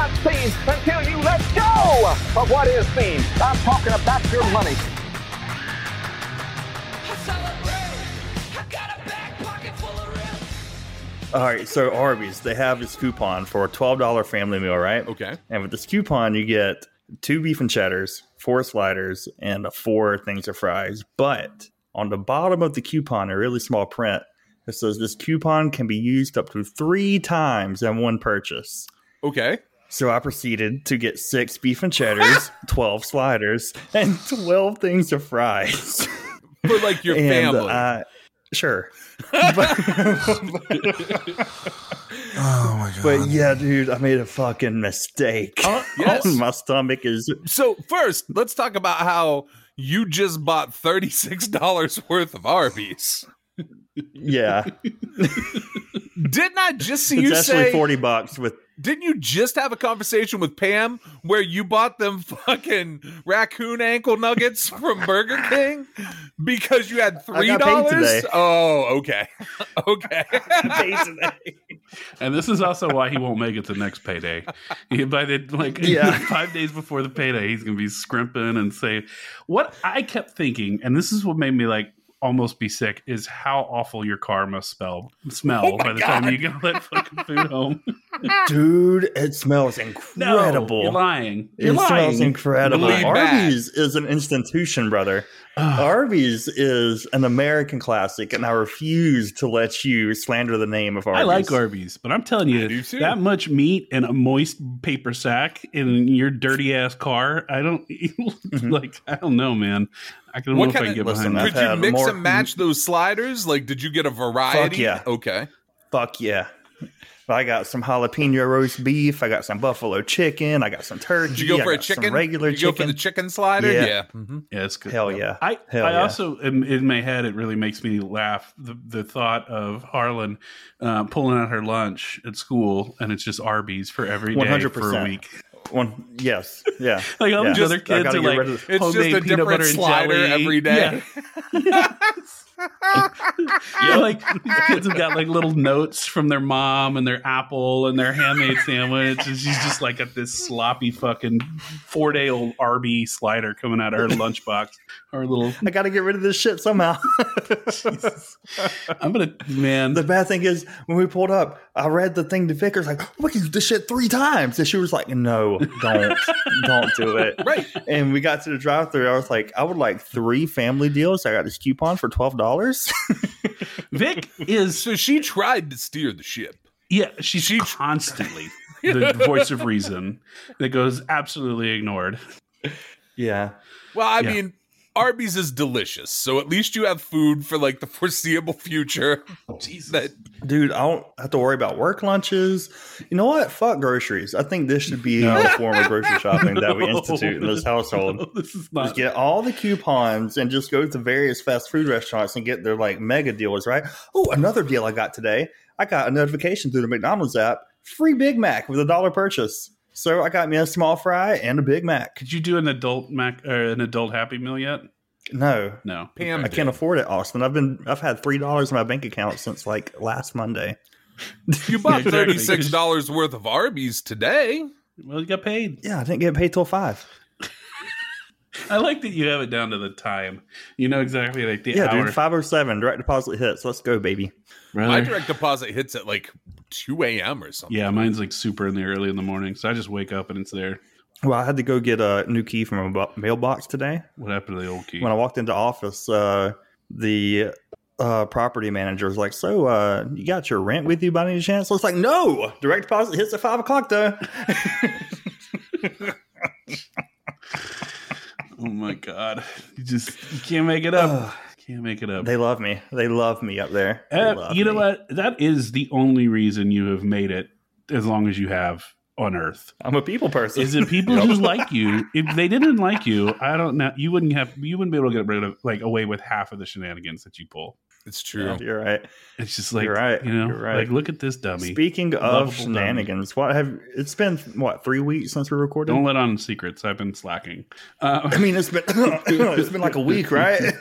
Godspeed until you let go of what is seen. I'm talking about your money. All right, so Arby's, they have this coupon for a $12 family meal, right? Okay. And with this coupon, you get 2 beef and cheddars, 4 sliders, and 4 things of fries. But on the bottom of the coupon, in really small print, it says this coupon can be used up to 3 times in one purchase. Okay. So I proceeded to get 6 beef and cheddars, 12 sliders, and 12 things of fries. For, like, your family. Sure. Oh my god! But yeah, dude, I made a fucking mistake. Yes, my stomach is. So first, let's talk about how you just bought $36 worth of Arby's. Yeah. Didn't I just see you say $40 with? Didn't you just have a conversation with Pam where you bought them fucking raccoon ankle nuggets from Burger King because you had $3? Oh, okay. Okay. And this is also why he won't make it to next payday. By the, five days before the payday, he's going to be scrimping and saying, what I kept thinking, and this is what made me like, almost be sick, is how awful your car must smell by the time you get that fucking food home. Dude, it smells incredible. No, you're lying. Smells incredible. Arby's is an institution, brother. Arby's is an American classic, and I refuse to let you slander the name of Arby's. I like Arby's, but I'm telling you, that much meat in a moist paper sack in your dirty ass car, I don't I don't know, man. I don't know if I can get behind that. Could you mix and match those sliders? Like, did you get a variety? Fuck yeah. Okay. Fuck yeah. I got some jalapeno roast beef. I got some buffalo chicken. I got some turkey. Did you go for a chicken? Regular chicken. You go for the chicken slider? Yeah. Yeah, yeah, it's good. Hell yeah. I also, in my head, it really makes me laugh. The thought of Harlan pulling out her lunch at school, and it's just Arby's for every day 100%. For a week. Yes. Yeah. Like all these other kids are like, it's just a different slider every day. Yeah. Yeah, like these kids have got like little notes from their mom and their apple and their handmade sandwich, and she's just like got this sloppy fucking 4-day-old Arby slider coming out of her lunchbox. Our little, I gotta get rid of this shit somehow. Jesus. The bad thing is when we pulled up, I read the thing to Vickers like, we can do this shit 3 times, and she was like, no, don't do it. Right. And we got to the drive-thru. I was like, I would like 3 family deals. I got this coupon for $12. Vic is, so she tried to steer the ship. Yeah, she constantly the voice of reason that goes absolutely ignored. Yeah. Well, I mean, Arby's is delicious, so at least you have food for like the foreseeable future. Oh, Jesus. Dude, I don't have to worry about work lunches. You know what? Fuck groceries. I think this should be a form of grocery shopping that we institute in this household. No, this is not. Just get all the coupons and just go to various fast food restaurants and get their like mega deals, right? Oh, another deal I got today. I got a notification through the McDonald's app. Free Big Mac with a $1 purchase. So I got me a small fry and a Big Mac. Could you do an adult Mac or an adult Happy Meal yet? No. Pam, I can't afford it, Austin. I've had $3 in my bank account since like last Monday. You bought $36 worth of Arby's today. Well, you got paid. Yeah, I didn't get paid till 5. I like that you have it down to the time. You know exactly like the hour. Yeah, dude, 5:07 direct deposit hits. Let's go, baby. Really? My direct deposit hits at like 2 a.m. or something. Yeah, mine's like super early in the morning, so I just wake up and it's there. Well, I had to go get a new key from a mailbox today. What happened to the old key? When I walked into office, the property manager was like, so you got your rent with you by any chance? So it's like, no, direct deposit hits at 5 o'clock though. Oh my God. You can't make it up. Can't make it up. They love me up there. You know what? That is the only reason you have made it as long as you have on Earth. I'm a people person. Is it people who like you? If they didn't like you, I don't know. You wouldn't be able to get rid of like away with half of the shenanigans that you pull. It's true. Yeah, you're right. It's just like, like, look at this dummy. Speaking of shenanigans, it's been, 3 weeks since we recorded? Don't let on secrets. I've been slacking. It's been, it's been like a week, right?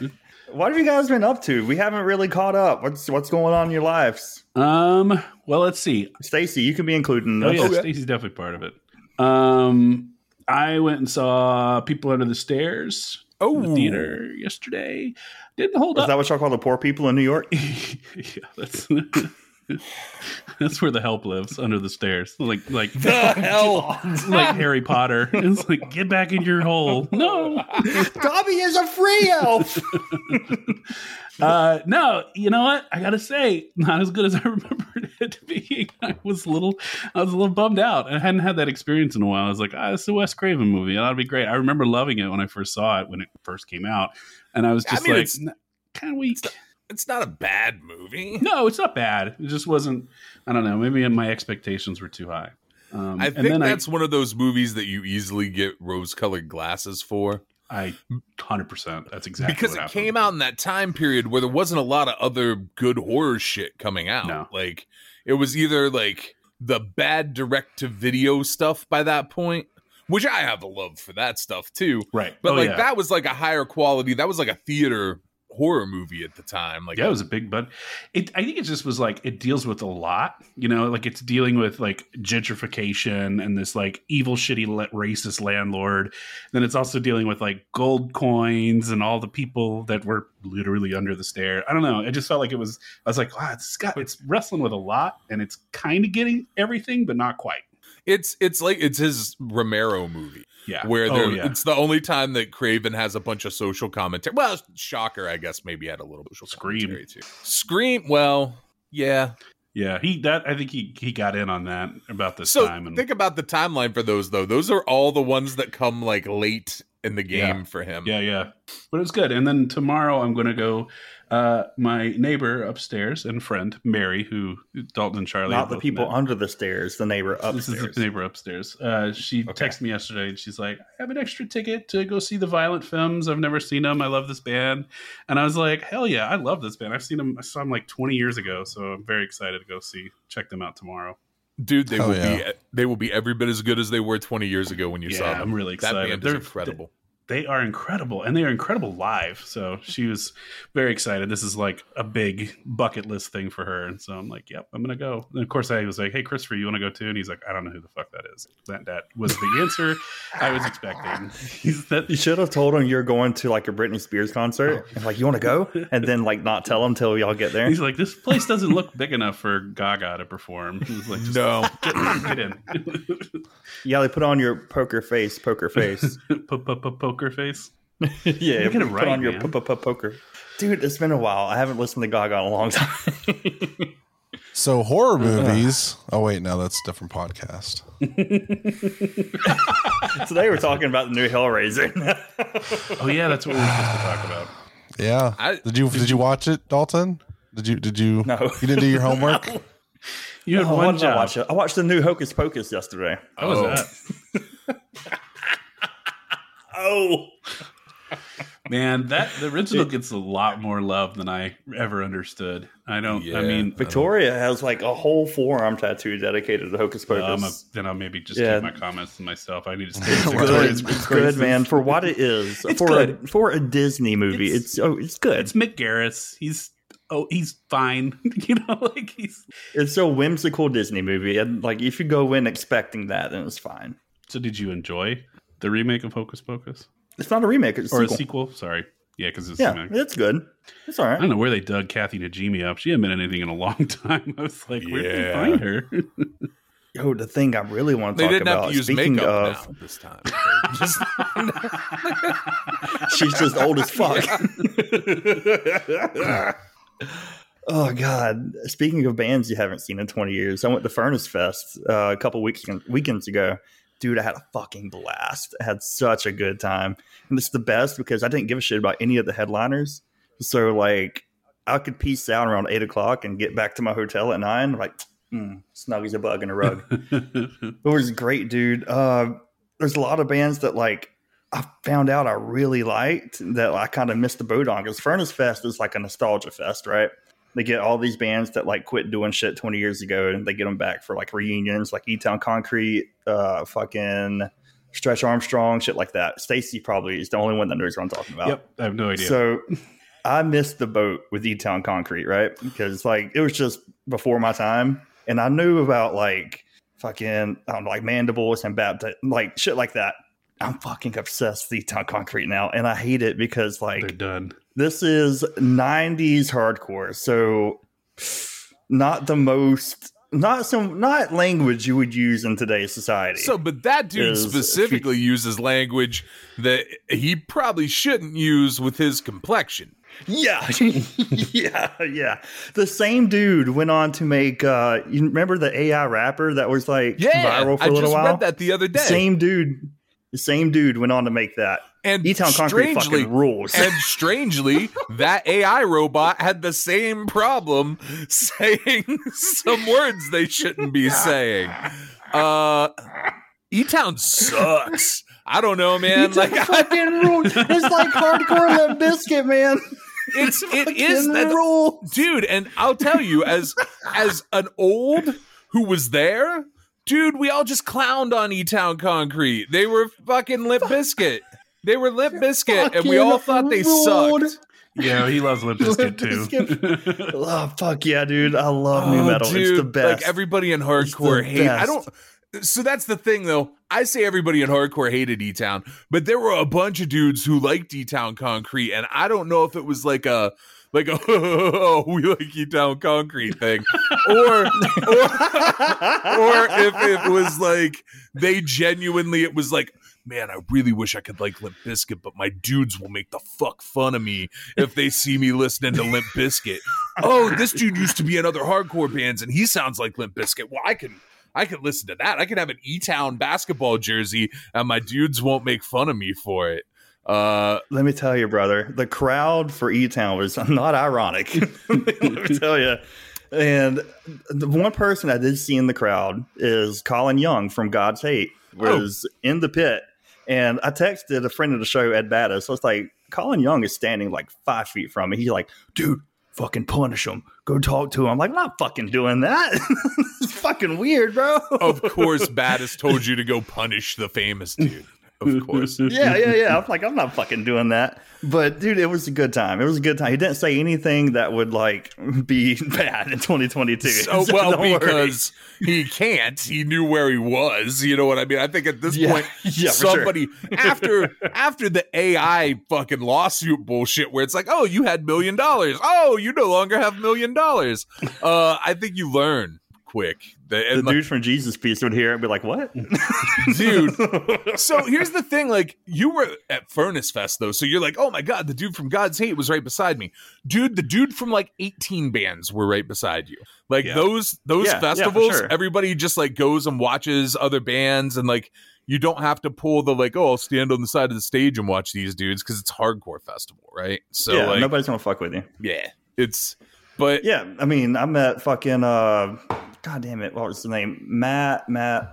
What have you guys been up to? We haven't really caught up. What's going on in your lives? Well, let's see. Stacey, you can be included in this. Oh, yeah, Stacey's definitely part of it. I went and saw People Under the Stairs in the theater yesterday. Didn't hold up. Is that what y'all call the poor people in New York? Yeah, that's that's where the help lives, under the stairs. Like the hell, like Harry Potter. It's like, get back in your hole. No, Dobby is a free elf. No, you know what? I gotta say, not as good as I remembered it being. I was a little bummed out. I hadn't had that experience in a while. I was like, it's a Wes Craven movie. That'll be great. I remember loving it when I first saw it when it first came out, and I was just it's kind of weak. It's not a bad movie. No, it's not bad. It just wasn't, I don't know, maybe my expectations were too high. I think that's one of those movies that you easily get rose-colored glasses for. 100%. That's exactly what happened. Because it came out in that time period where there wasn't a lot of other good horror shit coming out. No. Like, it was either, like, the bad direct-to-video stuff by that point, which I have a love for that stuff, too. Right. But, that was, like, a higher quality. That was, like, a theater horror movie at the time. Like, yeah, it was a big bud. I think it just was like, it deals with a lot, like it's dealing with like gentrification and this like evil, shitty, racist landlord. And then it's also dealing with like gold coins and all the people that were literally under the stair. I don't know. It just felt like I was like, wow, it's wrestling with a lot and it's kind of getting everything, but not quite. It's like, it's his Romero movie. Yeah. Where it's the only time that Craven has a bunch of social commentary. Well, Shocker, I guess, maybe had a little bit of social commentary too. Scream. Well, yeah. Yeah. I think he got in on that about this time. And think about the timeline for those, though. Those are all the ones that come like late in the game for him. Yeah. Yeah. But it was good. And then tomorrow I'm going to go. My neighbor upstairs and friend Mary, who Dalton and Charlie, not the people under the stairs, the neighbor upstairs. This is the neighbor upstairs. She texted me yesterday and she's like, "I have an extra ticket to go see the Violent Femmes. I've never seen them. I love this band." And I was like, "Hell yeah, I love this band. I've seen them. I saw them like 20 years ago, so I'm very excited to go check them out tomorrow." Dude, they will be every bit as good as they were 20 years ago when you saw them. I'm really excited. That band is incredible. They are incredible, and they are incredible live. So she was very excited. This is like a big bucket list thing for her. And so I'm like, yep, I'm going to go. And of course I was like, "Hey, Christopher, you want to go too?" And he's like, "I don't know who the fuck that is." That was the answer I was expecting. You should have told him you're going to like a Britney Spears concert. And like, "You want to go?" And then like not tell him till y'all get there. He's like, "This place doesn't look big enough for Gaga to perform." He was like, "No, get in." Yeah, they put on your poker face. Poker face. Yeah, you get it right, put on your poker. Dude, it's been a while. I haven't listened to Gaga in a long time. So horror movies. Oh wait, no, that's a different podcast. Today we're talking about the new Hellraiser. Oh yeah, that's what we were supposed to talk about. Yeah. Did you watch it, Dalton? Did you? No. You didn't do your homework? No. You had one job. I watched the new Hocus Pocus yesterday. How was that? Oh man, that the original gets a lot more love than I ever understood. Victoria has like a whole forearm tattoo dedicated to Hocus Pocus. Then I'll maybe just keep my comments to myself. I need to stay with Victoria's. It's good, man, for what it is. It's good. For a Disney movie. It's good. It's Mick Garris. He's fine. It's a whimsical Disney movie, and like if you go in expecting that, then it's fine. So did you enjoy the remake of Hocus Pocus? It's not a remake. It's a sequel. Sorry. Yeah, because it's it's good. It's all right. I don't know where they dug Kathy Najimy up. She hadn't been in anything in a long time. I was like, where did they find her? Yo, the thing I really want to talk about. They didn't have to use makeup now this time. She's just old as fuck. Oh, God. Speaking of bands you haven't seen in 20 years, I went to Furnace Fest a couple weekends ago. Dude, I had a fucking blast. I had such a good time. And it's the best because I didn't give a shit about any of the headliners. So, like, I could peace out around 8 o'clock and get back to my hotel at 9. Like, snug as a bug in a rug. It was great, dude. There's a lot of bands that, like, I found out I really liked that I kind of missed the boat on. Because Furnace Fest is like a nostalgia fest, right? They get all these bands that like quit doing shit 20 years ago and they get them back for like reunions, like E-Town Concrete, fucking Stretch Armstrong, shit like that. Stacy probably is the only one that knows what I'm talking about. Yep, I have no idea. So I missed the boat with E-Town Concrete, right? Because like it was just before my time. And I knew about like fucking like Mandibles and Baptist, like shit like that. I'm fucking obsessed with Eton Concrete now, and I hate it because like they're done. This is 90s hardcore, so not the most, not language you would use in today's society. So, but that dude specifically uses language that he probably shouldn't use with his complexion. Yeah, yeah. The same dude went on to make. You remember the AI rapper that was like viral for a little while? I just read that the other day. The same dude went on to make that. And E-Town Concrete fucking rules. And strangely, that AI robot had the same problem saying some words they shouldn't be saying. E-Town sucks. I don't know, man. E-Town like fucking rules. It's like hardcore Limp Bizkit, man. It is that rule, dude. And I'll tell you, as an old who was there. Dude, we all just clowned on E-Town Concrete. They were fucking Limp Bizkit. They were Limp Bizkit, and we all thought they sucked. Yeah, he loves Limp Bizkit too. Oh, fuck yeah, dude. I love new metal. Dude, it's the best. Like, everybody in hardcore hated. So that's the thing, though. I say everybody in hardcore hated E-Town, but there were a bunch of dudes who liked E-Town Concrete, and I don't know if it was like a... oh, we like E-Town Concrete thing. or if it was like they genuinely, it was like, man, I really wish I could like Limp Bizkit, but my dudes will make the fuck fun of me if they see me listening to Limp Bizkit. Oh, this dude used to be in other hardcore bands and he sounds like Limp Bizkit. Well, I can listen to that. I can have an E-Town basketball jersey and my dudes won't make fun of me for it. Let me tell you, brother, the crowd for E-Town was not ironic. Let me tell you. And the one person I did see in the crowd is Colin Young from God's Hate was in the pit. And I texted a friend of the show, Ed Battis. So I was like, Colin Young is standing like 5 feet from me. He's like, dude, fucking punish him. Go talk to him. I'm like, I'm not fucking doing that. It's fucking weird, bro. Of course, Battis told you to go punish the famous dude. Of course. Yeah. I'm like, I'm not fucking doing that. But, dude, it was a good time. It was a good time. He didn't say anything that would, like, be bad in 2022. So well, because he can't. He knew where he was. You know what I mean? I think at this point, somebody, sure. after the AI fucking lawsuit bullshit where it's like, oh, you had $1 million. Oh, you no longer have $1 million. I think you learn quick. The dude from Jesus Piece would hear it and be like, what? Dude. So here's the thing. Like, you were at Furnace Fest, though. So you're like, oh, my God, the dude from God's Hate was right beside me. Dude, the dude from, like, 18 bands were right beside you. Like, those festivals, sure. Everybody just, like, goes and watches other bands. And, like, you don't have to pull the, like, oh, I'll stand on the side of the stage and watch these dudes because it's hardcore festival, right? So yeah, like, nobody's going to fuck with you. Yeah. But yeah, I mean, I met fucking... God damn it! What was the name? Matt,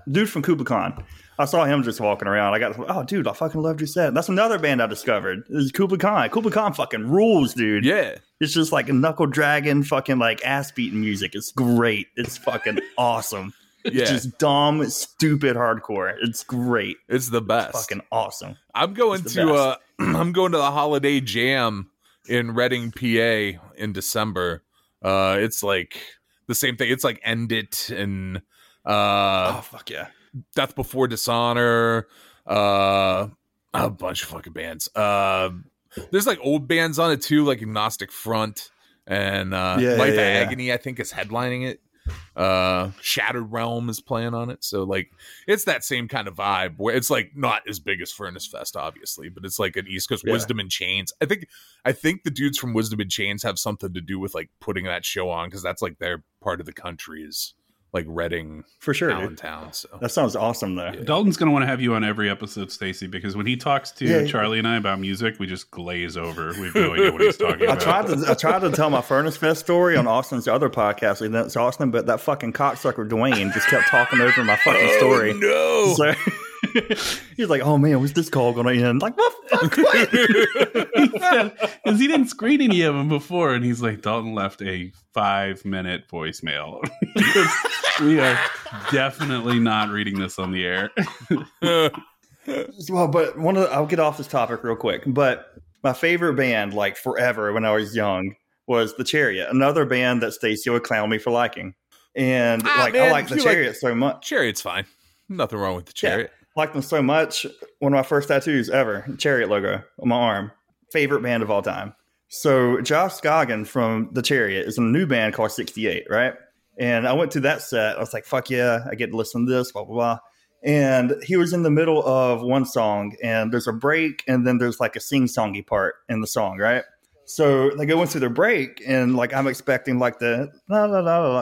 dude from Kubicon. I saw him just walking around. I got, oh, dude, I fucking loved your set. That's another band I discovered. It's Kubicon. Kubicon fucking rules, dude. Yeah, it's just like a knuckle dragging, fucking like ass beating music. It's great. It's fucking awesome. Yeah. It's just dumb, stupid hardcore. It's great. It's the best. It's fucking awesome. I'm going to the Holiday Jam in Reading, PA, in December. It's like. The same thing. It's like End It and oh fuck yeah, Death Before Dishonor, a bunch of fucking bands. There's like old bands on it too, like Agnostic Front and Life of Agony. I think is headlining it. Shattered Realm is playing on it. So like it's that same kind of vibe where it's like not as big as Furnace Fest, obviously, but it's like an East Coast Wisdom and Chains. I think the dudes from Wisdom and Chains have something to do with like putting that show on because that's like their part of the country is like Reading for sure, Allentown. So that sounds awesome though. Yeah. Dalton's gonna want to have you on every episode, Stacy, because when he talks to Charlie and I about music, we just glaze over. We have no idea what he's talking about. I tried to tell my Furnace Fest story on Austin's other podcast, and that's Austin, but that fucking cocksucker Dwayne just kept talking over my fucking story. No. So, he's like, oh man, was this call gonna end? Like, what the fuck? What? Because he didn't screen any of them before, and he's like, Dalton left a 5-minute voicemail. We are definitely not reading this on the air. Well, but I'll get off this topic real quick. But my favorite band, like forever when I was young, was The Chariot, another band that Stacy would clown me for liking. And I like the Chariot so much. Chariot's fine. Nothing wrong with the Chariot. Yeah. Like them so much. One of my first tattoos ever. Chariot logo on my arm. Favorite band of all time. So Josh Scoggin from the Chariot is in a new band called 68, right? And I went to that set. I was like, fuck yeah, I get to listen to this, blah, blah, blah. And he was in the middle of one song, and there's a break, and then there's like a sing-songy part in the song, right? So they go into their break, and like I'm expecting like the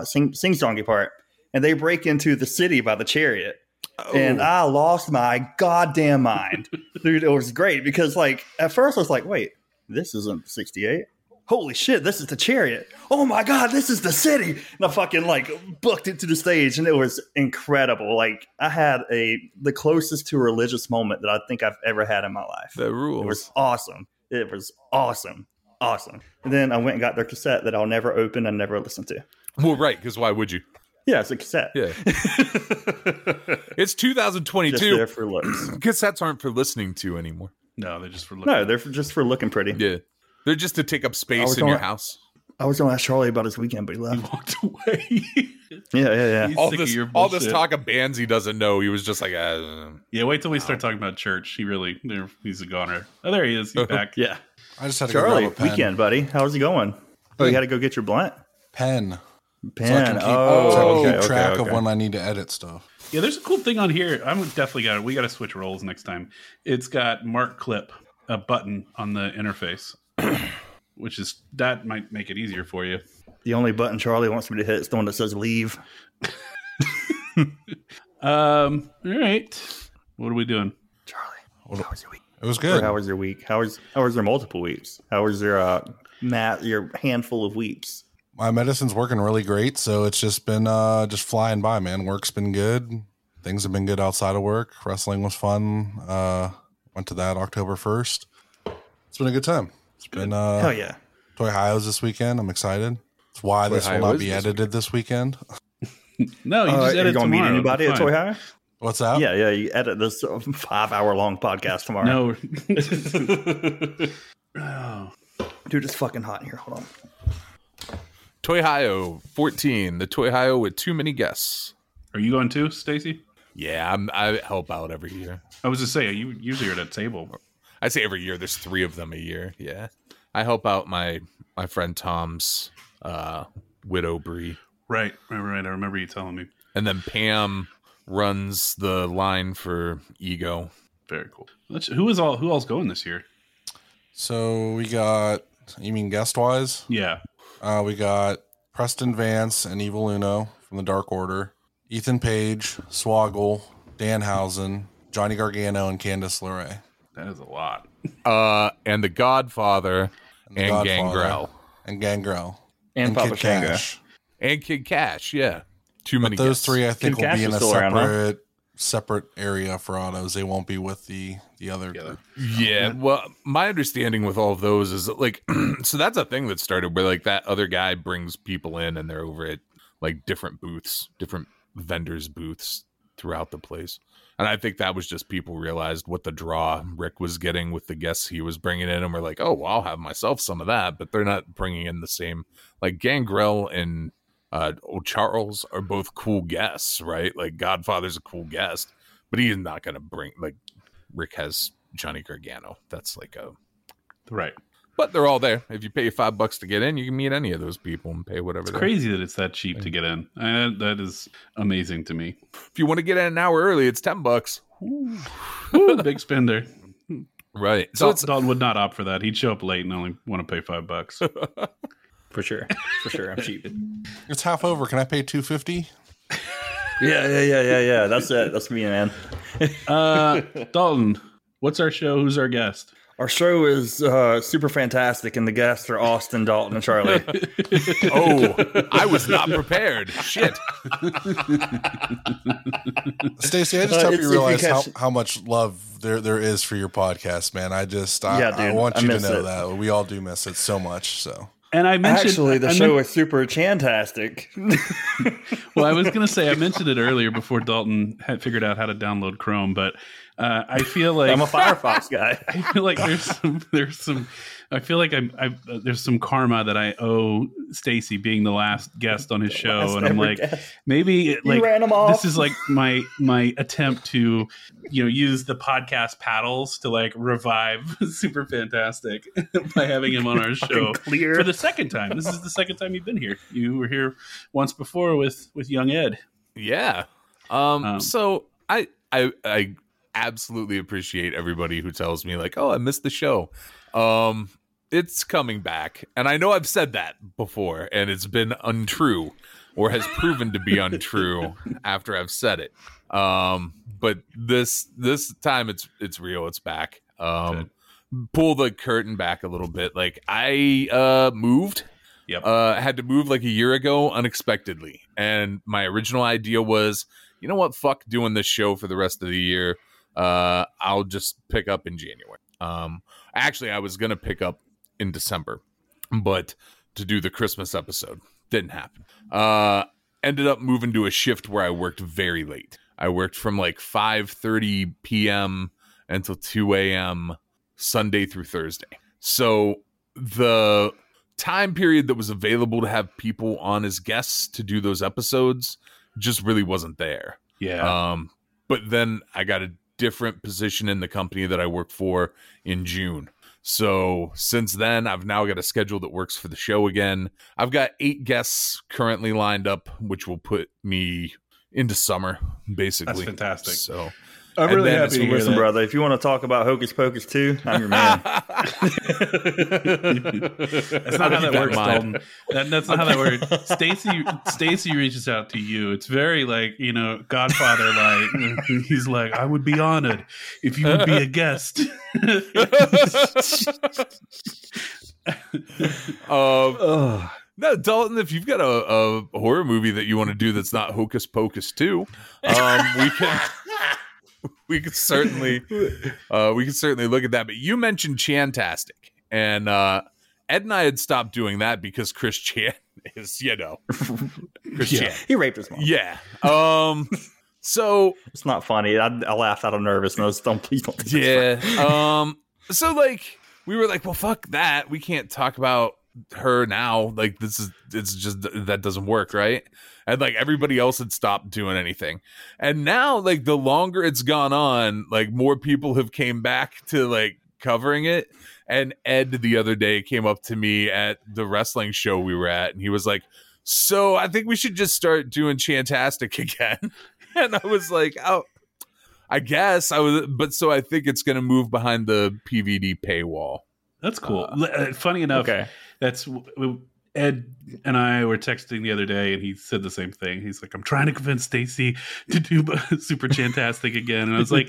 sing-songy part, and they break into The City by the Chariot. Oh. And I lost my goddamn mind. Dude, it was great because like at first I was like, wait, this isn't 68. Holy shit, this is the Chariot. Oh my God, this is the City. And I fucking like booked it to the stage, and it was incredible. Like I had the closest to a religious moment that I think I've ever had in my life. The rules. It was awesome. It was awesome. Awesome. And then I went and got their cassette that I'll never open and never listen to. Well, right, because why would you? Yeah, it's a cassette. Yeah. It's 2022. Just there for looks. Cassettes aren't for listening to anymore. No, they're just for looking. No, they're just for looking pretty. Yeah. They're just to take up space in your house. I was going to ask Charlie about his weekend, but he left. He walked away. Yeah. He's all this talk of bands he doesn't know. He was just like, yeah, wait till we start talking about church. He's a goner. Oh, there he is. He's back. Yeah. I just had to Charlie, go grab a pen. Weekend, buddy. How's it going? Oh, you got to go get your blunt? Pen. So I can keep track of when I need to edit stuff. Yeah, there's a cool thing on here. I'm definitely got it. We got to switch roles next time. It's got Mark Clip, a button on the interface. Which is that might make it easier for you. The only button Charlie wants me to hit is the one that says leave. All right. What are we doing, Charlie? How was your week? It was good. Or how was your week? How was your multiple weeks? How was your handful of weeks? My medicine's working really great, so it's just been just flying by, man. Work's been good. Things have been good outside of work. Wrestling was fun. Went to that October 1st. It's been a good time. It's been hell yeah. Toy Hios this weekend. I'm excited. That's why Toy this Hios will not be edited this weekend. No, you just edit tomorrow. Are you going to meet anybody at Toy Hios? What's that? Yeah. You edit this 5-hour long podcast tomorrow. No. Oh. Dude, it's fucking hot in here. Hold on. Toy Hios 14. The Toy Hios with too many guests. Are you going too, Stacy? Yeah, I help out every year. I was just saying, you usually are at a table. I say every year. There's 3 of them a year. Yeah, I help out my friend Tom's widow Bree. Right. I remember you telling me. And then Pam runs the line for Ego. Very cool. Who all's going this year? So we got. You mean guest wise? Yeah. We got Preston Vance and Evil Uno from the Dark Order. Ethan Page, Swoggle, Danhausen, Johnny Gargano, and Candice LeRae. That is a lot. And The Godfather and Gangrel. And Gangrel. And Papa Shango. And Kid Cash, yeah. Too many. But those guests. 3, I think, Kid will Cash be in a separate area for autos. They won't be with the other group. Yeah, well, my understanding with all of those is that, like, so that's a thing that started where, like, that other guy brings people in and they're over at, like, different booths, different vendors' booths throughout the place. And I think that was just people realized what the draw Rick was getting with the guests he was bringing in. And we're like, oh, well, I'll have myself some of that. But they're not bringing in the same. Like Gangrel and old Charles are both cool guests, right? Like Godfather's a cool guest, but he's not going to bring. Like Rick has Johnny Gargano. That's like a. Right. But they're all there. If you pay $5 to get in, you can meet any of those people and pay whatever. It's crazy that it's that cheap to get in. That is amazing to me. If you want to get in an hour early, it's $10. Ooh, big spender. Right. So Dalton would not opt for that. He'd show up late and only want to pay $5. For sure. I'm cheap. It's half over. Can I pay $2.50? Yeah. That's it. That's me, man. Dalton, what's our show? Who's our guest? Our show is super fantastic, and the guests are Austin, Dalton, and Charlie. Oh, I was not prepared. Shit. Stacey, I just hope you realize how much love there is for your podcast, man. I want you to know that. We all do miss it so much, so. And I mentioned show is super chantastic. Well, I was going to say I mentioned it earlier before Dalton had figured out how to download Chrome, but I feel like I'm a Firefox guy. I feel like there's some karma that I owe Stacy being the last guest on his show, and I'm like, maybe like this is like my attempt to, you know, use the podcast paddles to like revive Super Fantastic by having him on our show for the second time. This is the second time you've been here. You were here once before with young Ed. Yeah. So I absolutely appreciate everybody who tells me like, oh, I missed the show. It's coming back. And I know I've said that before and it's been untrue or has proven to be untrue after I've said it. But this time it's real. It's back. Pull the curtain back a little bit. Like I moved. Yep. Had to move like a year ago unexpectedly. And my original idea was, you know what? Fuck doing this show for the rest of the year. I'll just pick up in January. Actually, I was going to pick up in December, but to do the Christmas episode didn't happen. Ended up moving to a shift where I worked very late. I worked from like 5:30 p.m. until 2 a.m. Sunday through Thursday. So the time period that was available to have people on as guests to do those episodes just really wasn't there. Yeah. But then I got a different position in the company that I worked for in June. So since then, I've now got a schedule that works for the show again. I've got 8 guests currently lined up, which will put me into summer, basically. That's fantastic. So I'm really happy to listen, brother. If you want to talk about Hocus Pocus 2, I'm your man. That's not how that works, Dalton. That's not how that works. Stacy reaches out to you. It's very like, you know, Godfather like. He's like, I would be honored if you would be a guest. No, Dalton, if you've got a horror movie that you want to do that's not Hocus Pocus 2, we can... We could certainly look at that. But you mentioned Chantastic, and Ed and I had stopped doing that because Chris Chan is, you know, Chan. He raped his mom. Yeah. So it's not funny. I laughed out of nervousness. Please don't. Yeah. So like we were like, well, fuck that. We can't talk about her now. Like that doesn't work, right? And like everybody else had stopped doing anything, and now like the longer it's gone on, like more people have came back to like covering it. And Ed the other day came up to me at the wrestling show we were at, and he was like, "So I think we should just start doing Chantastic again." And I was like, "Oh, I guess I was," but so I think it's going to move behind the PVD paywall. That's cool. Funny enough, okay. That's. Ed and I were texting the other day, and he said the same thing. He's like, "I'm trying to convince Stacy to do Super Chantastic again," and I was like,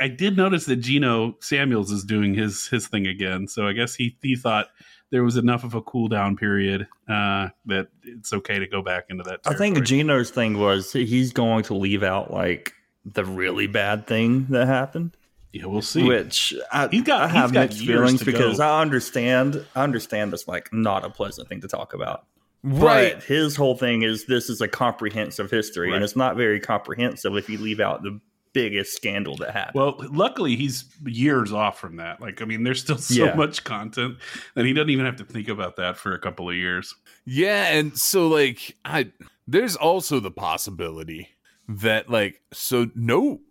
I did notice that Gino Samuels is doing his thing again. So I guess he thought there was enough of a cool down period that it's okay to go back into that territory. I think Gino's thing was he's going to leave out like the really bad thing that happened. Yeah, we'll see. Which I have mixed feelings because go. I understand it's like not a pleasant thing to talk about. Right. But his whole thing is this is a comprehensive history, right. And it's not very comprehensive if you leave out the biggest scandal that happened. Well, luckily he's years off from that. Like, I mean, there's still so much content that he doesn't even have to think about that for a couple of years. Yeah, and so like there's also the possibility that like no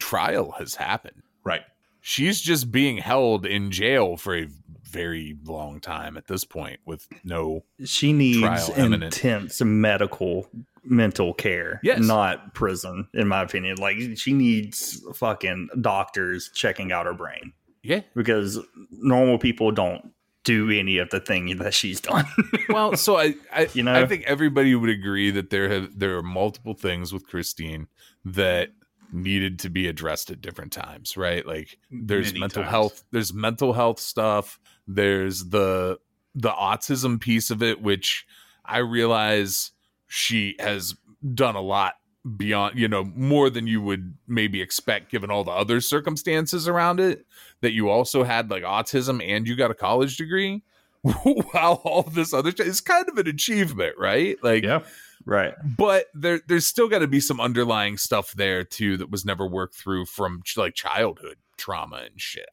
trial has happened, right? She's just being held in jail for a very long time at this point with no she needs trial intense imminent. mental care, yes, not prison, in my opinion. Like she needs fucking doctors checking out her brain, yeah, because normal people don't do any of the thing that she's done. Well, so I you know, I think everybody would agree that there are multiple things with Christine that needed to be addressed at different times, right? Like there's mental health stuff, there's the autism piece of it, which I realize she has done a lot beyond, you know, more than you would maybe expect given all the other circumstances around it, that you also had like autism and you got a college degree. Wow, all this other shit is kind of an achievement, right? Like, yeah. Right. But there's still got to be some underlying stuff there, too, that was never worked through from like childhood trauma and shit.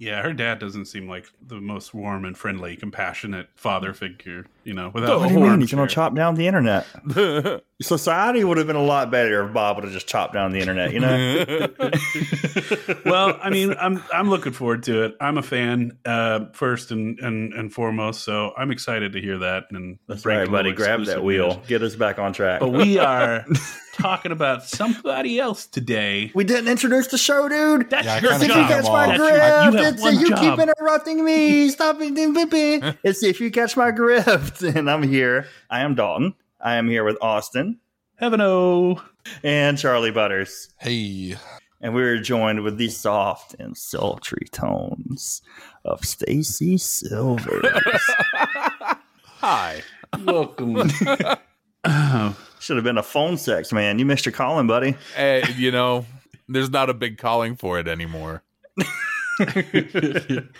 Yeah, her dad doesn't seem like the most warm and friendly, compassionate father figure, you know. Without what do you mean? He's going to chop down the internet. Society would have been a lot better if Bob would have just chopped down the internet, you know? Well, I mean, I'm looking forward to it. I'm a fan first and foremost, so I'm excited to hear that. And that's right, buddy. Grab that wheel. Get us back on track. But we are... talking about somebody else today. We didn't introduce the show, dude. That's your job. It's if you catch my drift. It's if you keep interrupting me. Stop it. It's if you catch my drift. And I'm here. I am Dalton. I am here with Austin. Heaven-o. And Charlie Butters. Hey. And we are joined with the soft and sultry tones of Stacy Silvers. Hi. Welcome. Should have been a phone sex, man. You missed your calling, buddy. Hey, you know, there's not a big calling for it anymore. I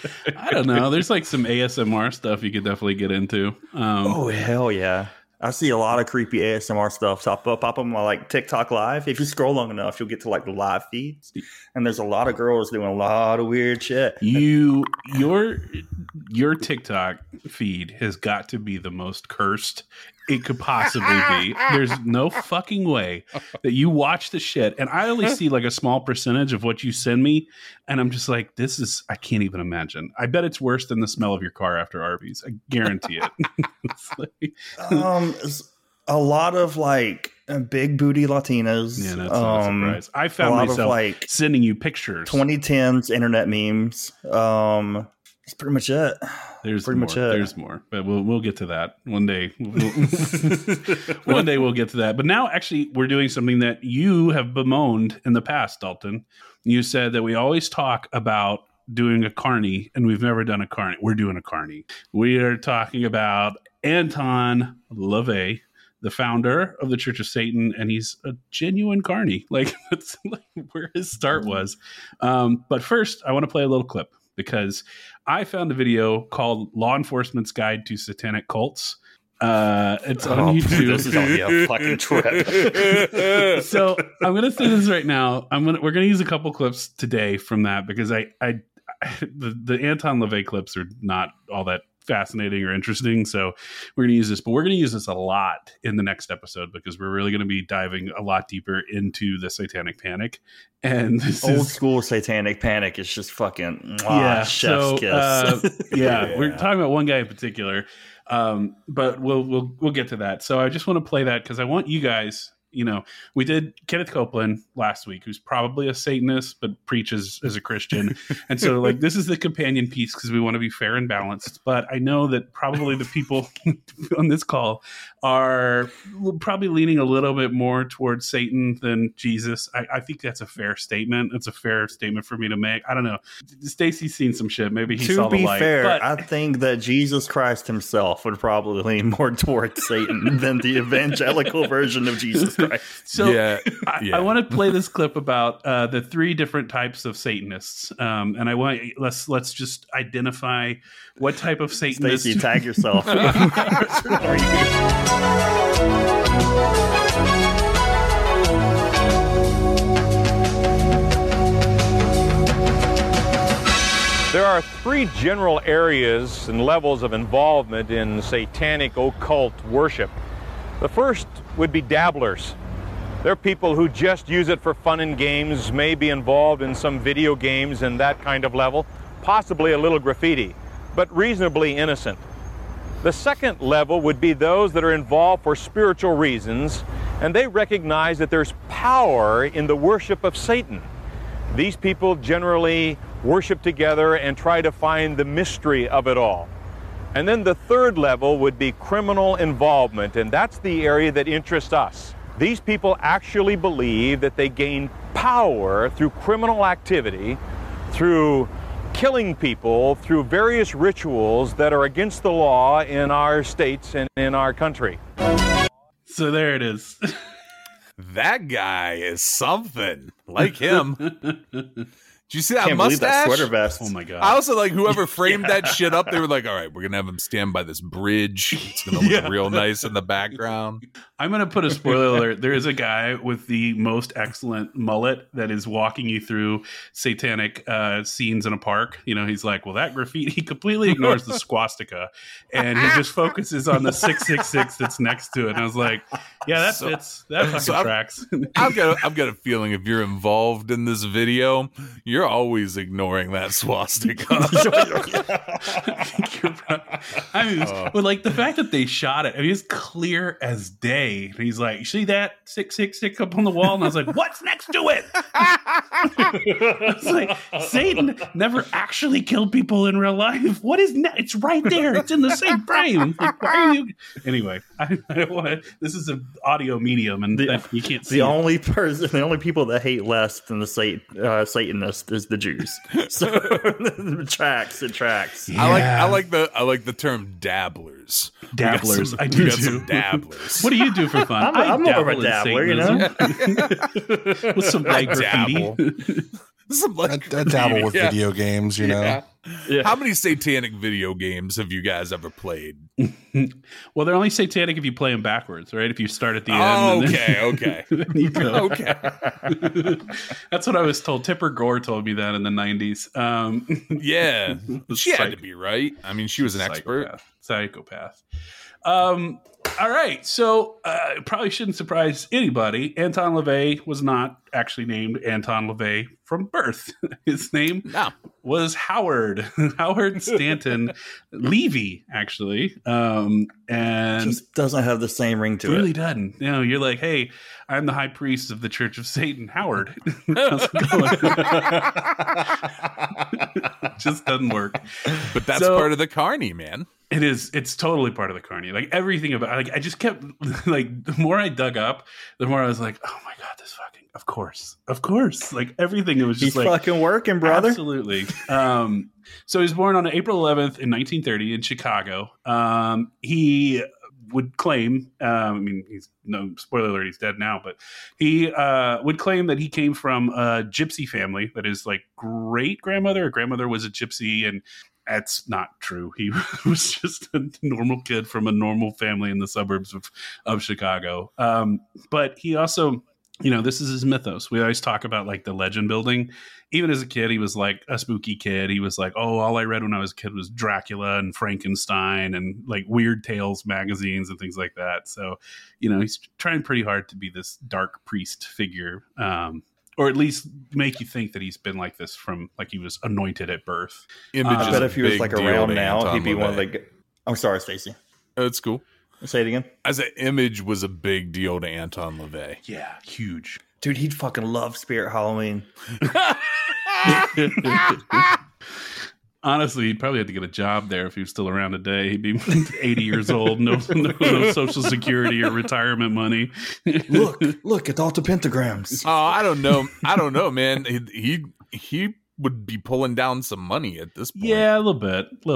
don't know. There's like some ASMR stuff you could definitely get into. Oh, hell yeah. I see a lot of creepy ASMR stuff pop up on my like TikTok live. If you scroll long enough, you'll get to like the live feeds. And there's a lot of girls doing a lot of weird shit. Your TikTok feed has got to be the most cursed it could possibly be. There's no fucking way that you watch the shit. And I only see like a small percentage of what you send me. And I'm just like, I can't even imagine. I bet it's worse than the smell of your car after Arby's. I guarantee it. A lot of like big booty Latinas. Yeah, that's not a surprise. I found myself like sending you pictures. 2010s internet memes. That's pretty much it. There's more, but we'll get to that one day. One day we'll get to that. But now, actually, we're doing something that you have bemoaned in the past, Dalton. You said that we always talk about doing a carny, and we've never done a carny. We're doing a carny. We are talking about Anton LaVey, the founder of the Church of Satan, and he's a genuine carny. Like that's like where his start was. But first, I want to play a little clip because I found a video called "Law Enforcement's Guide to Satanic Cults." It's on YouTube. This is gonna be a fucking trip. So I'm gonna say this right now. We're gonna use a couple clips today from that because the Anton LaVey clips are not all that fascinating or interesting, so we're going to use this, but we're going to use this a lot in the next episode because we're really going to be diving a lot deeper into the Satanic Panic, and this old school Satanic Panic is just fucking chef's kiss. We're talking about one guy in particular, but we'll get to that. So I just want to play that because I want you guys. You know, we did Kenneth Copeland last week, who's probably a Satanist, but preaches as a Christian. And so like, this is the companion piece because we want to be fair and balanced. But I know that probably the people on this call are probably leaning a little bit more towards Satan than Jesus. I think that's a fair statement. It's a fair statement for me to make. I don't know. Stacy's seen some shit. Maybe he saw the light. To be fair, but I think that Jesus Christ himself would probably lean more towards Satan than the evangelical version of Jesus. Right. So I want to play this clip about the three different types of Satanists, and I want let's just identify what type of Satanist. Stacey, tag yourself. There are three general areas and levels of involvement in satanic occult worship. The first would be dabblers. They're people who just use it for fun and games, may be involved in some video games and that kind of level, possibly a little graffiti, but reasonably innocent. The second level would be those that are involved for spiritual reasons, and they recognize that there's power in the worship of Satan. These people generally worship together and try to find the mystery of it all. And then the third level would be criminal involvement, and that's the area that interests us. These people actually believe that they gain power through criminal activity, through killing people, through various rituals that are against the law in our states and in our country. So there it is. That guy is something. Like him. Do you see that can't mustache? Believe that sweater vest. Oh my god! I also like whoever framed that shit up. They were like, "All right, we're gonna have him stand by this bridge. It's gonna look real nice in the background." I'm gonna put a spoiler alert. There is a guy with the most excellent mullet that is walking you through satanic scenes in a park. You know, he's like, "Well, that graffiti." He completely ignores the swastika, and he just focuses on the 666 that's next to it. And I was like, "Yeah, that fits. That fucking tracks." I've got a feeling if you're involved in this video, you're always ignoring that swastika. I think you're right. I mean, but like the fact that they shot it, I mean, it's clear as day. And he's like, "You see that 666 up on the wall?" And I was like, "What's next to it?" It's like Satan never actually killed people in real life. What is next? It's right there. It's in the same frame. Like, why are you? Anyway, I don't want to. This is an audio medium, and you can't see. The only people that hate less than the Satanists is the Jews. So it tracks. Yeah. I like the term dabblers. Dabblers. I do. Dabblers. What do you do for fun? I'm more of a dabbler, you know. With some light graffiti. I dabble with video games, you know. Yeah. How many satanic video games have you guys ever played? Well, they're only satanic if you play them backwards, right? If you start at the end. Okay. That's what I was told. Tipper Gore told me that in the 90s. Yeah. She had to be right. I mean, she was an expert. Psychopath. All right, so probably shouldn't surprise anybody. Anton LaVey was not actually named Anton LaVey from birth. His name was Howard Stanton Levy, actually. And just doesn't have the same ring to it. Really doesn't. You know, you're like, "Hey, I'm the high priest of the Church of Satan, Howard." How's it going? Just doesn't work. But that's part of the carny, man. It is. It's totally part of the carny. Like everything about, like, I just kept, like, the more I dug up, the more I was like, "Oh my god, this fucking, of course." Like everything, it was just, he's like fucking working, brother. Absolutely. So he was born on April 11th in 1930 in Chicago. He would claim, I mean, he's no spoiler alert, he's dead now, but he would claim that he came from a gypsy family. That his like great grandmother or grandmother was a gypsy and. That's not true. He was just a normal kid from a normal family in the suburbs of Chicago. But he also, you know, this is his mythos. We always talk about like the legend building. Even as a kid, he was like a spooky kid. He was like, "Oh, all I read when I was a kid was Dracula and Frankenstein and like Weird Tales magazines and things like that." So, you know, he's trying pretty hard to be this dark priest figure. Or at least make you think that he's been like this from, like, he was anointed at birth. I bet if he was like around now, he'd be one of the. I'm sorry, Stacey. Oh, it's cool. Say it again. As an image was a big deal to Anton LaVey. Yeah, huge. Dude, he'd fucking love Spirit Halloween. Honestly, he'd probably have to get a job there if he was still around today. He'd be 80 years old, no Social Security or retirement money. Look, it's all the pentagrams. Oh, I don't know, man. He would be pulling down some money at this point. Yeah, a little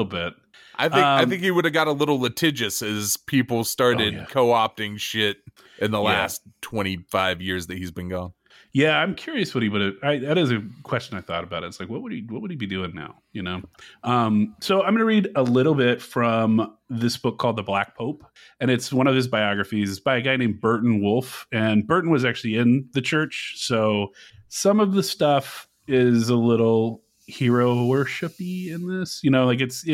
bit. I think he would have got a little litigious as people started co-opting shit in the last 25 years that he's been gone. Yeah, I'm curious what he would have. That is a question I thought about. It's like, what would he be doing now? You know? So I'm going to read a little bit from this book called The Black Pope. And it's one of his biographies. It's by a guy named Burton Wolfe. And Burton was actually in the church. So some of the stuff is a little hero worship-y in this. You know, like it's.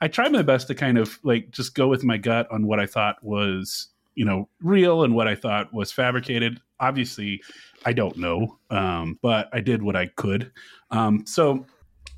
I tried my best to kind of like just go with my gut on what I thought was, you know, real and what I thought was fabricated. Obviously, I don't know, but I did what I could. So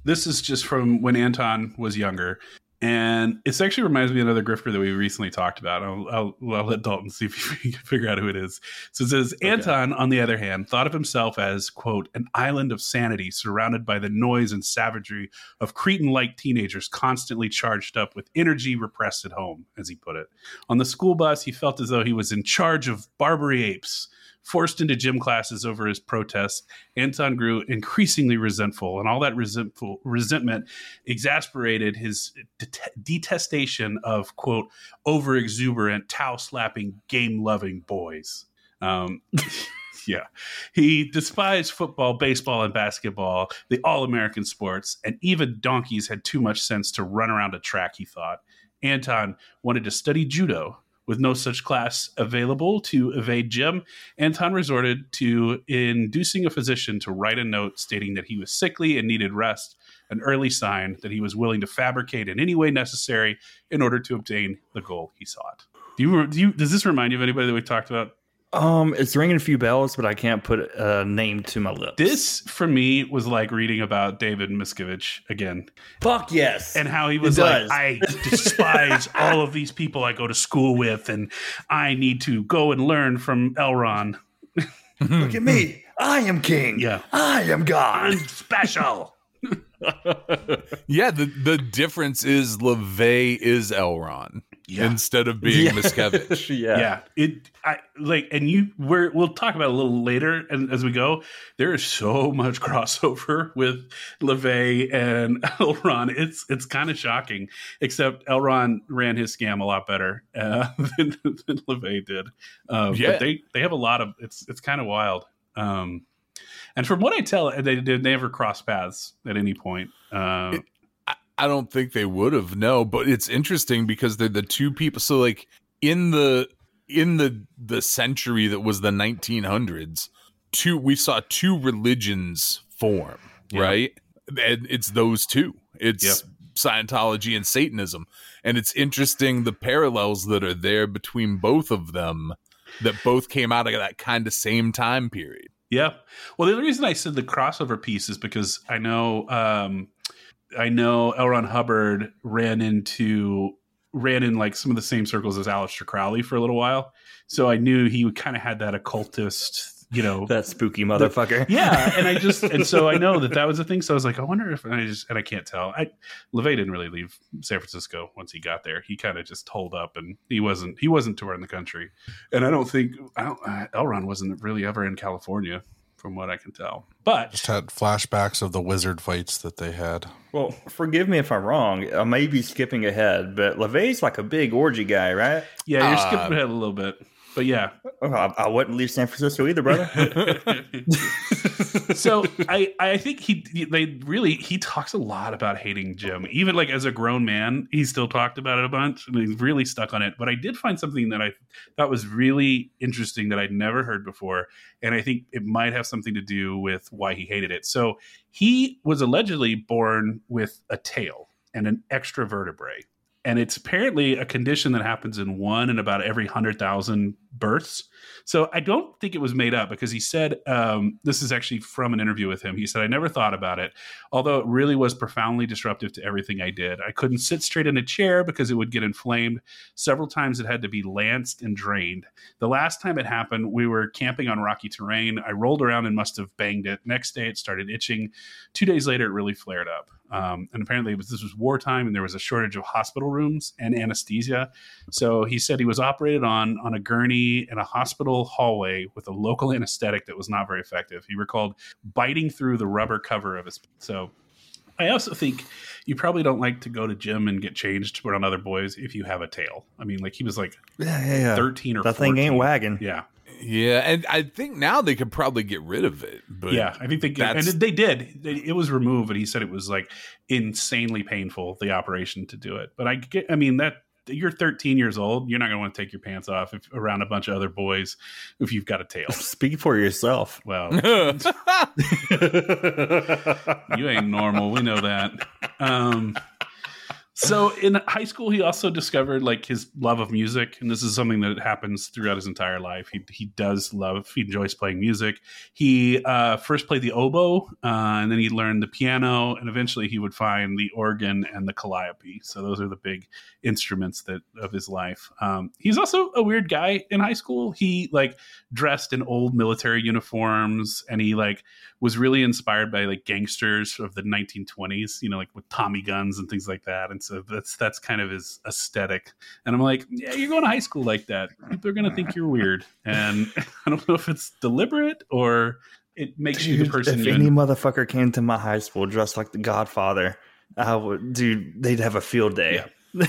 this is just from when Anton was younger. And it actually reminds me of another grifter that we recently talked about. I'll let Dalton see if he can figure out who it is. So it says, okay. Anton, on the other hand, thought of himself as, quote, an island of sanity surrounded by the noise and savagery of Cretan-like teenagers constantly charged up with energy repressed at home, as he put it. On the school bus, he felt as though he was in charge of Barbary apes. Forced into gym classes over his protests, Anton grew increasingly resentful, and all that resentment exasperated his detestation of, quote, over-exuberant, towel-slapping, game-loving boys. Yeah. He despised football, baseball, and basketball, the all-American sports, and even donkeys had too much sense to run around a track, he thought. Anton wanted to study judo. With no such class available to evade Jim, Anton resorted to inducing a physician to write a note stating that he was sickly and needed rest, an early sign that he was willing to fabricate in any way necessary in order to obtain the goal he sought. Does this remind you of anybody that we talked about? It's ringing a few bells, but I can't put a name to my lips. This, for me, was like reading about David Miscavige again. Fuck yes. And how he was like, I despise all of these people I go to school with, and I need to go and learn from Elron. Look at me. I am king. Yeah. I am God. I'm special. Yeah, the difference is LeVay is Elron. Yeah. Instead of being Miscavige. Yeah. We'll talk about it a little later, and as we go, there is so much crossover with LeVay and Elron. It's kind of shocking, except Elron ran his scam a lot better than LeVay did. But they have a lot of it's kind of wild. And from what I tell, they never cross paths at any point. I don't think they would have. No, but it's interesting because they're the two people. So like in the century that was the 1900s, we saw two religions form, right? And it's those two. It's Scientology and Satanism. And it's interesting the parallels that are there between both of them that both came out of that kind of same time period. Yeah. Well, the other reason I said the crossover piece is because I know L. Ron Hubbard ran in like some of the same circles as Aleister Crowley for a little while. So I knew he kind of had that occultist, that spooky motherfucker. And so I know that was a thing. So I was like, I wonder if, and I can't tell. LeVay didn't really leave San Francisco once he got there. He kind of just holed up, and he wasn't touring the country. And I don't think L. Ron wasn't really ever in California, from what I can tell. But just had flashbacks of the wizard fights that they had. Well, forgive me if I'm wrong. I may be skipping ahead, but LeVay's like a big orgy guy, right? Yeah, you're skipping ahead a little bit. But yeah. I wouldn't leave San Francisco either, brother. So I think he talks a lot about hating Jim. Even like as a grown man, he still talked about it a bunch, and he's really stuck on it. But I did find something that I thought was really interesting that I'd never heard before. And I think it might have something to do with why he hated it. So he was allegedly born with a tail and an extra vertebrae. And it's apparently a condition that happens in one in about every 100,000 births. So I don't think it was made up, because he said, this is actually from an interview with him. He said, I never thought about it, although it really was profoundly disruptive to everything I did. I couldn't sit straight in a chair because it would get inflamed. Several times it had to be lanced and drained. The last time it happened, we were camping on rocky terrain. I rolled around and must have banged it. Next day, it started itching. 2 days later, it really flared up. And apparently this was wartime, and there was a shortage of hospital rooms and anesthesia. So he said he was operated on a gurney in a hospital hallway with a local anesthetic that was not very effective. He recalled biting through the rubber cover of his. So I also think you probably don't like to go to gym and get changed around other boys if you have a tail. I mean, like he was like 13 or 14. That thing ain't wagging. Yeah. Yeah, and I think now they could probably get rid of it. But yeah, I think they did. It was removed, and he said it was like insanely painful, the operation to do it. But I mean, you're 13 years old. You're not going to want to take your pants off around a bunch of other boys if you've got a tail. Speak for yourself. Well, you ain't normal. We know that. So in high school, he also discovered like his love of music. And this is something that happens throughout his entire life. He enjoys playing music. He first played the oboe, and then he learned the piano. And eventually he would find the organ and the calliope. So those are the big instruments of his life. He's also a weird guy in high school. He like dressed in old military uniforms, and he like was really inspired by like gangsters of the 1920s, like with Tommy guns and things like that. And so that's kind of his aesthetic. And I'm like, yeah, you're going to high school like that. People are going to think you're weird. And I don't know if it's deliberate or it makes you the person. If any motherfucker came to my high school dressed like the Godfather, they'd have a field day.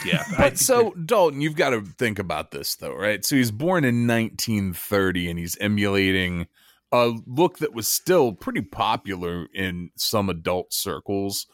Yeah. But so Dalton, you've got to think about this though, right? So he's born in 1930, and he's emulating a look that was still pretty popular in some adult circles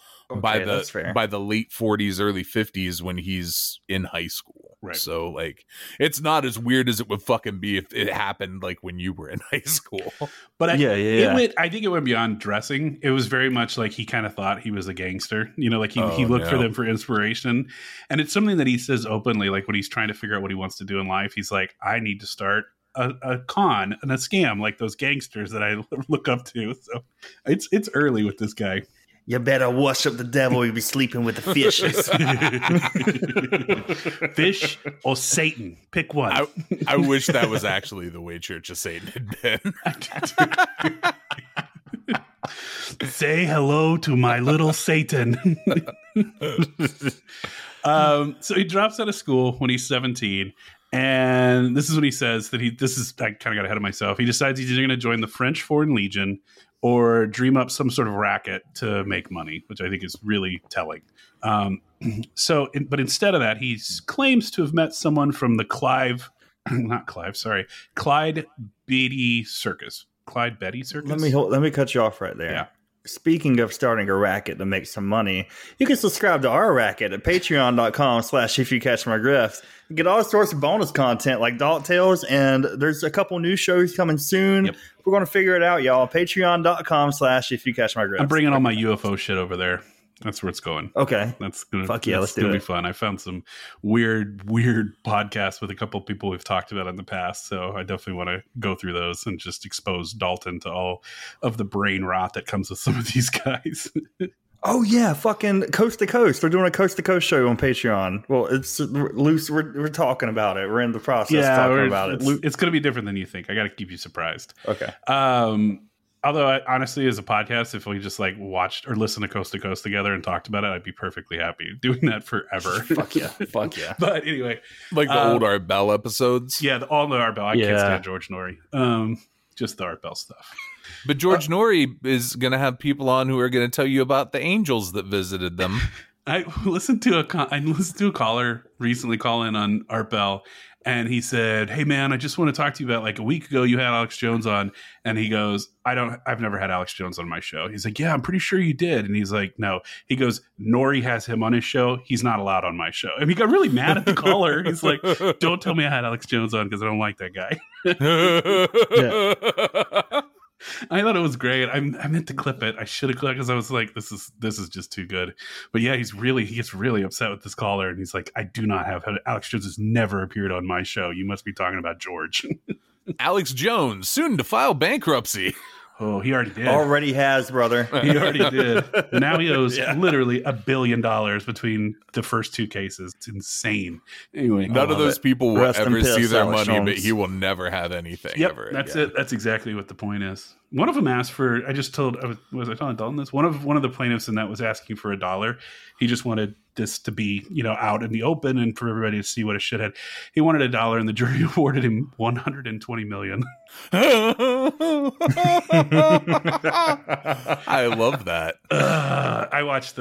by the late 40s, early 50s when he's in high school. Right. So like, it's not as weird as it would fucking be if it happened like when you were in high school. But I think it went beyond dressing. It was very much like he kind of thought he was a gangster, you know, like he looked for them for inspiration. And it's something that he says openly, like when he's trying to figure out what he wants to do in life, he's like, I need to start a con and a scam like those gangsters that I look up to. So it's early with this guy. You better wash up the devil. You'll be sleeping with the fishes. Fish or Satan. Pick one. I wish that was actually the way Church of Satan had been. Say hello to my little Satan. So he drops out of school when he's 17. And this is when he says that I kind of got ahead of myself. He decides he's either going to join the French Foreign Legion or dream up some sort of racket to make money, which I think is really telling. But instead of that, he claims to have met someone from the Clyde Betty Circus. Let me cut you off right there. Yeah. Speaking of starting a racket to make some money, you can subscribe to our racket at patreon.com/ifyoucatchmygrifts. Get all sorts of bonus content like Dog Tales, and there's a couple new shows coming soon. Yep. We're going to figure it out, y'all. Patreon.com/ifyoucatchmygrifts. I'm bringing all my UFO shit over there. That's where it's going. Okay. That's gonna be fun. I found some weird podcasts with a couple of people we've talked about in the past. So I definitely want to go through those and just expose Dalton to all of the brain rot that comes with some of these guys. Oh yeah, fucking Coast to Coast. We're doing a Coast to Coast show on Patreon. Well, it's loose. We're talking about it. We're in the process talking about it. It's going to be different than you think. I got to keep you surprised. Okay. Although, honestly, as a podcast, if we just like watched or listened to Coast together and talked about it, I'd be perfectly happy doing that forever. Fuck yeah. But anyway. Like the old Art Bell episodes? Yeah, all the Art Bell. I can't stand George Norrie. Just the Art Bell stuff. But George Norrie is going to have people on who are going to tell you about the angels that visited them. I listened to a caller recently call in on Art Bell. And he said, hey, man, I just want to talk to you about like a week ago you had Alex Jones on. And he goes, I've never had Alex Jones on my show. He's like, yeah, I'm pretty sure you did. And he's like, no. He goes, Norrie has him on his show. He's not allowed on my show. And he got really mad at the caller. He's like, don't tell me I had Alex Jones on because I don't like that guy. Yeah. I thought it was great. I meant to clip it. I should have clipped it because I was like, this is just too good. But yeah, he gets really upset with this caller. And he's like, I do not have Alex Jones has never appeared on my show. You must be talking about George. Alex Jones, soon to file bankruptcy. Oh, he already did. Already has, brother. He already did. Now he owes literally $1 billion between the first two cases. It's insane. Anyway, none of those people will ever see their money, but he will never have anything. Yep, ever. That's it. That's exactly what the point is. One of them asked for. Was I telling Dalton this? One of the plaintiffs in that was asking for $1. He just wanted this to be, you know, out in the open and for everybody to see what a shithead. He wanted $1 and the jury awarded him $120 million. I love that. I watched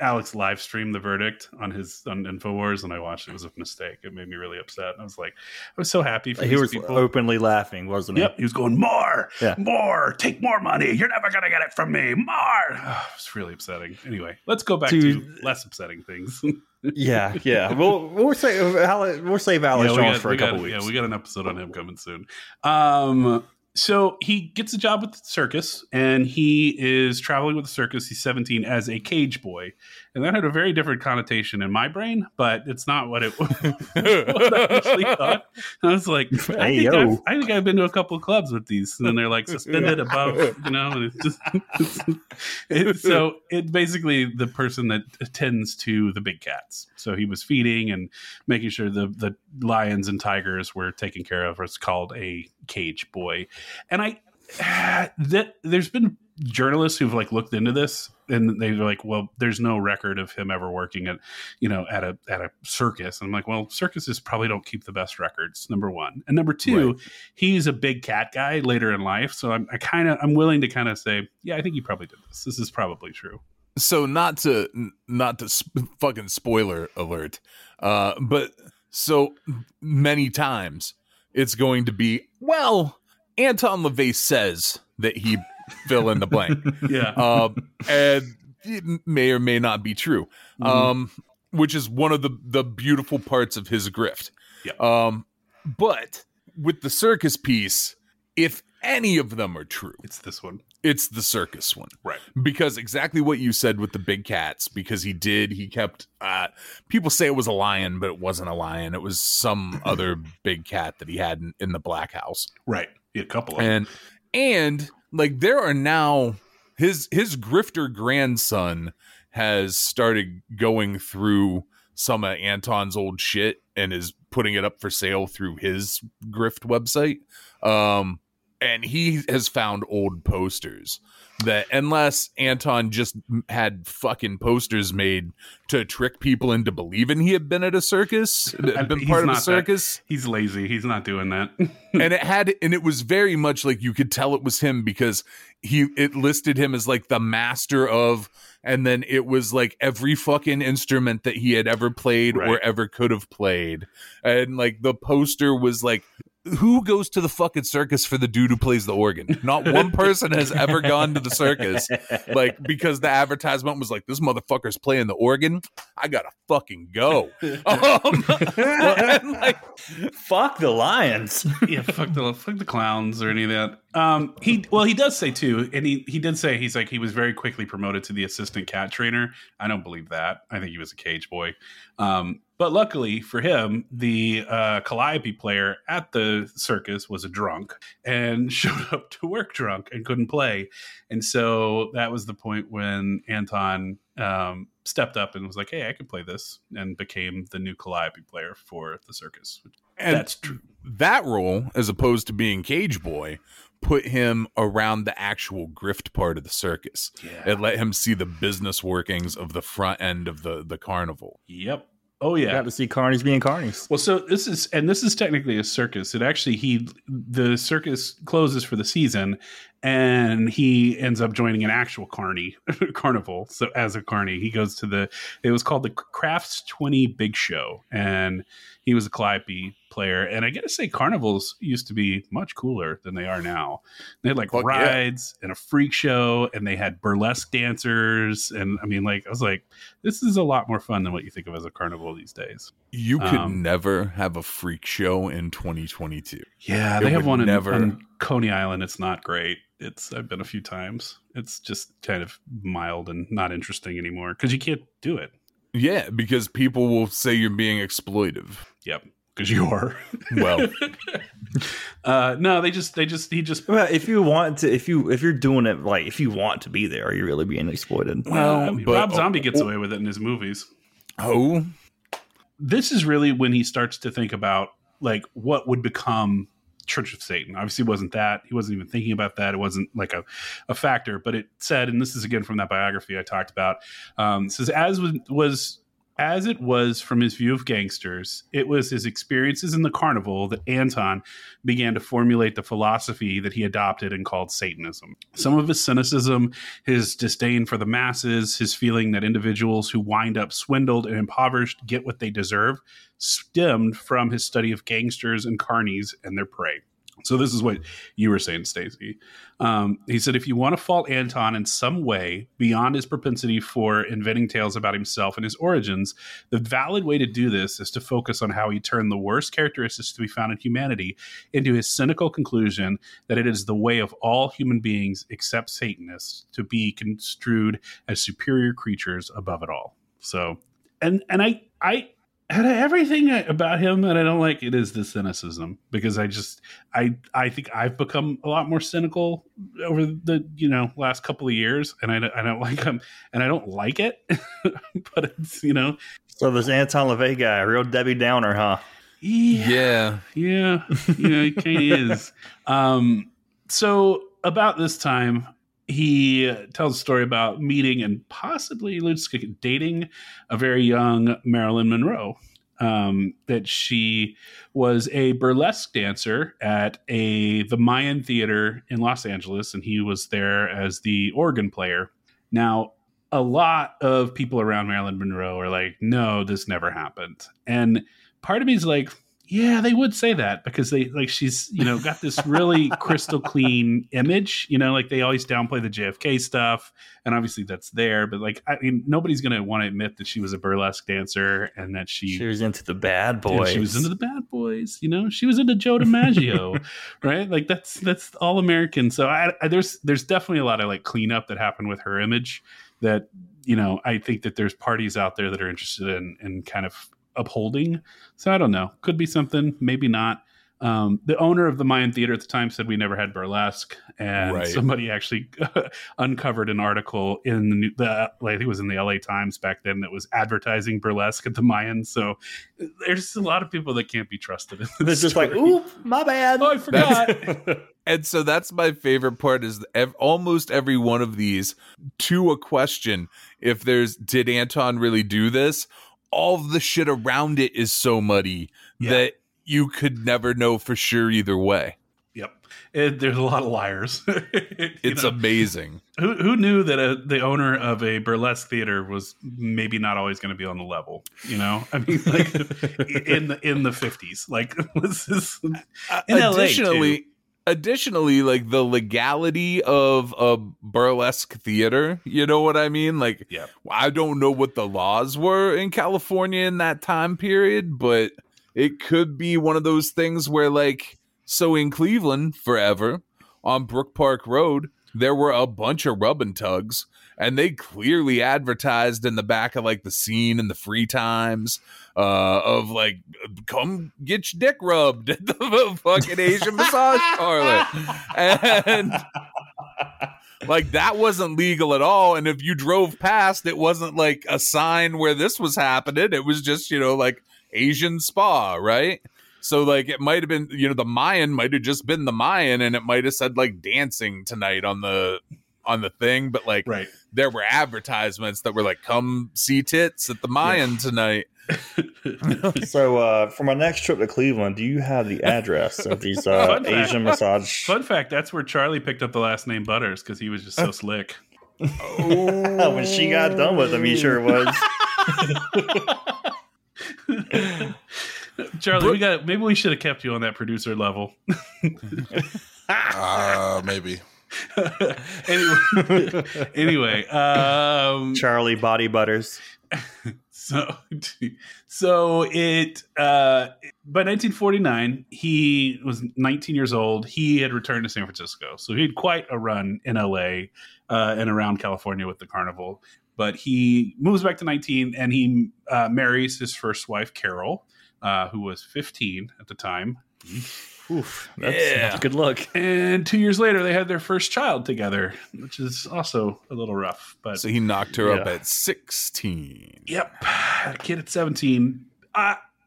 Alex live stream the verdict on InfoWars, and I watched it. It was a mistake. It made me really upset. I was so happy for these people. He was openly laughing, wasn't he? Yep. He was going, more, take more money. You're never going to get it from me. More. Oh, it was really upsetting. Anyway, let's go back to less upsetting things. Yeah. We'll save Alex Jones for a couple weeks. Yeah, we got an episode on him coming soon. So he gets a job with the circus, and he is traveling with the circus. He's 17 as a cage boy, and that had a very different connotation in my brain, but it's not what it was. What I actually thought. And I was like, I think I've been to a couple of clubs with these, and then they're like suspended above, you know. And it's just, so it's basically the person that attends to the big cats. So he was feeding and making sure the lions and tigers were taken care of. It's called a cage boy. And there's been journalists who've like looked into this, and they're like, well, there's no record of him ever working at, you know, at a circus. And I'm like, well, circuses probably don't keep the best records. Number one. And number two, He's a big cat guy later in life. So I'm willing to kind of say, yeah, I think he probably did this. This is probably true. So not to fucking spoiler alert, but so many times it's going to be, well, Anton LaVey says that he fill in the blank. Yeah. And it may or may not be true. Mm-hmm. Which is one of the beautiful parts of his grift. Yeah. But with the circus piece, if any of them are true, it's this one. It's the circus one. Right. Because exactly what you said with the big cats, because he kept, people say it was a lion, but it wasn't a lion. It was some other big cat that he had in the Black House. Right. A couple of them. And like there are now his grifter grandson has started going through some of Anton's old shit and is putting it up for sale through his grift website. And he has found old posters that, unless Anton just had fucking posters made to trick people into believing he had been at a circus, been part of a circus. He's lazy. He's not doing that. And it was very much like you could tell it was him, because it listed him as like the master of, and then it was like every fucking instrument that he had ever played or ever could have played. And like the poster was like, who goes to the fucking circus for the dude who plays the organ? Not one person has ever gone to the circus, like, because the advertisement was like, this motherfucker's playing the organ. I gotta fucking go. Fuck the lions. Yeah, fuck the clowns or any of that. He does say too, and he did say, he's like, he was very quickly promoted to the assistant cat trainer. I don't believe that. I think he was a cage boy. But luckily for him, the calliope player at the circus was a drunk and showed up to work drunk and couldn't play. And so that was the point when Anton stepped up and was like, hey, I can play this, and became the new calliope player for the circus. And that's true. That role, as opposed to being cage boy, put him around the actual grift part of the circus. Yeah. It let him see the business workings of the front end of the carnival. Yep. Oh yeah, got to see carnies being carnies. Well, so this is technically a circus. It actually, the circus closes for the season, and he ends up joining an actual carny carnival. So as a carny, he goes to it was called the Crafts 20 Big Show, and he was a calliope player. And I gotta say, carnivals used to be much cooler than they are now. They had like rides and a freak show, and they had burlesque dancers. And I mean, like, I was like, this is a lot more fun than what you think of as a carnival these days. You could never have a freak show in 2022. Yeah, they have one in Coney Island. It's not great. I've been a few times. It's just kind of mild and not interesting anymore, because you can't do it. Yeah, because people will say you're being exploitive. Yep. Because you are. Well, no, he just. Well, if you're doing it, like, if you want to be there, are you really being exploited? Well, I mean, Rob Zombie gets away with it in his movies. Oh, this is really when he starts to think about like what would become Church of Satan. Obviously, it wasn't that. He wasn't even thinking about that. It wasn't like a factor. But it said, and this is again from that biography I talked about. Says as it was from his view of gangsters, it was his experiences in the carnival that Anton began to formulate the philosophy that he adopted and called Satanism. Some of his cynicism, his disdain for the masses, his feeling that individuals who wind up swindled and impoverished get what they deserve, stemmed from his study of gangsters and carnies and their prey. So this is what you were saying, Stacey. He said, if you want to fault Anton in some way beyond his propensity for inventing tales about himself and his origins, the valid way to do this is to focus on how he turned the worst characteristics to be found in humanity into his cynical conclusion that it is the way of all human beings except Satanists to be construed as superior creatures above it all. So, and I had everything about him that I don't like, it is the cynicism, because I think I've become a lot more cynical over the last couple of years, and I don't like him, and I don't like it. But it's So this Anton LaVey guy, real Debbie Downer, huh? Yeah, he kind of is. So about this time, he tells a story about meeting and possibly dating a very young Marilyn Monroe, that she was a burlesque dancer at the Mayan Theater in Los Angeles, and he was there as the organ player. Now, a lot of people around Marilyn Monroe are like, no, this never happened. And part of me is like, Yeah, they would say that because they like she's, you know, got this really crystal clean image, you know, like they always downplay the JFK stuff. And obviously that's there. But like, I mean, nobody's going to want to admit that she was a burlesque dancer and that she was into the bad boys. She was into the bad boys. You know, she was into Joe DiMaggio. Right. Like that's all American. So there's definitely a lot of like cleanup that happened with her image that, you know, I think that there's parties out there that are interested in kind of upholding. So I don't know. Could be something, maybe not. The owner of the Mayan Theater at the time said we never had burlesque, and somebody actually uncovered an article in I think it was in the LA Times back then that was advertising burlesque at the Mayan. So there's a lot of people that can't be trusted in this. It's just like, oop, my bad. Oh, I forgot. And so that's my favorite part is almost every one of these to a question. If there's, did Anton really do this? All the shit around it is so muddy that you could never know for sure either way. Yep. There's a lot of liars. It's amazing. Who knew that the owner of a burlesque theater was maybe not always going to be on the level, you know? I mean, like in the 50s, like this is in additionally, LA too. Additionally, like the legality of a burlesque theater, you know what I mean? Like, I don't know what the laws were in California in that time period, but it could be one of those things where, like, so in Cleveland forever on Brook Park Road, there were a bunch of rub and tugs, and they clearly advertised in the back of like the Scene and the Free Times of like, come get your dick rubbed at the fucking Asian massage parlor. And like that wasn't legal at all. And if you drove past, it wasn't like a sign where this was happening. It was just, you know, like Asian spa, right? So, like, it might have been, you know, the Mayan might have just been the Mayan, and it might have said, like, dancing tonight on the thing. But, like, there were advertisements that were, like, come see tits at the Mayan tonight. So, for my next trip to Cleveland, do you have the address of these Asian massage? Fun fact, that's where Charlie picked up the last name Butters, because he was just so slick. Oh. When she got done with him, he sure was. Charlie, maybe we should have kept you on that producer level. Maybe. Anyway. Charlie Body Butters. By 1949, he was 19 years old. He had returned to San Francisco. So he had quite a run in LA and around California with the carnival. But he moves back to 19 and he marries his first wife, Carol. Who was 15 at the time. Oof, that's good luck. And 2 years later, they had their first child together, which is also a little rough. But so he knocked her up at 16. Yep. Had a kid at 17.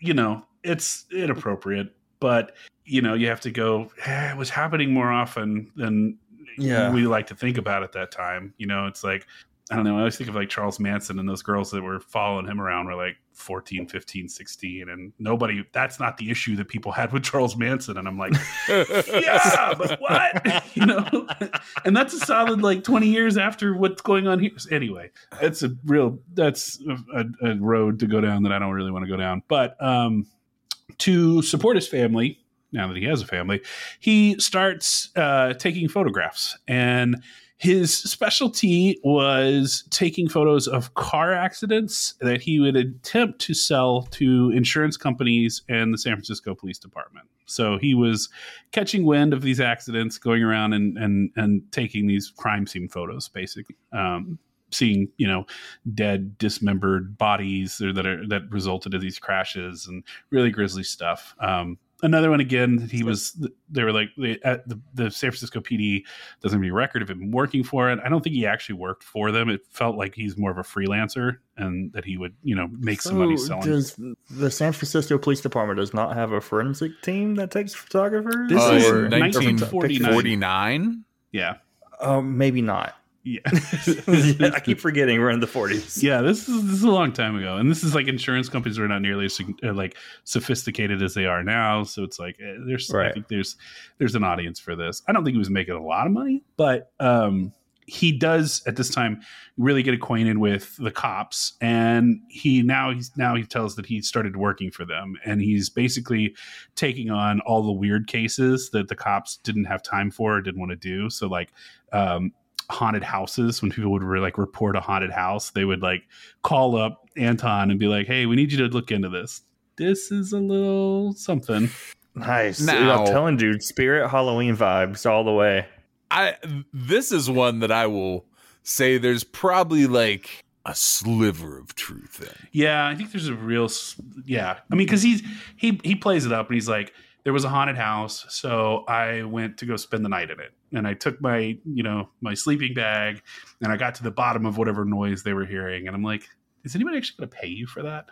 You know, it's inappropriate, but, you know, you have to go, it was happening more often than we like to think about at that time. You know, it's like, I don't know. I always think of like Charles Manson and those girls that were following him around were like 14, 15, 16. And that's not the issue that people had with Charles Manson. And I'm like, yeah, but what? You know? And that's a solid like 20 years after what's going on here. So anyway, that's a road to go down that I don't really want to go down. But to support his family, now that he has a family, he starts taking photographs. And his specialty was taking photos of car accidents that he would attempt to sell to insurance companies and the San Francisco Police Department. So he was catching wind of these accidents, going around and taking these crime scene photos, basically. Seeing, you know, dead, dismembered bodies that resulted in these crashes and really grisly stuff. Another one again. The San Francisco PD doesn't have any record of him working for it. I don't think he actually worked for them. It felt like he's more of a freelancer and that he would, you know, make some money selling. The San Francisco Police Department does not have a forensic team that takes photographers. This is 1949. Yeah, maybe not. Yeah. I keep forgetting we're in the 40s. Yeah, this is a long time ago, and this is like insurance companies were not nearly as like sophisticated as they are now. So it's like I think there's an audience for this. I don't think he was making a lot of money, but he does at this time really get acquainted with the cops, and he tells that he started working for them, and he's basically taking on all the weird cases that the cops didn't have time for or didn't want to do. So like haunted houses, when people would report a haunted house, they would call up Anton and be like, hey, we need you to look into this. This is a little something. Nice. Now, I'm telling you, Spirit Halloween vibes all the way. This is one that I will say there's probably a sliver of truth in. Yeah, I think there's a real, yeah. I mean, because he plays it up and he's like, there was a haunted house, so I went to go spend the night in it. And I took my, my sleeping bag, and I got to the bottom of whatever noise they were hearing. And I'm like, is anybody actually going to pay you for that?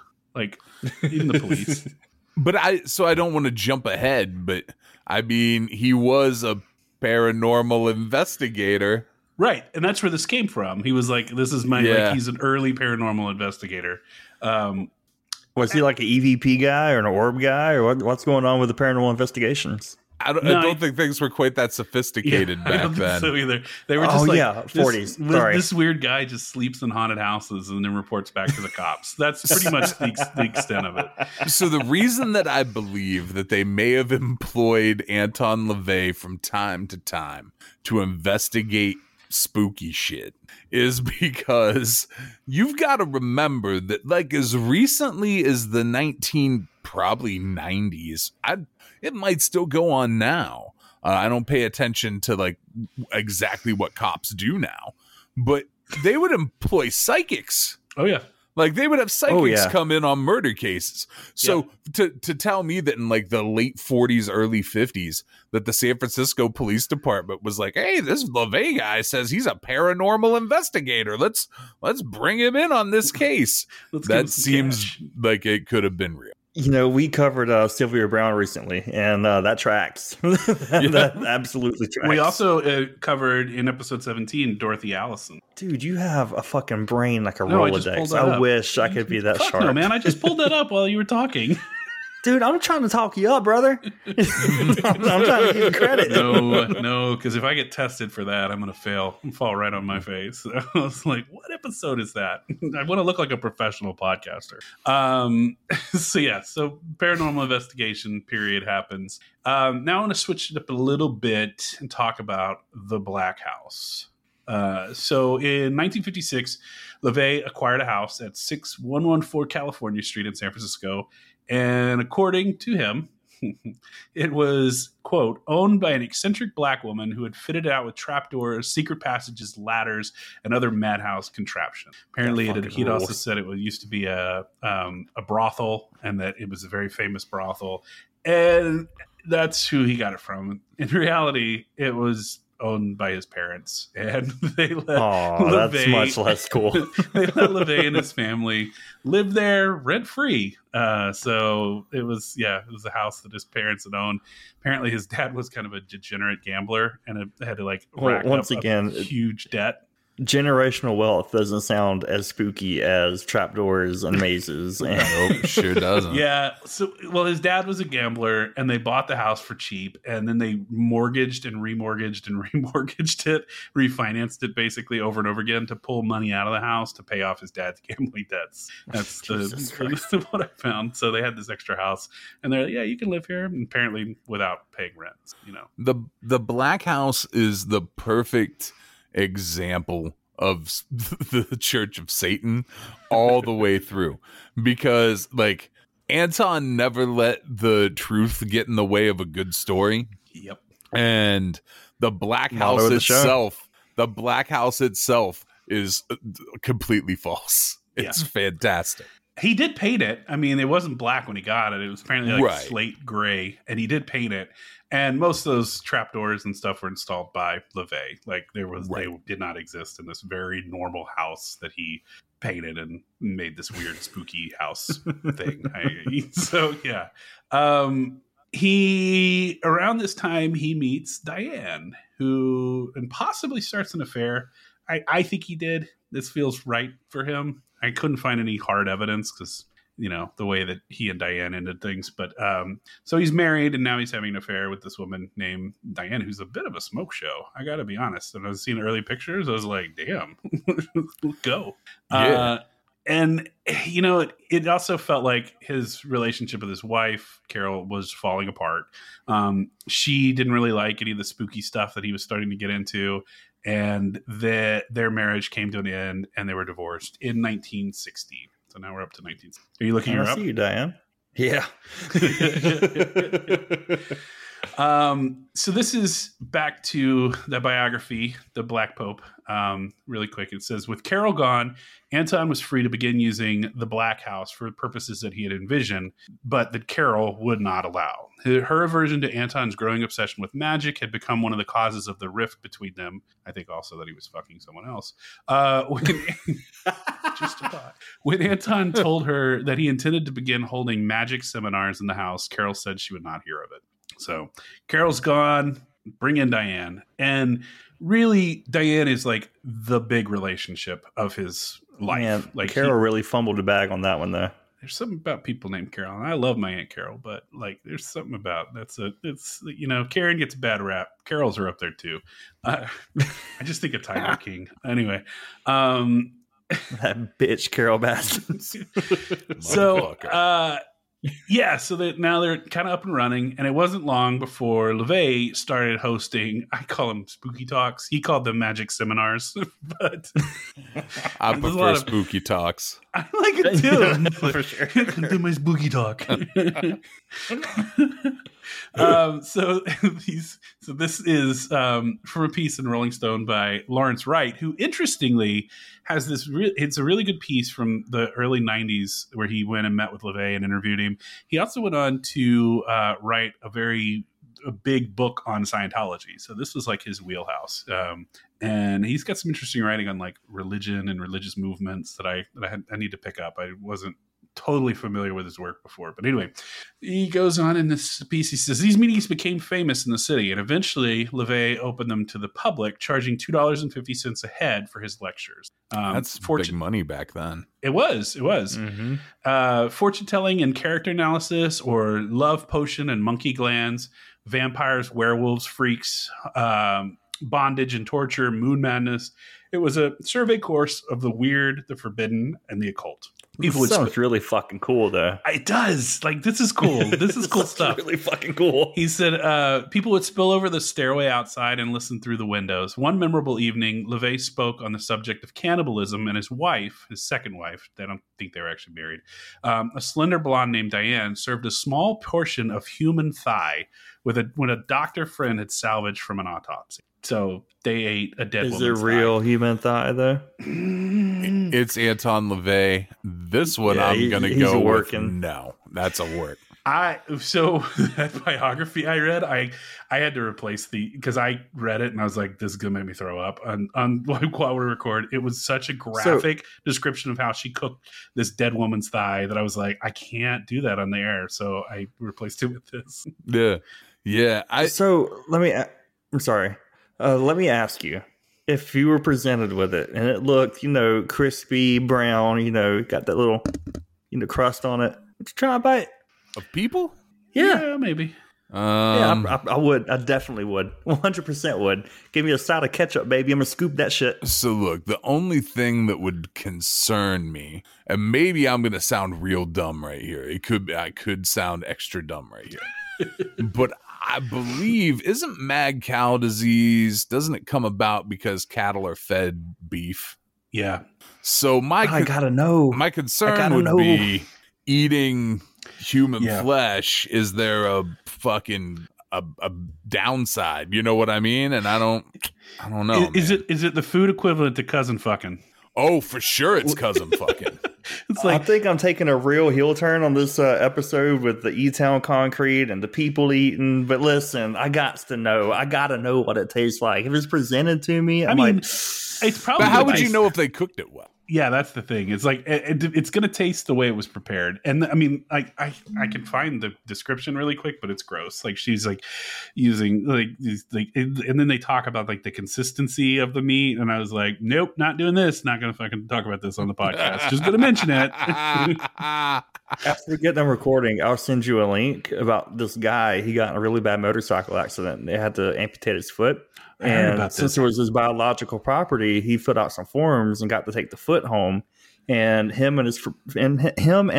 Even the police. But so I don't want to jump ahead, but I mean, he was a paranormal investigator, right? And that's where this came from. He was like, this is my he's an early paranormal investigator. Was he like an EVP guy or an orb guy, or what's going on with the paranormal investigations? I don't think things were quite that sophisticated back then. So either they were just 40s. This weird guy just sleeps in haunted houses and then reports back to the cops. That's pretty much the extent of it. So the reason that I believe that they may have employed Anton LaVey from time to time to investigate spooky shit is because you've got to remember that as recently as the 90s, it might still go on now. I don't pay attention to exactly what cops do now, but they would employ psychics. Oh yeah. They would have psychics come in on murder cases. So to tell me that in the late 40s, early 50s, that the San Francisco Police Department was like, hey, this LaVey guy says he's a paranormal investigator. Let's bring him in on this case. That seems like it could have been real. We covered Sylvia Browne recently, and that tracks. That absolutely tracks. We also covered in episode 17 Dorothy Allison. Dude, you have a fucking brain like a Rolodex. I wish I could be that sharp. No, man, I just pulled that up while you were talking. Dude, I'm trying to talk you up, brother. I'm trying to give you credit. No, because if I get tested for that, I'm going to fail and fall right on my face. I was like, what episode is that? I want to look like a professional podcaster. So paranormal investigation period happens. Now I want to switch it up a little bit and talk about the Black House. In 1956, LaVey acquired a house at 6114 California Street in San Francisco. And according to him, it was, quote, owned by an eccentric black woman who had fitted it out with trapdoors, secret passages, ladders, and other madhouse contraptions. Apparently, he'd also said it used to be a brothel, and that it was a very famous brothel. And that's who he got it from. In reality, it was owned by his parents, and they let LaVey, that's much less cool. They let LaVey and his family live there rent free. So it was a house that his parents had owned. Apparently, his dad was kind of a degenerate gambler, and had to rack up a huge debt. Generational wealth doesn't sound as spooky as trapdoors and mazes. Nope, sure doesn't. Yeah. So, his dad was a gambler, and they bought the house for cheap, and then they mortgaged and remortgaged and remortgaged it, refinanced it basically over and over again to pull money out of the house to pay off his dad's gambling debts. That's what I found. So they had this extra house, and they're like, yeah, you can live here, and apparently without paying rent. The Black House is the perfect example of the Church of Satan all the way through, because Anton never let the truth get in the way of a good story. Yep. And the Black House itself, is completely false. It's fantastic. He did paint it. I mean, it wasn't black when he got it. It was apparently slate gray, and he did paint it. And most of those trapdoors and stuff were installed by LaVey. They did not exist in this very normal house that he painted and made this weird spooky house thing. He around this time he meets Diane, who possibly starts an affair. I think he did. This feels right for him. I couldn't find any hard evidence because you know, the way that he and Diane ended things. But so he's married and now he's having an affair with this woman named Diane, who's a bit of a smoke show. I got to be honest. And I was seeing early pictures. I was like, damn, go. Yeah. And, you know, it also felt like his relationship with his wife, Carol, was falling apart. She didn't really like any of the spooky stuff that he was starting to get into. And their marriage came to an end and they were divorced in 1960. So now we're up to 19. Are you looking her up? I see you, Diane. Yeah. So this is back to the biography, The Black Pope, really quick. It says, with Carol gone, Anton was free to begin using the Black House for purposes that he had envisioned, but that Carol would not allow. Her aversion to Anton's growing obsession with magic had become one of the causes of the rift between them. I think also that he was fucking someone else. Just a thought. When Anton told her that he intended to begin holding magic seminars in the house, Carol said she would not hear of it. So Carol's gone, bring in Diane. And really, Diane is like the big relationship of his life. Yeah, like Carol really fumbled the bag on that one, though. There's something about people named Carol. And I love my Aunt Carol, but like there's something about it's, you know, Karen gets a bad rap. Carols are up there, too. I just think of Tiger King. Anyway. That bitch, Carol Baskins. So, yeah, so that now they're kind of up and running, and it wasn't long before LeVay started hosting. I call them spooky talks. He called them magic seminars, but I prefer spooky talks. I like it too, for sure. Do my spooky talk. So this is from a piece in Rolling Stone by Lawrence Wright, who interestingly has this. It's a really good piece from the early '90s where he went and met with LeVay and interviewed him. He also went on to write a big book on Scientology. So this was like his wheelhouse. And he's got some interesting writing on like religion and religious movements that I need to pick up. I wasn't totally familiar with his work before. But anyway, he goes on in this piece. He says, these meetings became famous in the city, and eventually LeVay opened them to the public, charging $2.50 a head for his lectures. That's big money back then. It was. Mm-hmm. Fortune telling and character analysis, or love potion and monkey glands, vampires, werewolves, freaks, bondage and torture, moon madness. It was a survey course of the weird, the forbidden, and the occult. Sounds really fucking cool, though. It does. Like, this is cool. This is cool stuff. Really fucking cool. He said people would spill over the stairway outside and listen through the windows. One memorable evening, LeVay spoke on the subject of cannibalism, and his wife, his second wife, I don't think they were actually married, a slender blonde named Diane, served a small portion of human thigh when a doctor friend had salvaged from an autopsy. So they ate a dead woman's thigh. Is there real human thigh, though? It's Anton LaVey. This one I'm going to go working. With. No, that's a work. So that biography I read, I had to replace because I read it and I was like, this is going to make me throw up on while we record. It was such a graphic description of how she cooked this dead woman's thigh that I was like, I can't do that on the air. So I replaced it with this. Yeah. Yeah. I'm sorry. Let me ask you, if you were presented with it and it looked, you know, crispy brown, you know, got that little, you know, crust on it, would you try a bite? Of people? Yeah, maybe. I would. I definitely would. 100% would. Give me a side of ketchup, baby. I'm going to scoop that shit. So look, the only thing that would concern me, and maybe I'm going to sound real dumb right here. I could sound extra dumb right here. But I believe, isn't mad cow disease, doesn't it come about because cattle are fed beef? Yeah. So I gotta know. My concern would be eating human flesh. Is there a fucking a downside? You know what I mean? And I don't know. Is it the food equivalent to cousin fucking? Oh, for sure, it's cousin fucking. It's like, I think I'm taking a real heel turn on this episode with the E-Town concrete and the people eating. But listen, I got to know. I got to know what it tastes like. If it's presented to me, I mean, it's probably. But how would you know if they cooked it well? Yeah, that's the thing. It's like it's going to taste the way it was prepared. And I mean, I can find the description really quick, but it's gross. Like she's like using like these like, and then they talk about like the consistency of the meat, and I was like, nope, not doing this. Not going to fucking talk about this on the podcast. Just going to mention it. After we get done recording, I'll send you a link about this guy. He got in a really bad motorcycle accident, and they had to amputate his foot. And since it was his biological property, he filled out some forms and got to take the foot home. And him and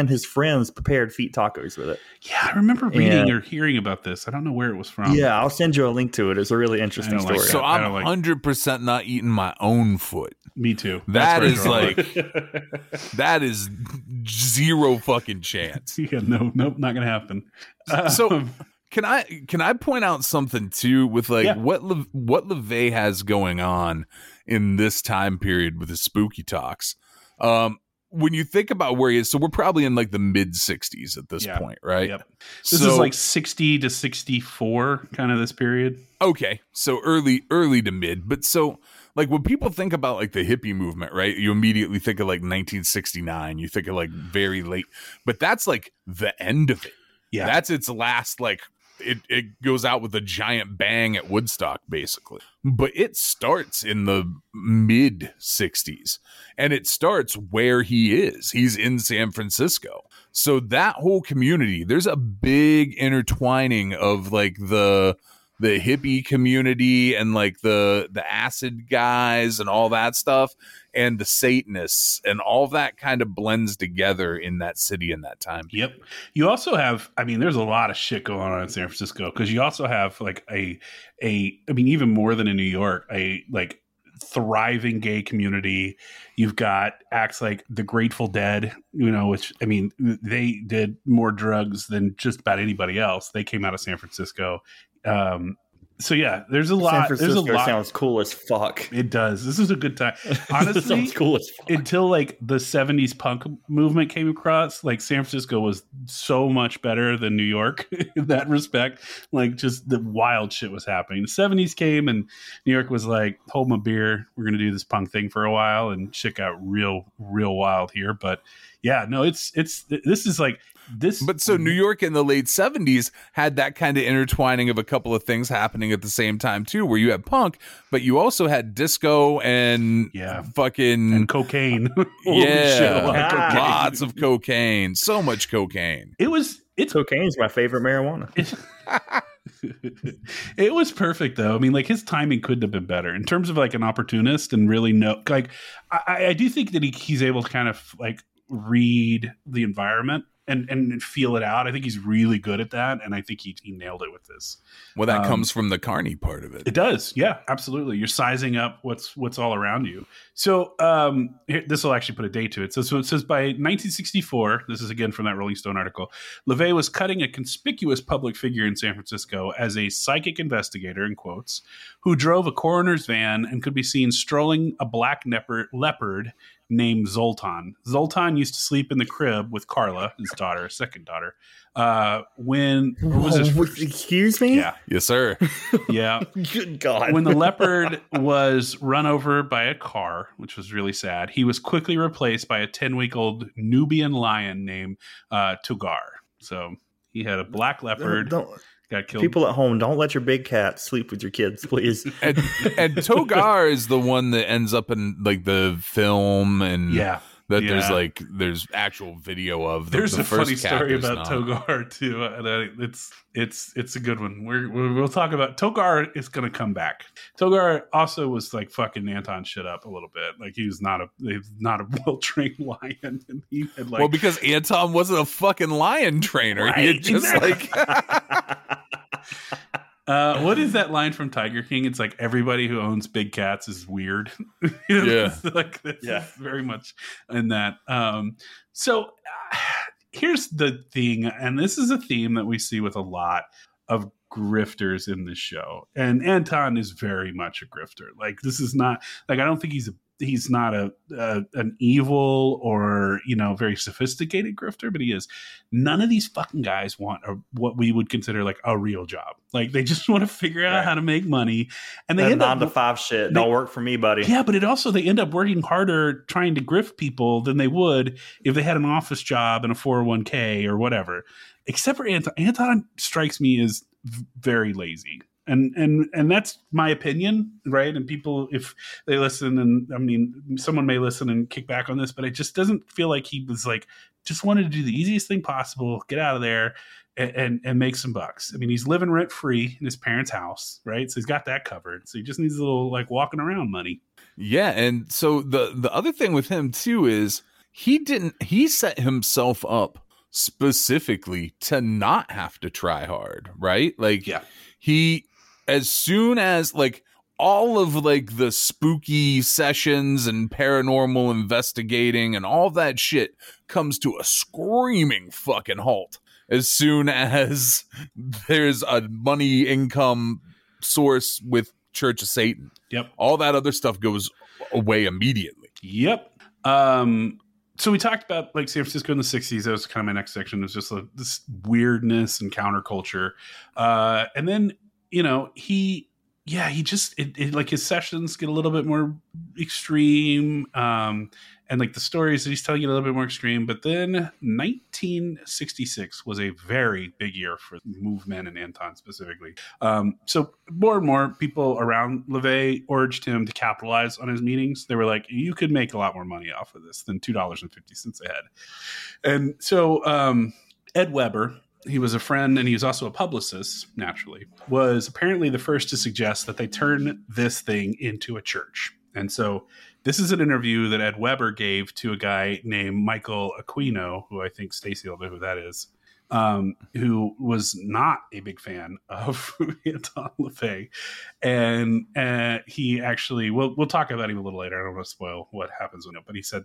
his friends prepared feet tacos with it. Yeah, I remember reading or hearing about this. I don't know where it was from. Yeah, I'll send you a link to it. It's a really interesting story. So I'm 100% not eating my own foot. Me too. That is zero fucking chance. Yeah, nope, not gonna happen. So can I point out something too with what LeVay has going on in this time period with his spooky talks? When you think about where he is, so we're probably in like the mid 60s at this point, right? Yep. This is like 60 to 64 kind of this period. Okay. So early to mid, but so like when people think about like the hippie movement, right? You immediately think of like 1969, you think of like very late, but that's like the end of it. Yeah. That's its last, like it goes out with a giant bang at Woodstock basically, but it starts in the mid 60s and it starts where he is. He's in San Francisco. So that whole community, there's a big intertwining of like the hippie community and like the acid guys and all that stuff and the Satanists and all that kind of blends together in that city in that time. Yep. You also have, I mean, there's a lot of shit going on in San Francisco because you also have like even more than in New York, a like thriving gay community. You've got acts like the Grateful Dead, you know, which, I mean, they did more drugs than just about anybody else. They came out of San Francisco. So yeah, there's a lot. San Francisco sounds cool as fuck. It does. This is a good time. Honestly, sounds cool as fuck. Until like the 70s punk movement came across, like San Francisco was so much better than New York in that respect. Like just the wild shit was happening. The 70s came and New York was like, hold my beer. We're going to do this punk thing for a while. And shit got real, real wild here. But yeah, no, this is like this. But so New York in the late 70s had that kind of intertwining of a couple of things happening at the same time too, where you had punk, but you also had disco and fucking and cocaine. Cocaine. Lots of cocaine, so much cocaine. Cocaine's my favorite marijuana. It was perfect though. I mean, like his timing couldn't have been better in terms of like an opportunist and really I do think that he's able to kind of like read the environment and feel it out. I think he's really good at that, and I think he nailed it with this. Well, that comes from the Carney part of it. It does, yeah, absolutely. You're sizing up what's all around you. So this will actually put a date to it. So it says by 1964, this is again from that Rolling Stone article, LeVay was cutting a conspicuous public figure in San Francisco as a psychic investigator, in quotes, who drove a coroner's van and could be seen strolling a black leopard named Zoltan. Zoltan used to sleep in the crib with Carla, his daughter, second daughter. Excuse me? Yeah. Yes, sir. Yeah. Good God. When the leopard was run over by a car, which was really sad, he was quickly replaced by a 10-week-old Nubian lion named Tugar. So he had a black leopard. Got killed. People at home, don't let your big cat sleep with your kids, please. And Togar is the one that ends up in like the film, and there's actual video of. There's a funny story about Togar too. It's a good one. We'll talk about Togar is going to come back. Togar also was like fucking Anton shit up a little bit. Like he was not a well trained lion, and he had like because Anton wasn't a fucking lion trainer. Right? He had just like. What is that line from Tiger King? It's like everybody who owns big cats is weird. It's very much in that. So here's the thing, and this is a theme that we see with a lot of grifters in the show. And Anton is very much a grifter. Like this is not like I don't think he's not an evil or, you know, very sophisticated grifter, but he is. None of these fucking guys want what we would consider like a real job. Like they just want to figure out how to make money, and they end up 9 to 5 shit. Don't work for me, buddy. Yeah, but they end up working harder trying to grift people than they would if they had an office job and a 401k or whatever. Except for Anton strikes me as very lazy. And that's my opinion, right? And people, if they listen, and I mean, someone may listen and kick back on this, but it just doesn't feel like he was like, just wanted to do the easiest thing possible, get out of there and make some bucks. I mean, he's living rent free in his parents' house, right? So he's got that covered. So he just needs a little like walking around money. Yeah. And so the other thing with him too is he set himself up specifically to not have to try hard, right? Like, yeah. He, as soon as like all of like the spooky sessions and paranormal investigating and all that shit comes to a screaming fucking halt, as soon as there's a money income source with Church of Satan. Yep. All that other stuff goes away immediately. Yep. So we talked about like San Francisco in the 60s. That was kind of my next section. It was just like this weirdness and counterculture. And then, you know, he just like his sessions get a little bit more extreme. And like the stories that he's telling you a little bit more extreme. But then 1966 was a very big year for the movement and Anton specifically. So more and more people around LaVey urged him to capitalize on his meetings. They were like, you could make a lot more money off of this than $2.50 a head. And so Ed Weber, he was a friend and he was also a publicist, naturally, was apparently the first to suggest that they turn this thing into a church. And so this is an interview that Ed Weber gave to a guy named Michael Aquino, who I think Stacy will know who that is, who was not a big fan of Anton LaVey. And he actually, we'll talk about him a little later. I don't want to spoil what happens with him, but he said,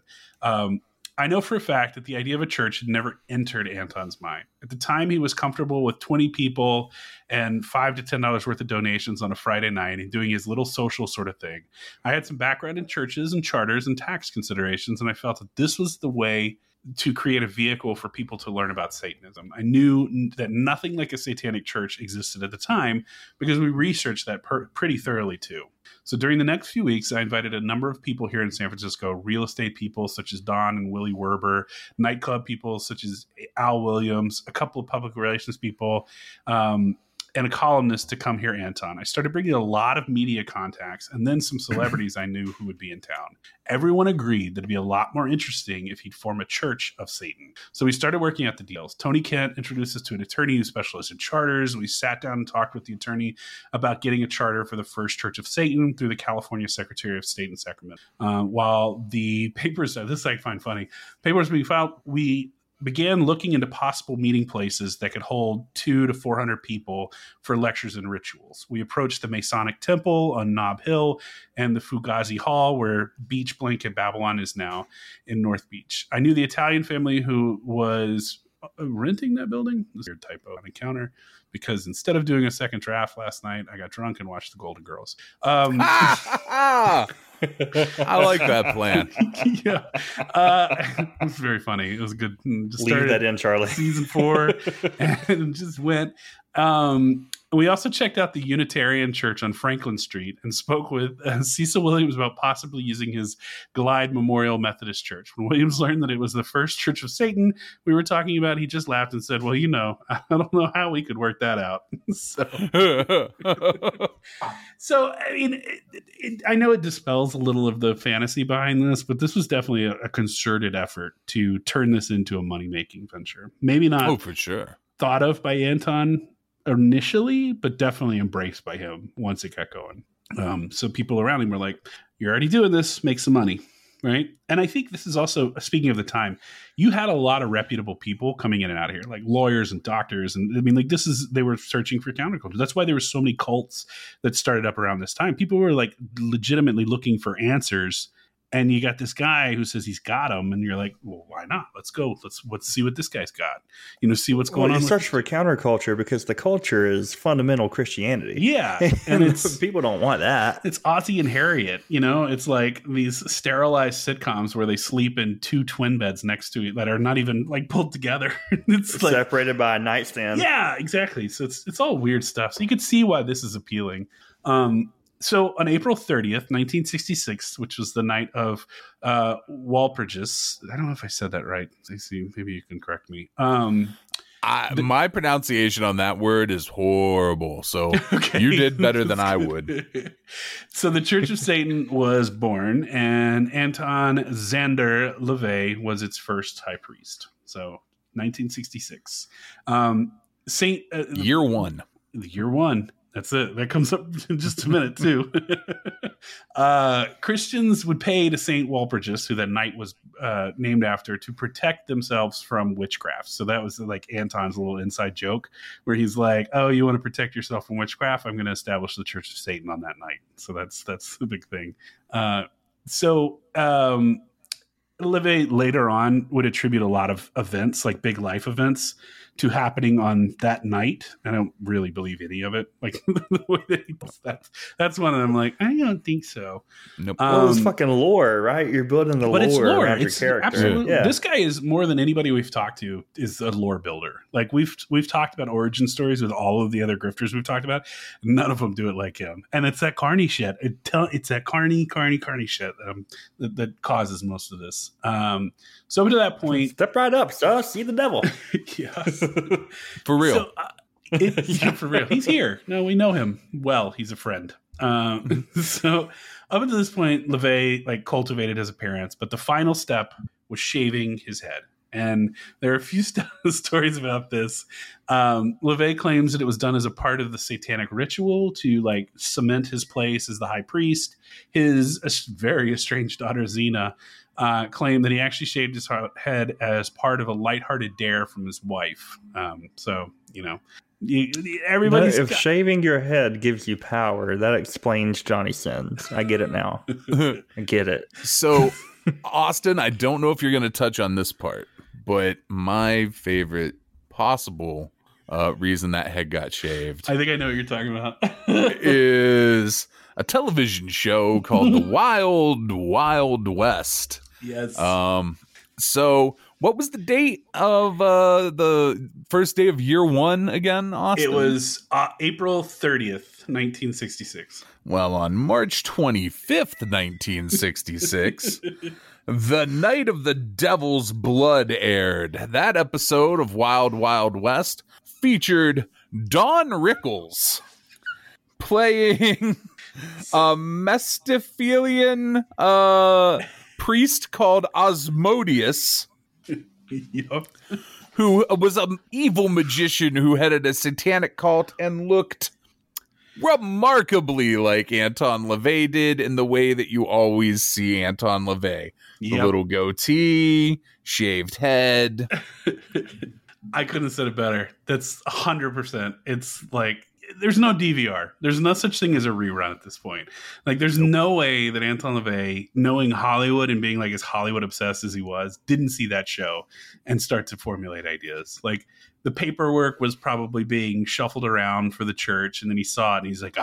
I know for a fact that the idea of a church had never entered Anton's mind. At the time, he was comfortable with 20 people and $5 to $10 worth of donations on a Friday night and doing his little social sort of thing. I had some background in churches and charters and tax considerations, and I felt that this was the way to create a vehicle for people to learn about Satanism. I knew that nothing like a satanic church existed at the time because we researched that pretty thoroughly too. So during the next few weeks, I invited a number of people here in San Francisco, real estate people such as Don and Willie Werber, nightclub people such as Al Williams, a couple of public relations people, and a columnist to come hear Anton. I started bringing a lot of media contacts and then some celebrities I knew who would be in town. Everyone agreed that it'd be a lot more interesting if he'd form a Church of Satan. So we started working out the deals. Tony Kent introduced us to an attorney who specialized in charters. We sat down and talked with the attorney about getting a charter for the first Church of Satan through the California Secretary of State in Sacramento. While the papers, this I find funny, papers being filed, we began looking into possible meeting places that could hold 200 to 400 people for lectures and rituals. We approached the Masonic Temple on Nob Hill and the Fugazi Hall, where Beach Blanket Babylon is now in North Beach. I knew the Italian family who was renting that building. This weird typo on the counter, because instead of doing a second draft last night, I got drunk and watched The Golden Girls. I like that plan. Yeah. It was very funny. It was good. Just leave that in, Charlie. Season 4 and just went. We also checked out the Unitarian Church on Franklin Street and spoke with Cecil Williams about possibly using his Glide Memorial Methodist Church. When Williams learned that it was the first Church of Satan we were talking about, he just laughed and said, well, you know, I don't know how we could work that out. So I mean, I know it dispels a little of the fantasy behind this, but this was definitely a concerted effort to turn this into a money-making venture. Maybe not for sure thought of by Anton initially, but definitely embraced by him once it got going. So people around him were like, you're already doing this, make some money, right? And I think this is also, speaking of the time, you had a lot of reputable people coming in and out of here, like lawyers and doctors. And I mean, like this is, they were searching for counterculture. That's why there were so many cults that started up around this time. People were like legitimately looking for answers. And you got this guy who says he's got them, and you're like, well, why not? Let's go. Let's see what this guy's got. You know, see what's going on. You search for counterculture because the culture is fundamental Christianity. Yeah. And it's people don't want that. It's Ozzie and Harriet. You know, it's like these sterilized sitcoms where they sleep in two twin beds next to each that are not even like pulled together. It's like, separated by a nightstand. Yeah, exactly. So it's all weird stuff. So you could see why this is appealing. So on April 30th, 1966, which was the night of Walpurgis, I don't know if I said that right. I see. Maybe you can correct me. My pronunciation on that word is horrible, so okay. You did better than I would. So the Church of Satan was born, and Anton Zander LaVey was its first high priest. So 1966. Year one. Year one. That's it. That comes up in just a minute, too. Christians would pay to St. Walpurgis, who that night was named after, to protect themselves from witchcraft. So that was like Anton's little inside joke where he's like, oh, you want to protect yourself from witchcraft? I'm going to establish the Church of Satan on that night. So that's the big thing. LaVey later on would attribute a lot of events, like big life events, to happening on that night. I don't really believe any of it. Like the way that he does that. That's one that I'm like, I don't think so. Nope. Well, it's fucking lore, right? You're building the lore around your character. Absolutely. Yeah. This guy is more than anybody we've talked to is a lore builder. Like we've talked about origin stories with all of the other grifters we've talked about. None of them do it like him. And it's that carny shit. It's that carny shit that causes most of this. So up to that point, step right up, see the devil. Yes, for real. So, yeah, for real. He's here. No, we know him well. He's a friend. So up until this point, LaVey cultivated his appearance, but the final step was shaving his head. And there are a few stories about this. LaVey claims that it was done as a part of the satanic ritual to cement his place as the high priest. His very estranged daughter Zena claimed that he actually shaved his head as part of a lighthearted dare from his wife. Everybody's if shaving your head gives you power, that explains Johnny Sins. I get it now. I get it. So, Austin, I don't know if you're going to touch on this part, but my favorite possible reason that head got shaved. I think I know what you're talking about. is a television show called The Wild Wild West. Yes. So what was the date of the first day of year one again, Austin? It was April 30th, 1966. Well, on March 25th, 1966, The Night of the Devil's Blood aired. That episode of Wild Wild West featured Don Rickles playing a Mephistophelian priest called Osmodeus, yep. Who was an evil magician who headed a satanic cult and looked remarkably like Anton LaVey did in the way that you always see Anton LaVey. Yep. The little goatee, shaved head. I couldn't have said it better. That's 100%. It's like, there's no DVR. There's no such thing as a rerun at this point. Like, there's no way that Anton LaVey, knowing Hollywood and being as Hollywood obsessed as he was, didn't see that show and start to formulate ideas. Like, the paperwork was probably being shuffled around for the church, and then he saw it, and he's like,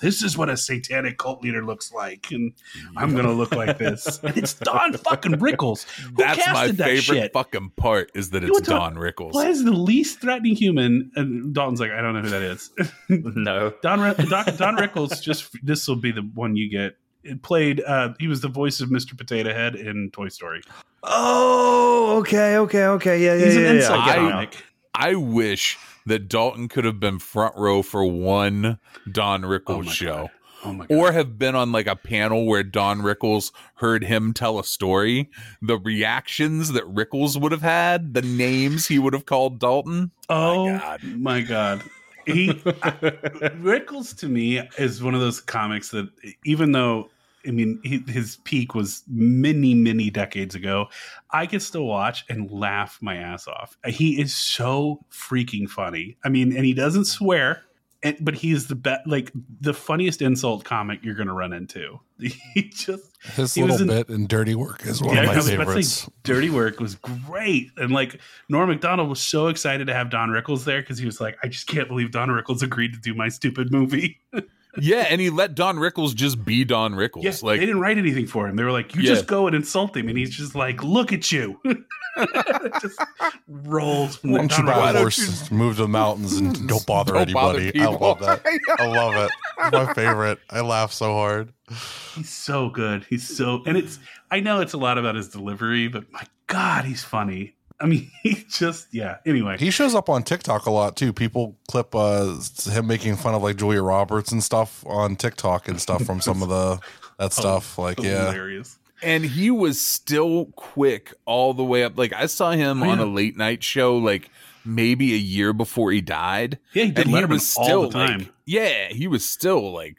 this is what a satanic cult leader looks like, and I'm going to look like this. And it's Don fucking Rickles. That's my favorite fucking part, is that it's Don Rickles. Why is the least threatening human? And Dalton's like, I don't know who that is. No. Don Rickles, this will be the one you get. It played, he was the voice of Mr. Potato Head in Toy Story. Oh, okay. Yeah. He's an insult comic. I wish that Dalton could have been front row for one Don Rickles show. Oh my God. Or have been on a panel where Don Rickles heard him tell a story. The reactions that Rickles would have had, the names he would have called Dalton. Oh, my God. Rickles to me is one of those comics that, even though, I mean, his peak was many, many decades ago, I can still watch and laugh my ass off. He is so freaking funny. I mean, and he doesn't swear, but he is the best, the funniest insult comic you're going to run into. His little bit in Dirty Work is one of my favorites. Dirty Work was great. And Norm Macdonald was so excited to have Don Rickles there because he was like, I just can't believe Don Rickles agreed to do my stupid movie. Yeah, and he let Don Rickles just be Don Rickles. Yeah, they didn't write anything for him. They were like, you just go and insult him. And he's just like, look at you. Just rolls. Why don't you buy a horse, move to the mountains, and don't bother anybody. I love that. I love it. It's my favorite. I laugh so hard. He's so good. I know it's a lot about his delivery, but my God, he's funny. I mean, he just, yeah. Anyway, he shows up on TikTok a lot too. People clip him making fun of like Julia Roberts and stuff on TikTok and stuff from some of that stuff. Like, yeah. Hilarious. And he was still quick all the way up. Like, I saw him on a late night show, like maybe a year before he died. Yeah, he did. He was still all the time. Like, yeah, he was still like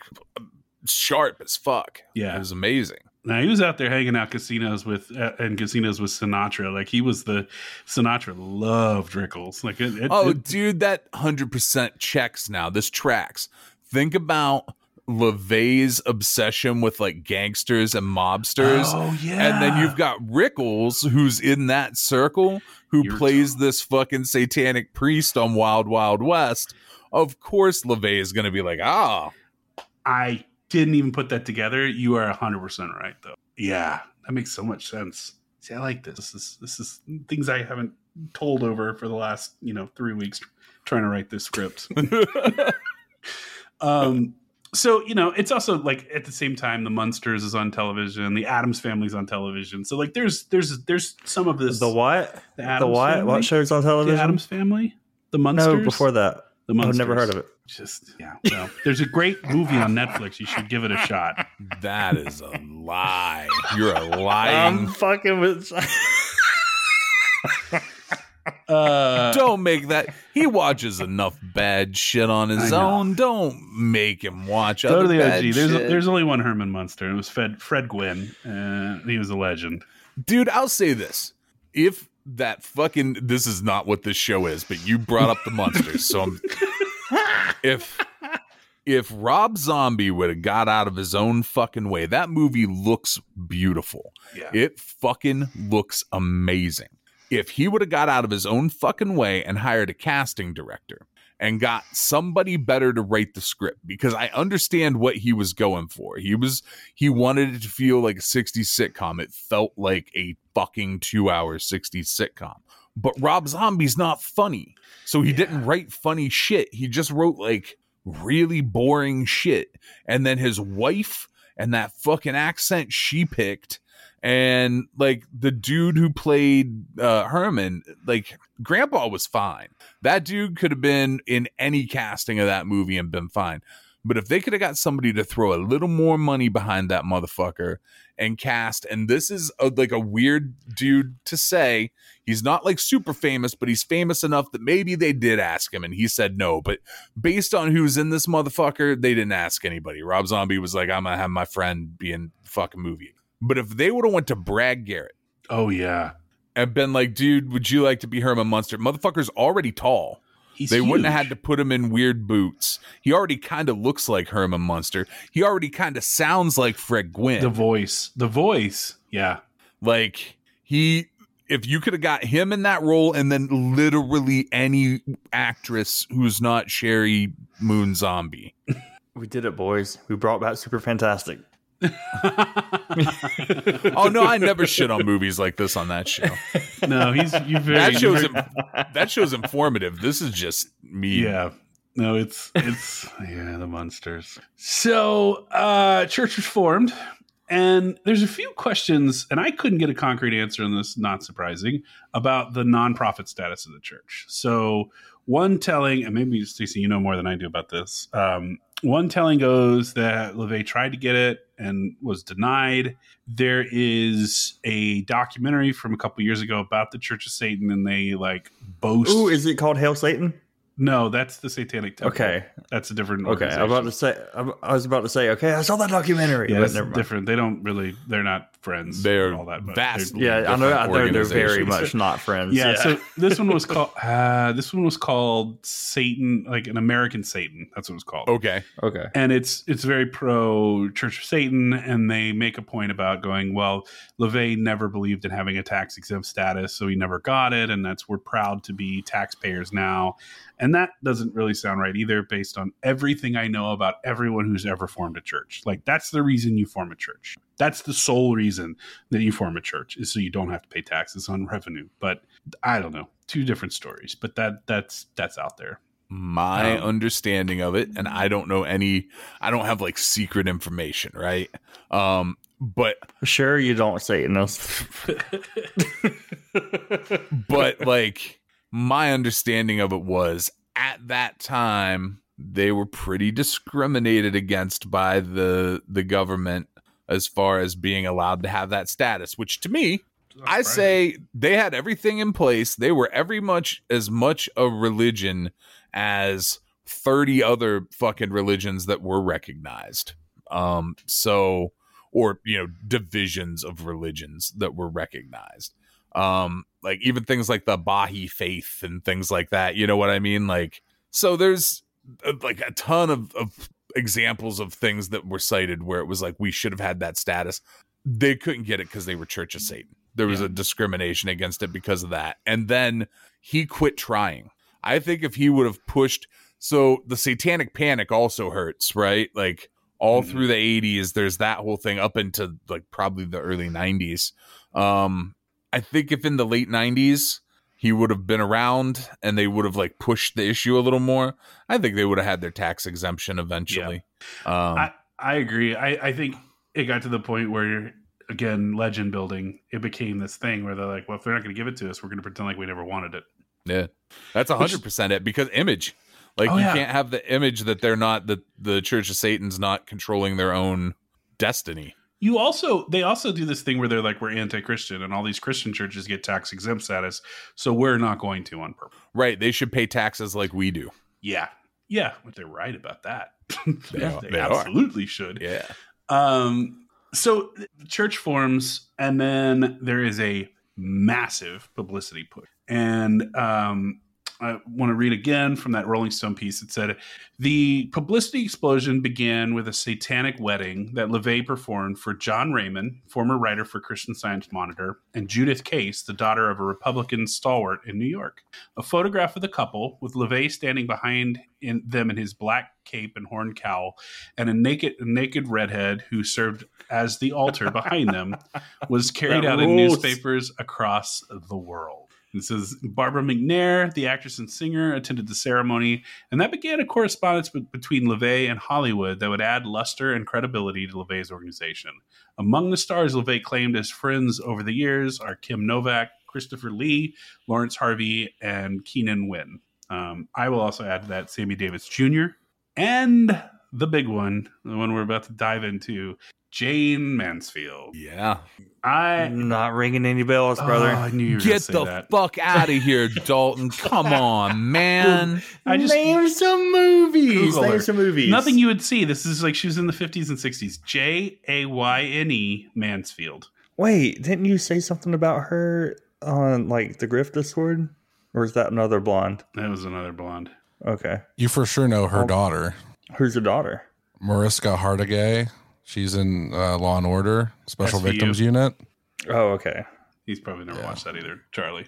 sharp as fuck. Yeah, it was amazing. Now he was out there hanging out casinos with Sinatra. Like, he was the Sinatra loved Rickles. Like, dude, that 100% checks now. This tracks. Think about LaVey's obsession with like gangsters and mobsters. Oh yeah, and then you've got Rickles, who's in that circle, who plays this fucking satanic priest on Wild Wild West. Of course, LaVey is going to be like, I didn't even put that together. You are 100% right, though. Yeah, that makes so much sense. See, I like this. This is things I haven't told over for the last 3 weeks trying to write this script. So it's also like at the same time the Munsters is on television, the Addams Family's on television. So like there's some of this. The what? The Addams Family? What show's on television? The Addams Family. The Munsters. No, before that. I've never heard of it. Well, there's a great movie on Netflix. You should give it a shot. That is a lie. You're a lying. I'm fucking with. Don't make that. He watches enough bad shit on his own. Don't make him watch other bad shit. There's only one Herman Munster. It was Fred Gwynn. He was a legend. Dude, I'll say this. If that fucking, this is not what this show is, but you brought up the Munsters, so if Rob Zombie would have got out of his own fucking way, that movie looks beautiful. Yeah. It fucking looks amazing. If he would have got out of his own fucking way and hired a casting director and got somebody better to write the script, because I understand what he was going for. He wanted it to feel like a 60s sitcom. It felt like a fucking 2-hour 60s sitcom. But Rob Zombie's not funny. So he didn't write funny shit. He just wrote like really boring shit. And then his wife and that fucking accent she picked, and like the dude who played Herman, like Grandpa was fine. That dude could have been in any casting of that movie and been fine. But if they could have got somebody to throw a little more money behind that motherfucker and cast, and this is like a weird dude to say, he's not like super famous, but he's famous enough that maybe they did ask him and he said no. But based on who's in this motherfucker, they didn't ask anybody. Rob Zombie was like, I'm going to have my friend be in the fucking movie. But if they would have went to Brad Garrett, and been like, dude, would you like to be Herman Munster? Motherfucker's already tall. They huge. Wouldn't have had to put him in weird boots. He already kind of looks like Herman Munster. He already kind of sounds like Fred Gwynn. The voice, yeah. Like if you could have got him in that role, and then literally any actress who's not Sherry Moon Zombie. We did it, boys. We brought back Super Fantastic. Oh no, I never shit on movies like this on that show. No, that show's informative. This is just me. Yeah. No, it's the Munsters. So church was formed, and there's a few questions, and I couldn't get a concrete answer on this, not surprising, about the nonprofit status of the church. So one telling, and maybe Stacey, you know more than I do about this. One telling goes that LaVey tried to get it and was denied. There is a documentary from a couple years ago about the Church of Satan, and they like boast. Ooh, is it called Hail Satan? No, that's the Satanic Temple. Okay, that's a different. Okay, I was about to say. Okay, I saw that documentary. Yeah, that's different. They don't really. They're not friends. They're all that. Vastly. Yeah, I know. I know they're very much not friends. Yeah. So this one was called. This one was called Satan, like an American Satan. That's what it was called. Okay. And it's very pro Church of Satan, and they make a point about going, well, LaVey never believed in having a tax exempt status, so he never got it, and that's we're proud to be taxpayers now. And that doesn't really sound right either, based on everything I know about everyone who's ever formed a church. Like, that's the reason you form a church. That's the sole reason that you form a church, is so you don't have to pay taxes on revenue. But I don't know. Two different stories. But that's out there. My understanding of it, and I don't know I don't have like secret information, right? But sure, you don't say enough. But like, my understanding of it was at that time they were pretty discriminated against by the government as far as being allowed to have that status, which to me, I say they had everything in place. They were every much a religion as 30 other fucking religions that were recognized. So, or, you know, divisions of religions that were recognized. Like even things like the Baha'i faith and things like that. You know what I mean? Like, so there's like a ton of examples of things that were cited where it was like, we should have had that status. They couldn't get it because they were Church of Satan. There was a discrimination against it because of that. And then he quit trying. I think if he would have pushed. So the Satanic Panic also hurts, right? Like all through the 80s, there's that whole thing up into like probably the early 90s. I think if in the late 90s, he would have been around and they would have like pushed the issue a little more, I think they would have had their tax exemption eventually. Yeah. I agree. I think it got to the point where, again, legend building, it became this thing where they're like, well, if they're not going to give it to us, we're going to pretend like we never wanted it. Yeah, that's 100% it, because image, like you can't have the image that they're not, that the Church of Satan's not controlling their own destiny. You also, they also do this thing where they're like, we're anti-Christian and all these Christian churches get tax exempt status, so we're not going to on purpose. Right. They should pay taxes like we do. Yeah. Yeah. But they're right about that. They absolutely should. Yeah. So church forms, and then there is a massive publicity push. And I want to read again from that Rolling Stone piece. It said, the publicity explosion began with a satanic wedding that LaVey performed for John Raymond, former writer for Christian Science Monitor, and Judith Case, the daughter of a Republican stalwart in New York. A photograph of the couple, with LaVey standing behind them in his black cape and horn cowl, and a naked redhead who served as the altar behind them, was carried out in newspapers across the world. This is Barbara McNair, the actress and singer, attended the ceremony, and that began a correspondence between LaVey and Hollywood that would add luster and credibility to LaVey's organization. Among the stars LaVey claimed as friends over the years are Kim Novak, Christopher Lee, Lawrence Harvey, and Keenan Wynn. I will also add to that Sammy Davis Jr. and the big one, the one we're about to dive into, Jane Mansfield. Yeah. I'm not ringing any bells, brother. Oh, I knew you were going to say that. Get the fuck out of here, Dalton. Come on, man. Name some movies. Name some movies. Nothing you would see. This is like she was in the 50s and 60s. Jayne Mansfield. Wait, didn't you say something about her on like the Griff Discord? Or is that another blonde? That was another blonde. Okay. You for sure know her daughter. Who's the daughter? Mariska Hargitay. She's in Law and Order, Special Victims Unit. Oh, okay. He's probably never watched that either, Charlie.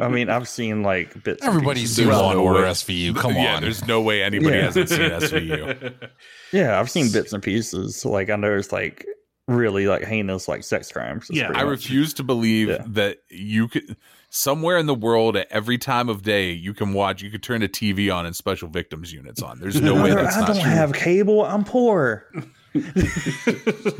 I mean, I've seen like bits. Everybody's seen Law and Order SVU. Come on. Yeah, there's no way anybody hasn't seen SVU. Yeah, I've seen bits and pieces. So, like, I know it's like really like heinous, like sex crimes. Yeah, I refuse to believe that you could somewhere in the world at every time of day you could turn a TV on and Special Victims Unit's on. There's no way that's not true. I don't have cable. I'm poor.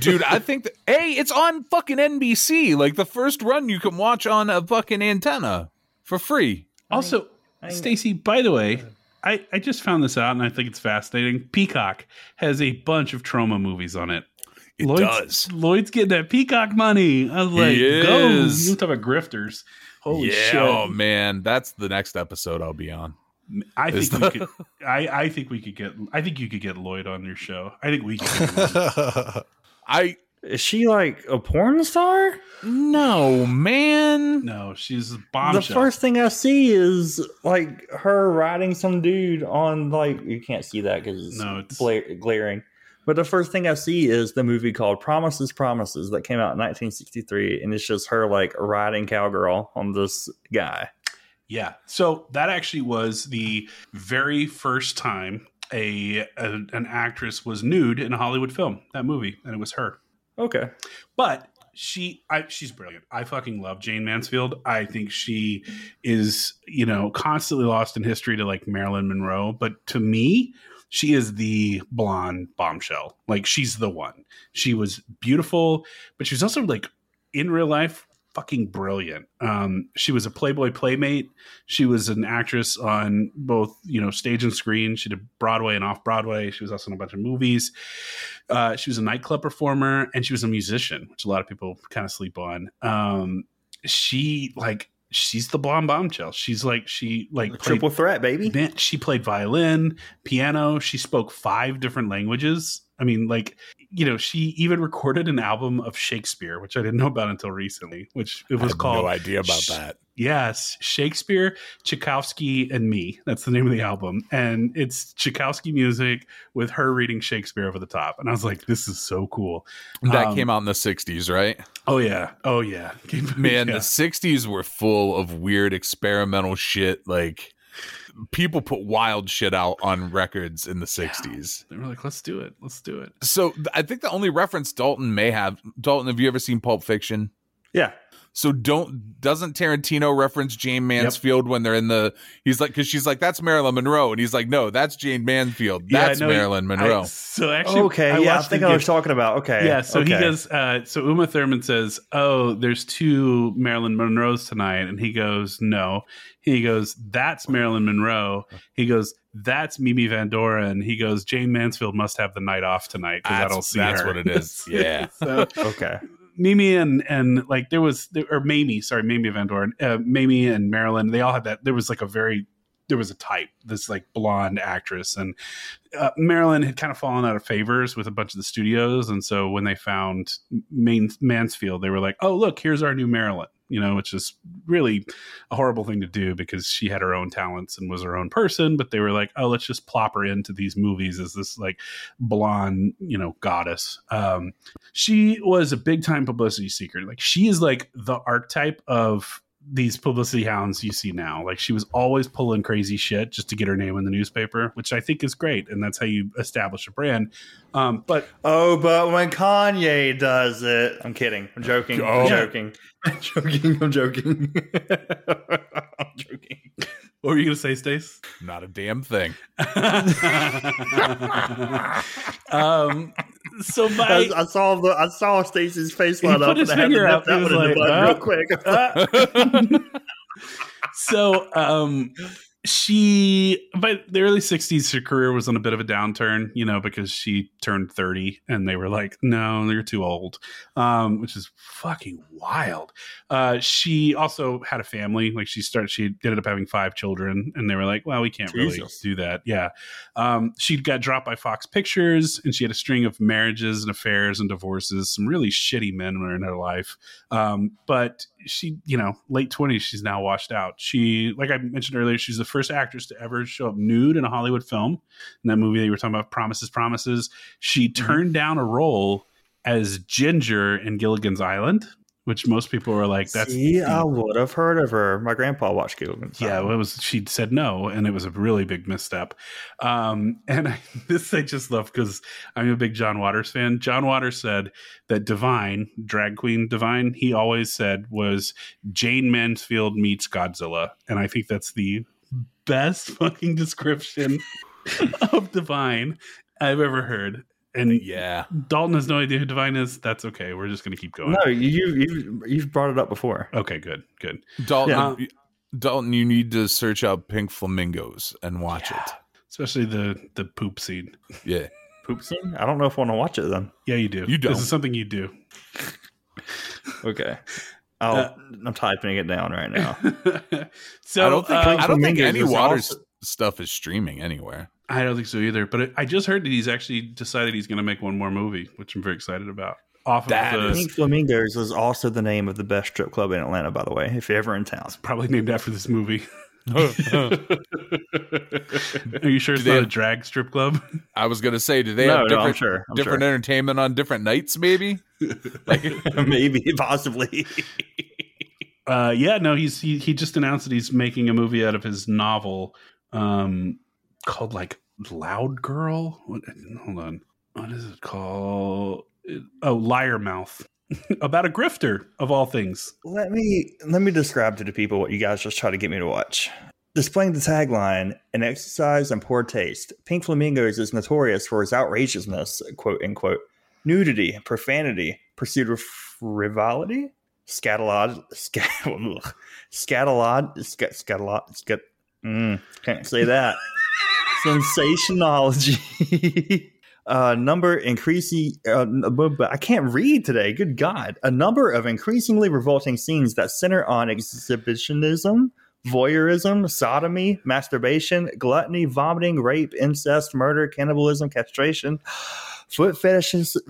Dude, I think that, hey, it's on fucking NBC. Like the first run you can watch on a fucking antenna for free. Also, Stacy, by the way, I just found this out and I think it's fascinating. Peacock has a bunch of trauma movies on it. Lloyd's getting that Peacock money. I was like, go. You talk about grifters. Holy shit. Oh man, that's the next episode I'll be on. I think you could get Lloyd on your show. I think we could get Lloyd. Is she like a porn star? No, man. No, she's a bombshell. The first thing I see is like her riding some dude on like, you can't see that because it's glaring. But the first thing I see is the movie called Promises, Promises that came out in 1963. And it's just her like riding cowgirl on this guy. Yeah, so that actually was the very first time an actress was nude in a Hollywood film, that movie, and it was her. Okay. But she's brilliant. I fucking love Jane Mansfield. I think she is, you know, constantly lost in history to like Marilyn Monroe. But to me, she is the blonde bombshell. Like, she's the one. She was beautiful, but she was also, like, in real life, fucking brilliant. She was a Playboy Playmate. She was an actress on both, you know, stage and screen. She did Broadway and off Broadway. She was also in a bunch of movies. She was a nightclub performer, and she was a musician, which a lot of people kind of sleep on. She's the blonde bombshell. She's triple threat, baby. She played violin, piano. She spoke 5 different languages. I mean, like, you know, she even recorded an album of Shakespeare, which I didn't know about until recently, which it was called. No idea about that. Yes. Shakespeare, Tchaikovsky, and Me. That's the name of the album. And it's Tchaikovsky music with her reading Shakespeare over the top. And I was like, this is so cool. That came out in the 60s, right? Oh, yeah. Oh, yeah. Man, yeah. The 60s were full of weird experimental shit. Like, people put wild shit out on records in the 60s. They were like, let's do it. So I think the only reference Dalton may have, Dalton, have you ever seen Pulp Fiction? Yeah. So doesn't Tarantino reference Jane Mansfield when they're in the, he's like, cause she's like, that's Marilyn Monroe. And he's like, no, that's Jane Mansfield. That's Marilyn Monroe. I think I was talking about. Okay. Yeah. So he goes, so Uma Thurman says, oh, there's 2 Marilyn Monroes tonight. And he goes, no, he goes, that's Marilyn Monroe. He goes, that's Mimi Van Doren. He goes, Jane Mansfield must have the night off tonight. Cause I don't see her. That's what it is. Yeah. So, okay. Mimi and like Mamie Van Doren, Mamie and Marilyn, they all had that. There was a type, this like blonde actress, and Marilyn had kind of fallen out of favors with a bunch of the studios. And so when they found Mansfield, they were like, oh, look, here's our new Marilyn, you know, which is really a horrible thing to do because she had her own talents and was her own person. But they were like, oh, let's just plop her into these movies as this like blonde, you know, goddess. She was a big time publicity seeker. Like, she is like the archetype of these publicity hounds you see now. Like, she was always pulling crazy shit just to get her name in the newspaper, which I think is great. And that's how you establish a brand. But when Kanye does it, I'm kidding. I'm joking. I'm joking. What were you going to say, Stace? Not a damn thing. So I saw Stacy's face light up. His finger up. He was like, real quick. So she, by the early 60s, her career was on a bit of a downturn, you know, because she turned 30 and they were like, no, you're too old, which is fucking wild. She also had a family. Like, she ended up having 5 children, and they were like, well, we can't really do that. Yeah. She got dropped by Fox Pictures, and she had a string of marriages and affairs and divorces. Some really shitty men were in her life. But she, you know, late 20s, she's now washed out. She, like I mentioned earlier, she's the first actress to ever show up nude in a Hollywood film. In that movie that you were talking about, Promises, she turned down a role as Ginger in Gilligan's Island, which most people were like, that's... See, I would have heard of her. My grandpa watched Gilligan's Island. Yeah, well, she said no, and it was a really big misstep. I just love because I'm a big John Waters fan. John Waters said that Divine, drag queen Divine, he always said was Jane Mansfield meets Godzilla. And I think that's the best fucking description of Divine I've ever heard. And yeah, Dalton has no idea who Divine is. That's okay. We're just going to keep going. No, you've brought it up before. Okay, good. Dalton, you need to search out Pink Flamingos and watch it. Especially the poop scene. Yeah. Poop scene? I don't know if I want to watch it then. Yeah, you do. You don't. This is something you do. Okay. I'm typing it down right now. So I don't think any Waters stuff is streaming anywhere. I don't think so either, but I just heard that he's actually decided he's going to make one more movie, which I'm very excited about. Pink Flamingos is also the name of the best strip club in Atlanta, by the way, if you're ever in town. It's probably named after this movie. Are you sure it's not a drag strip club? I was going to say, do they have different, different entertainment on different nights, maybe? Maybe, possibly. He just announced that he's making a movie out of his novel, called like Loud Girl. Hold on, what is it called? Oh, Liar Mouth. About a grifter of all things. Let me describe to the people what you guys just try to get me to watch. Displaying the tagline, an exercise in poor taste, Pink Flamingos is notorious for its outrageousness, quote unquote, nudity, profanity, pursuit of frivolity, can't say that, sensationology, I can't read today, good God, a number of increasingly revolting scenes that center on exhibitionism, voyeurism, sodomy, masturbation, gluttony, vomiting, rape, incest, murder, cannibalism, castration, foot fetishism,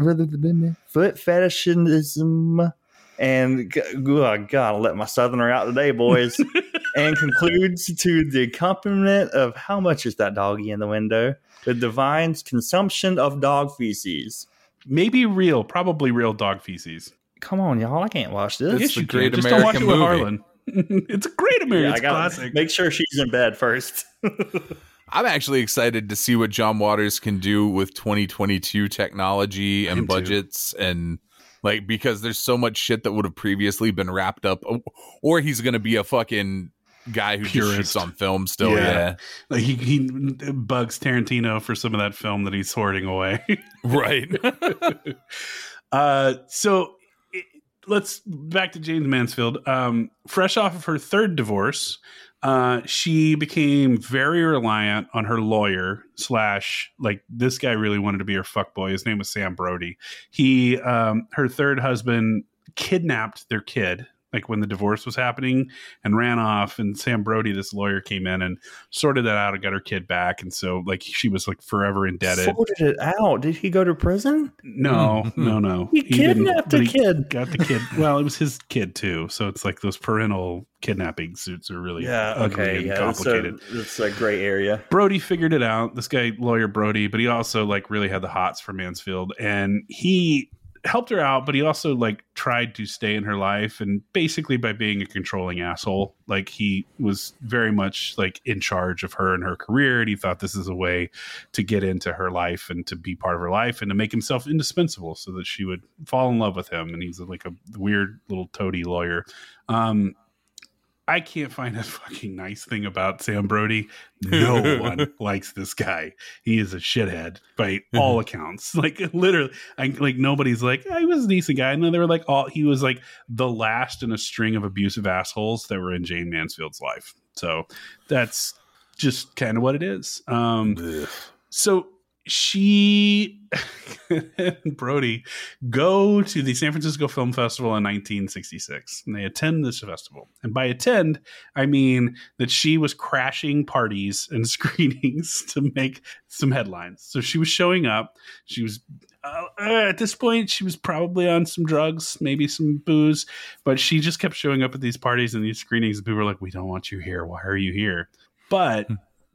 and God, let my southerner out today, boys, and concludes to the accompaniment of how much is that doggy in the window, the divine consumption of dog feces. Probably real dog feces. Come on, y'all, I can't watch this. It's a great American movie. It's a great American classic. Make sure she's in bed first. I'm actually excited to see what John Waters can do with 2022 technology and budgets, and like, because there's so much shit that would have previously been wrapped up, or he's going to be a fucking guy who just shoots on film still. Yeah. Like he bugs Tarantino for some of that film that he's hoarding away. Right. So let's back to James Mansfield. Fresh off of her third divorce, she became very reliant on her lawyer / like, this guy really wanted to be her fuckboy. His name was Sam Brody. He, her third husband, kidnapped their kid, like when the divorce was happening, and ran off. And Sam Brody, this lawyer, came in and sorted that out and got her kid back. And so like, she was like forever indebted. Sorted it out. Did he go to prison? No. He kidnapped a kid. Got the kid. Well, it was his kid too. So it's like those parental kidnapping suits are really ugly and complicated. So it's a gray area. Brody figured it out. This guy, lawyer Brody, but he also like really had the hots for Mansfield, and he helped her out, but he also like tried to stay in her life, and basically by being a controlling asshole, like he was very much like in charge of her and her career, and he thought this is a way to get into her life and to be part of her life and to make himself indispensable so that she would fall in love with him. And he's like a weird little toady lawyer. I can't find a fucking nice thing about Sam Brody. No one likes this guy. He is a shithead by all accounts. Like literally, nobody's like, he was a decent guy. And then they were like, he was like the last in a string of abusive assholes that were in Jane Mansfield's life. So that's just kind of what it is. So she and Brody go to the San Francisco Film Festival in 1966, and they attend this festival. And by attend, I mean that she was crashing parties and screenings to make some headlines. So she was showing up. She was at this point, she was probably on some drugs, maybe some booze, but she just kept showing up at these parties and these screenings. And people were like, "We don't want you here. Why are you here?" But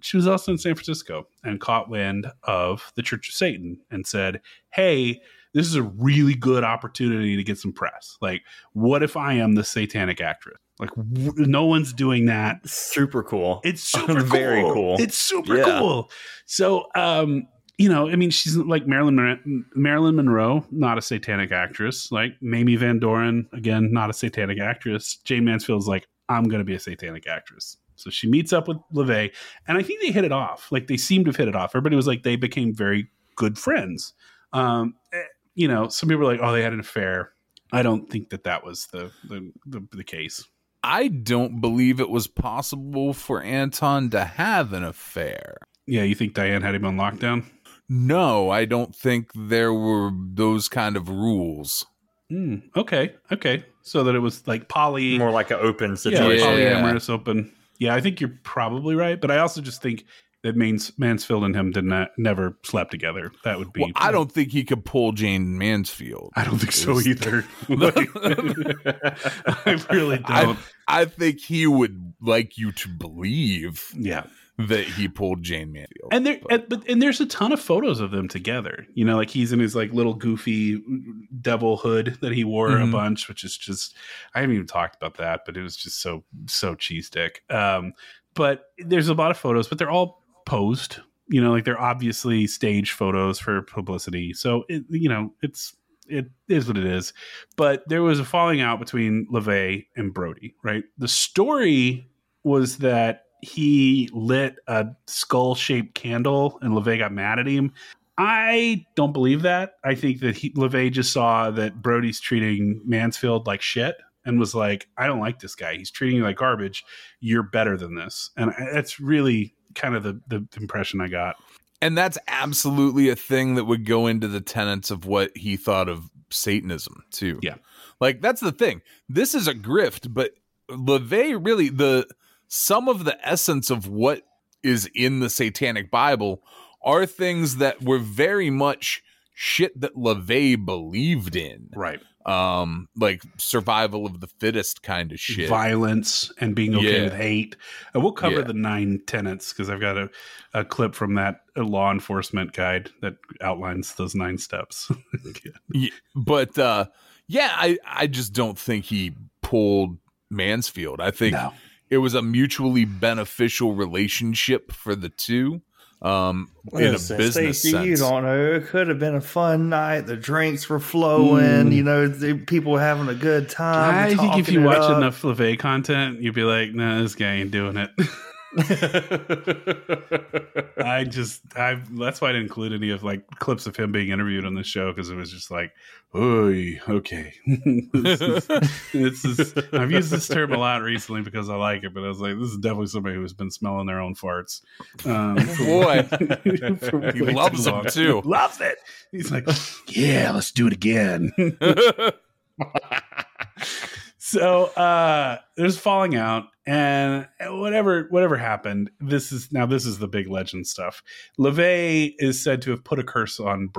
she was also in San Francisco and caught wind of the Church of Satan and said, "Hey, this is a really good opportunity to get some press. Like, what if I am the satanic actress? Like, no one's doing that. Super cool. It's super cool. Very cool. It's super cool." So, you know, I mean, she's like Marilyn Monroe, not a satanic actress. Like Mamie Van Doren, again, not a satanic actress. Jane Mansfield's like, "I'm going to be a satanic actress." So she meets up with LaVey, and I think they hit it off. Like, they seemed to have hit it off. Everybody was like, they became very good friends. You know, some people were like, "Oh, they had an affair." I don't think that was the case. I don't believe it was possible for Anton to have an affair. Yeah, you think Diane had him on lockdown? No, I don't think there were those kind of rules. Okay. So that it was like poly, more like an open situation, polyamorous open. Yeah, I think you're probably right, but I also just think that Mansfield and him never slept together. That would be. Well, I don't think he could pull Jane Mansfield. I don't think so either. I really don't. I think he would like you to believe, that he pulled Jane Mansfield. And there's a ton of photos of them together. You know, like he's in his like little goofy devil hood that he wore a bunch, which is just, I haven't even talked about that, but it was just so cheese dick. But there's a lot of photos, but they're all posed. You know, like they're obviously stage photos for publicity. So it is what it is. But there was a falling out between LaVey and Brody, right? The story was that he lit a skull-shaped candle and LeVay got mad at him. I don't believe that. I think that LeVay just saw that Brody's treating Mansfield like shit and was like, I don't like this guy. He's treating you like garbage. You're better than this. And that's really kind of the impression I got. And that's absolutely a thing that would go into the tenets of what he thought of Satanism, too. Yeah. Like, that's the thing. This is a grift, but LeVay really, some of the essence of what is in the Satanic Bible are things that were very much shit that LeVay believed in. Right. Like survival of the fittest kind of shit. Violence and being okay with hate. And we'll cover the 9 tenets because I've got a clip from that law enforcement guide that outlines those 9 steps. But I just don't think he pulled Mansfield. I think it was a mutually beneficial relationship for the two. Listen, in a business Stacey, sense. You don't know. It could have been a fun night. The drinks were flowing. You know, people were having a good time. I think if you watch enough LeVay content, you'd be like, "No, this guy ain't doing it." That's why I didn't include any of like clips of him being interviewed on the show because it was just like, "Oy, okay." I've used this term a lot recently because I like it, but I was like, this is definitely somebody who's been smelling their own farts. Boy, he loves them too. Loves it. He's like, yeah, let's do it again. So there's falling out and whatever happened. This is the big legend stuff. LeVay is said to have put a curse on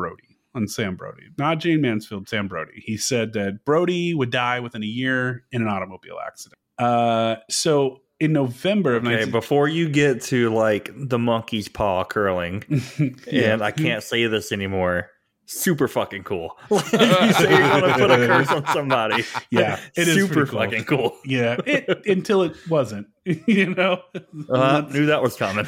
Sam Brody, not Jane Mansfield, Sam Brody. He said that Brody would die within a year in an automobile accident. So in November of before you get to like the monkey's paw curling, and I can't say this anymore. Super fucking cool. You say you're gonna put a curse on somebody. Yeah, it is super cool. Fucking cool. Yeah, until it wasn't. You know, knew that was coming.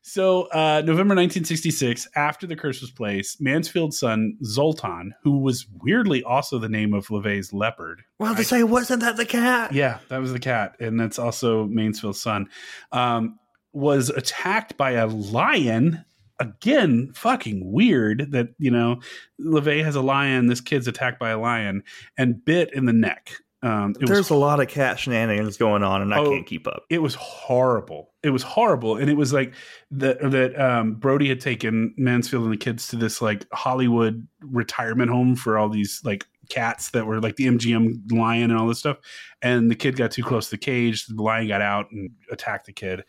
So, November 1966, after the curse was placed, Mansfield's son Zoltan, who was weirdly also the name of LeVay's leopard. Well, they say wasn't that the cat? Yeah, that was the cat, and that's also Mansfield's son. Was attacked by a lion. Again, fucking weird that, you know, LeVay has a lion, this kid's attacked by a lion, and bit in the neck. There's a lot of cat shenanigans going on, and I can't keep up. It was horrible. It was horrible, and it was like that Brody had taken Mansfield and the kids to this, like, Hollywood retirement home for all these, like, cats that were like the MGM lion and all this stuff, and the kid got too close to the cage. The lion got out and attacked the kid.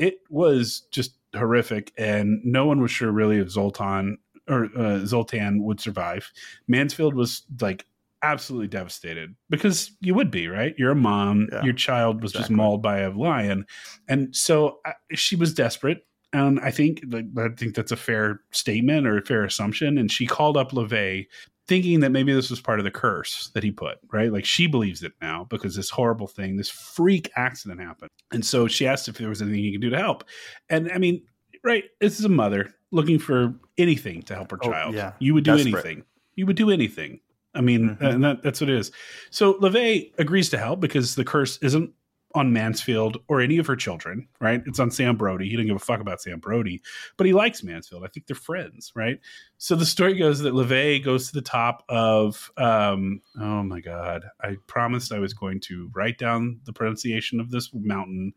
It was just horrific, and no one was sure really if Zoltan would survive. Mansfield was like absolutely devastated because you would be, right? You're a mom. Yeah, your child was just mauled by a lion, and so she was desperate. And I think that's a fair statement or a fair assumption. And she called up LeVay, thinking that maybe this was part of the curse that he put, right? Like she believes it now because this horrible thing, this freak accident happened. And so she asked if there was anything he could do to help. And I mean, right. This is a mother looking for anything to help her child. Yeah. You would do anything. You would do anything. I mean, and that's what it is. So LeVay agrees to help because the curse isn't on Mansfield or any of her children, right? It's on Sam Brody. He didn't give a fuck about Sam Brody, but he likes Mansfield. I think they're friends, right? So the story goes that LeVay goes to the top of, oh my God, I promised I was going to write down the pronunciation of this mountain.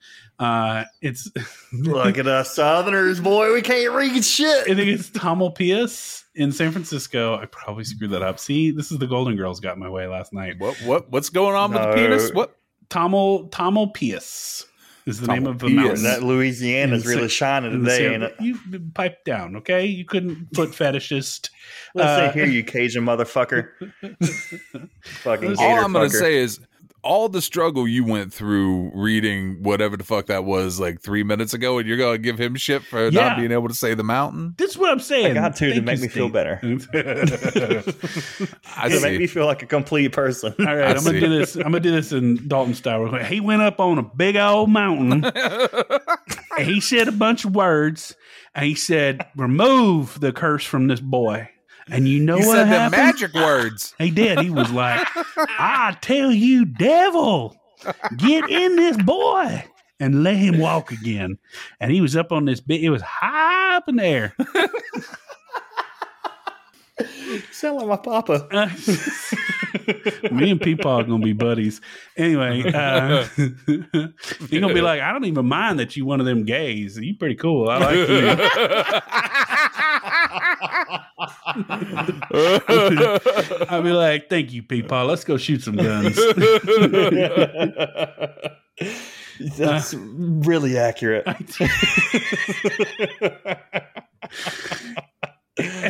It's look at us Southerners, boy, we can't read shit. I think it's Tamalpais in San Francisco. I probably screwed that up. See, this is the Golden Girls got my way last night. What's going on with the penis? What? Tamalpais is the name of the mountain. That Louisiana's really shining today. You've been piped down, okay? You couldn't put fetishist. Let's say here, you Cajun motherfucker. Fucking all I'm going to say is all the struggle you went through reading whatever the fuck that was like 3 minutes ago, and you're going to give him shit for not being able to say the mountain? That's what I'm saying. I got to make me feel better. To make me feel like a complete person. All right, I'm going to do this. I'm going to do this in Dalton style. He went up on a big old mountain. And he said a bunch of words. And he said, remove the curse from this boy. And you know what happened? He said the magic words. He did. He was like, I tell you, devil, get in this boy and let him walk again. And he was up on this bit. It was high up in the air. Sound like my papa. Me and Peepaw are going to be buddies. Anyway, you're going to be like, I don't even mind that you one of them gays. You pretty cool. I like you. I'll be like, thank you, Peepaw. Let's go shoot some guns. That's really accurate.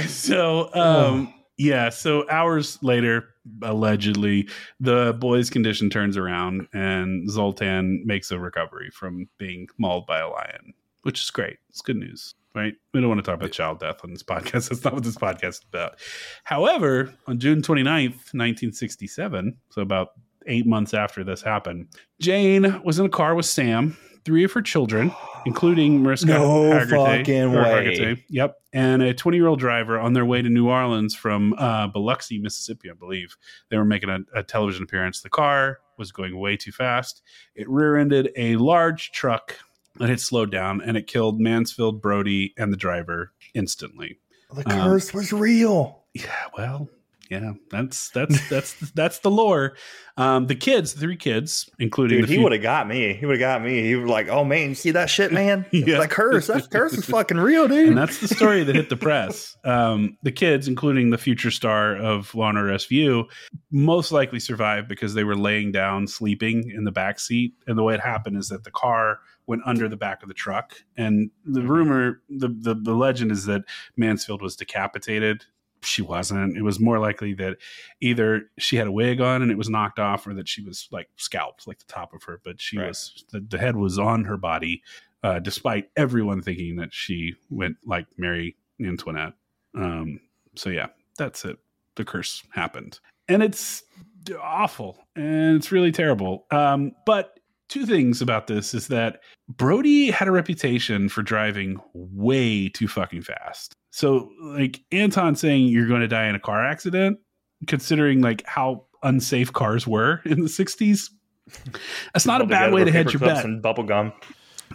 So, yeah, so hours later, allegedly, the boy's condition turns around and Zoltan makes a recovery from being mauled by a lion, which is great. It's good news, right? We don't want to talk about child death on this podcast. That's not what this podcast is about. However, on June 29th, 1967, so about 8 months after this happened, Jane was in a car with Sam, three of her children, including Mariska Hargitay. Yep. And a 20-year-old driver on their way to New Orleans from Biloxi, Mississippi, I believe. They were making a television appearance. The car was going way too fast. It rear-ended a large truck and it slowed down and it killed Mansfield, Brody, and the driver instantly. The curse was real. Yeah, well... Yeah, that's the lore. The kids, three kids, including he would have got me. He would have got me. He was like, "Oh man, you see that shit, man? Yeah. That curse. That curse is fucking real, dude." And that's the story that hit the press. The kids, including the future star of Law & Order SVU, most likely survived because they were laying down, sleeping in the back seat. And the way it happened is that the car went under the back of the truck. And the rumor, the legend is that Mansfield was decapitated. She wasn't. It was more likely that either she had a wig on and it was knocked off, or that she was like scalped, like the top of her. But she was the head was on her body, despite everyone thinking that she went like Mary Antoinette. So yeah, that's it. The curse happened, and it's awful and it's really terrible. But two things about this is that Brody had a reputation for driving way too fucking fast. So, like, Anton saying you're going to die in a car accident, considering, like, how unsafe cars were in the 60s, that's not a bad way to hedge your bet. And bubble gum.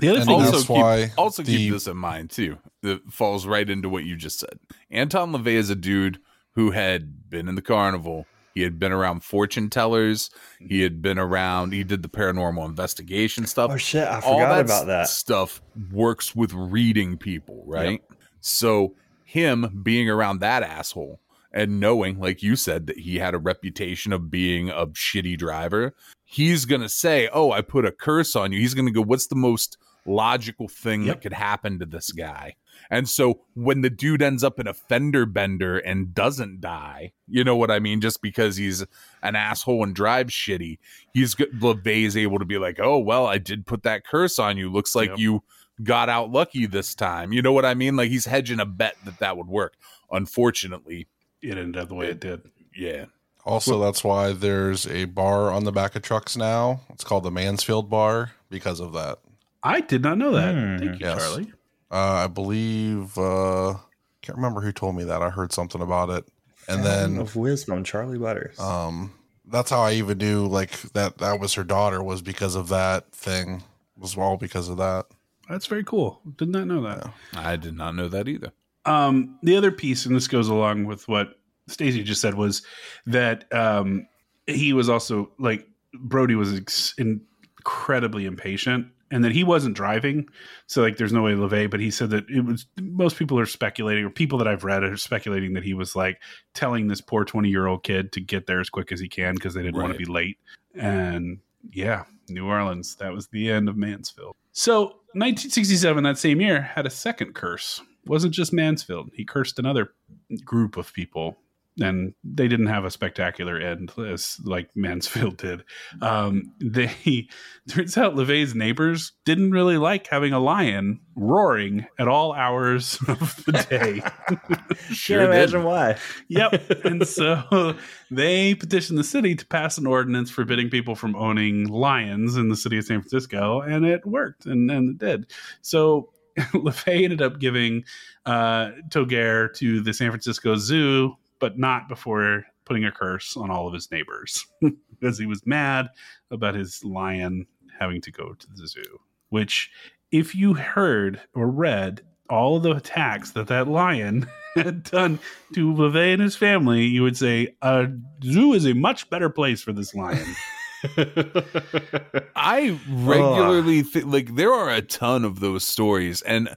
The other thing is also keep this in mind, too. That falls right into what you just said. Anton LaVey is a dude who had been in the carnival. He had been around fortune tellers. He had been around. He did the paranormal investigation stuff. Oh, shit. I forgot about that. Stuff works with reading people, right? Yep. So... him being around that asshole and knowing, like you said, that he had a reputation of being a shitty driver, he's going to say, oh, I put a curse on you. He's going to go, what's the most logical thing that could happen to this guy? And so when the dude ends up in a fender bender and doesn't die, you know what I mean? Just because he's an asshole and drives shitty, LaVey is able to be like, oh, well, I did put that curse on you. Looks like you got out lucky this time. You know what I mean? Like, he's hedging a bet that would work. Unfortunately, it ended up the way it did. Yeah. Also, that's why there's a bar on the back of trucks now. It's called the Mansfield Bar because of that. I did not know that. Thank you, Charlie. I believe, can't remember who told me that. I heard something about it. And then of wisdom, Charlie Butters. That's how I even knew, like, that was her daughter, was because of that thing. It was all because of that. That's very cool. Did not know that. I did not know that either. The other piece, and this goes along with what Stacey just said, was that he was also, like, Brody was incredibly impatient, and that he wasn't driving. So, like, there's no way LaVey, but he said that it was, most people are speculating, or people that I've read are speculating, that he was, like, telling this poor 20-year-old kid to get there as quick as he can because they didn't want to be late. And yeah, New Orleans. That was the end of Mansfield. So 1967, that same year, had a second curse. It wasn't just Mansfield. He cursed another group of people, and they didn't have a spectacular end as like Mansfield did. Turns out LaVey's neighbors didn't really like having a lion roaring at all hours of the day. Can't imagine why. Yep. And so they petitioned the city to pass an ordinance forbidding people from owning lions in the city of San Francisco, and it worked, and it did. So LaVey ended up giving Togare to the San Francisco Zoo, but not before putting a curse on all of his neighbors because he was mad about his lion having to go to the zoo. which if you heard or read all the attacks that lion had done to LeVay and his family, you would say a zoo is a much better place for this lion. I regularly think, like, there are a ton of those stories, and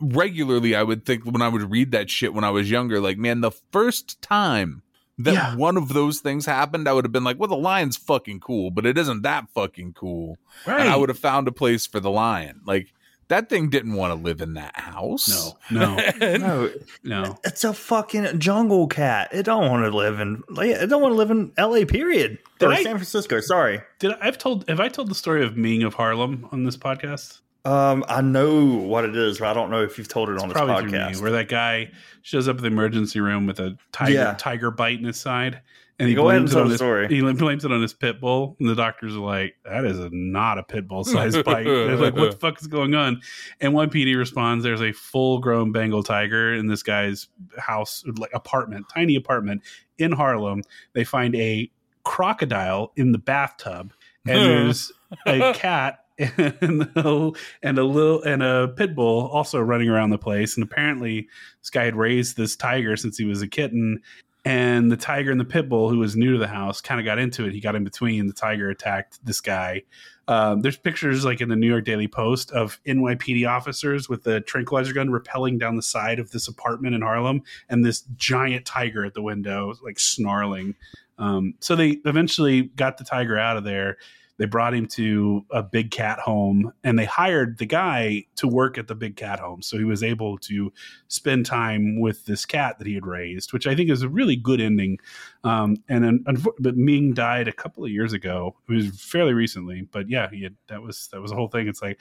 regularly I would think when I would read that shit when I was younger, like, man, the first time that one of those things happened, I would have been like, well, the lion's fucking cool, but it isn't that fucking cool. Right. And I would have found a place for the lion. Like, that thing didn't want to live in that house. No. It's a fucking jungle cat. It don't want to live in. It don't want to live in L.A. Period. San Francisco. Sorry. Have I told the story of Ming of Harlem on this podcast? I know what it is, but I don't know if you've told it on this podcast. Where that guy shows up at the emergency room with a tiger bite in his side, and he blames it on his pit bull, and the doctors are like, "That is not a pit bull sized bite." They're like, "What the fuck is going on?" And one PD responds, "There's a full grown Bengal tiger in this guy's house, like tiny apartment in Harlem." They find a crocodile in the bathtub, and there's a cat. And a pit bull also running around the place. And apparently this guy had raised this tiger since he was a kitten, and the tiger and the pit bull, who was new to the house, kind of got into it. He got in between. The tiger attacked this guy. There's pictures, like, in the New York Daily Post of NYPD officers with the tranquilizer gun rappelling down the side of this apartment in Harlem, and this giant tiger at the window, like, snarling. So they eventually got the tiger out of there. They brought him to a big cat home, and they hired the guy to work at the big cat home. So he was able to spend time with this cat that he had raised, which I think is a really good ending. But Ming died a couple of years ago. It was fairly recently, but yeah, that was the whole thing. It's like,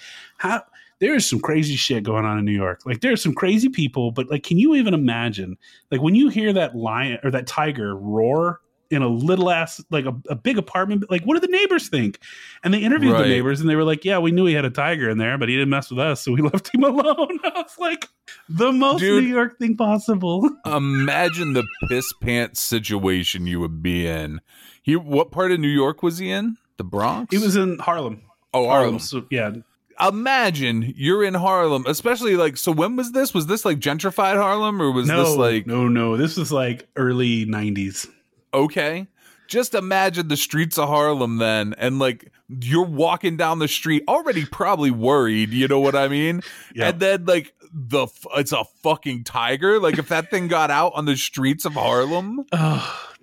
there's some crazy shit going on in New York. Like, there's some crazy people, but, like, can you even imagine, like, when you hear that lion or that tiger roar in a little ass, like a big apartment, like, what do the neighbors think? And they interviewed the neighbors, and they were like, yeah, we knew he had a tiger in there, but he didn't mess with us, so we left him alone. I was like, the most New York thing possible. Imagine the piss pants situation you would be in. What part of New York was he in? The Bronx? He was in Harlem. Oh, Harlem. So, yeah. Imagine you're in Harlem, especially, like, so when was this? Was this like gentrified Harlem, or was this like... No. This was like early 90s. Okay, just imagine the streets of Harlem then, and, like, you're walking down the street already probably worried, you know what I mean? Yep. And then, like, it's a fucking tiger. Like, if that thing got out on the streets of Harlem,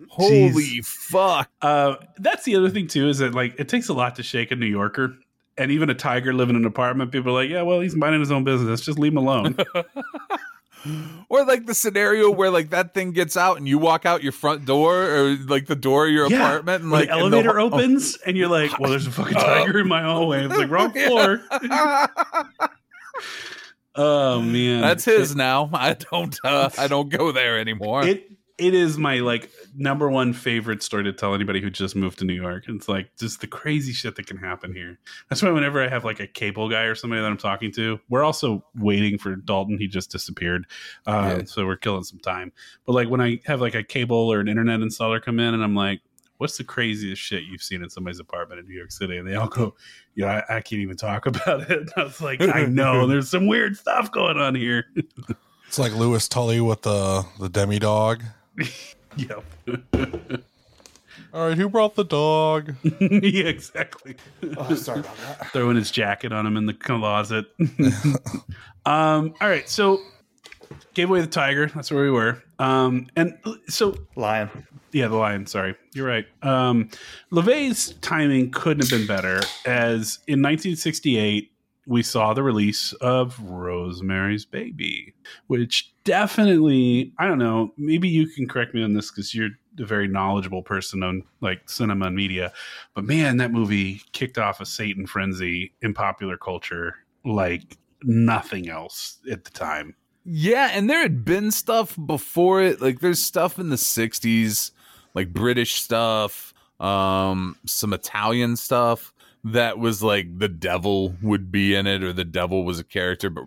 holy fuck. That's the other thing too, is that, like, it takes a lot to shake a New Yorker. And even a tiger living in an apartment, people are like, yeah, well, he's minding his own business, just leave him alone. Or, like, the scenario where, like, that thing gets out and you walk out your front door, or, like, the door of your apartment, and, like, the elevator opens, and you're like, well, there's a fucking tiger in my hallway. It's like, wrong floor. Oh man, that's his now. I don't go there anymore. It is my, like, number one favorite story to tell anybody who just moved to New York. It's like just the crazy shit that can happen here. That's why whenever I have, like, a cable guy or somebody that I'm talking to, we're also waiting for Dalton. He just disappeared. So we're killing some time. But, like, when I have, like, a cable or an internet installer come in, and I'm like, what's the craziest shit you've seen in somebody's apartment in New York City? And they all go, yeah, I can't even talk about it. And I was like, I know, there's some weird stuff going on here. It's like Lewis Tully with the demi dog. Yep. All right, who brought the dog? Yeah, exactly. Oh, sorry about that. Throwing his jacket on him in the closet. All right, so gave away the tiger. That's where we were. And so lion. Yeah, the lion. Sorry, you're right. LeVay's timing couldn't have been better, as in 1968. We saw the release of Rosemary's Baby, which definitely, I don't know, maybe you can correct me on this because you're a very knowledgeable person on, like, cinema and media. But man, that movie kicked off a Satan frenzy in popular culture like nothing else at the time. Yeah, and there had been stuff before it. Like, there's stuff in the 60s, like British stuff, some Italian stuff. That was like the devil would be in it, or the devil was a character, but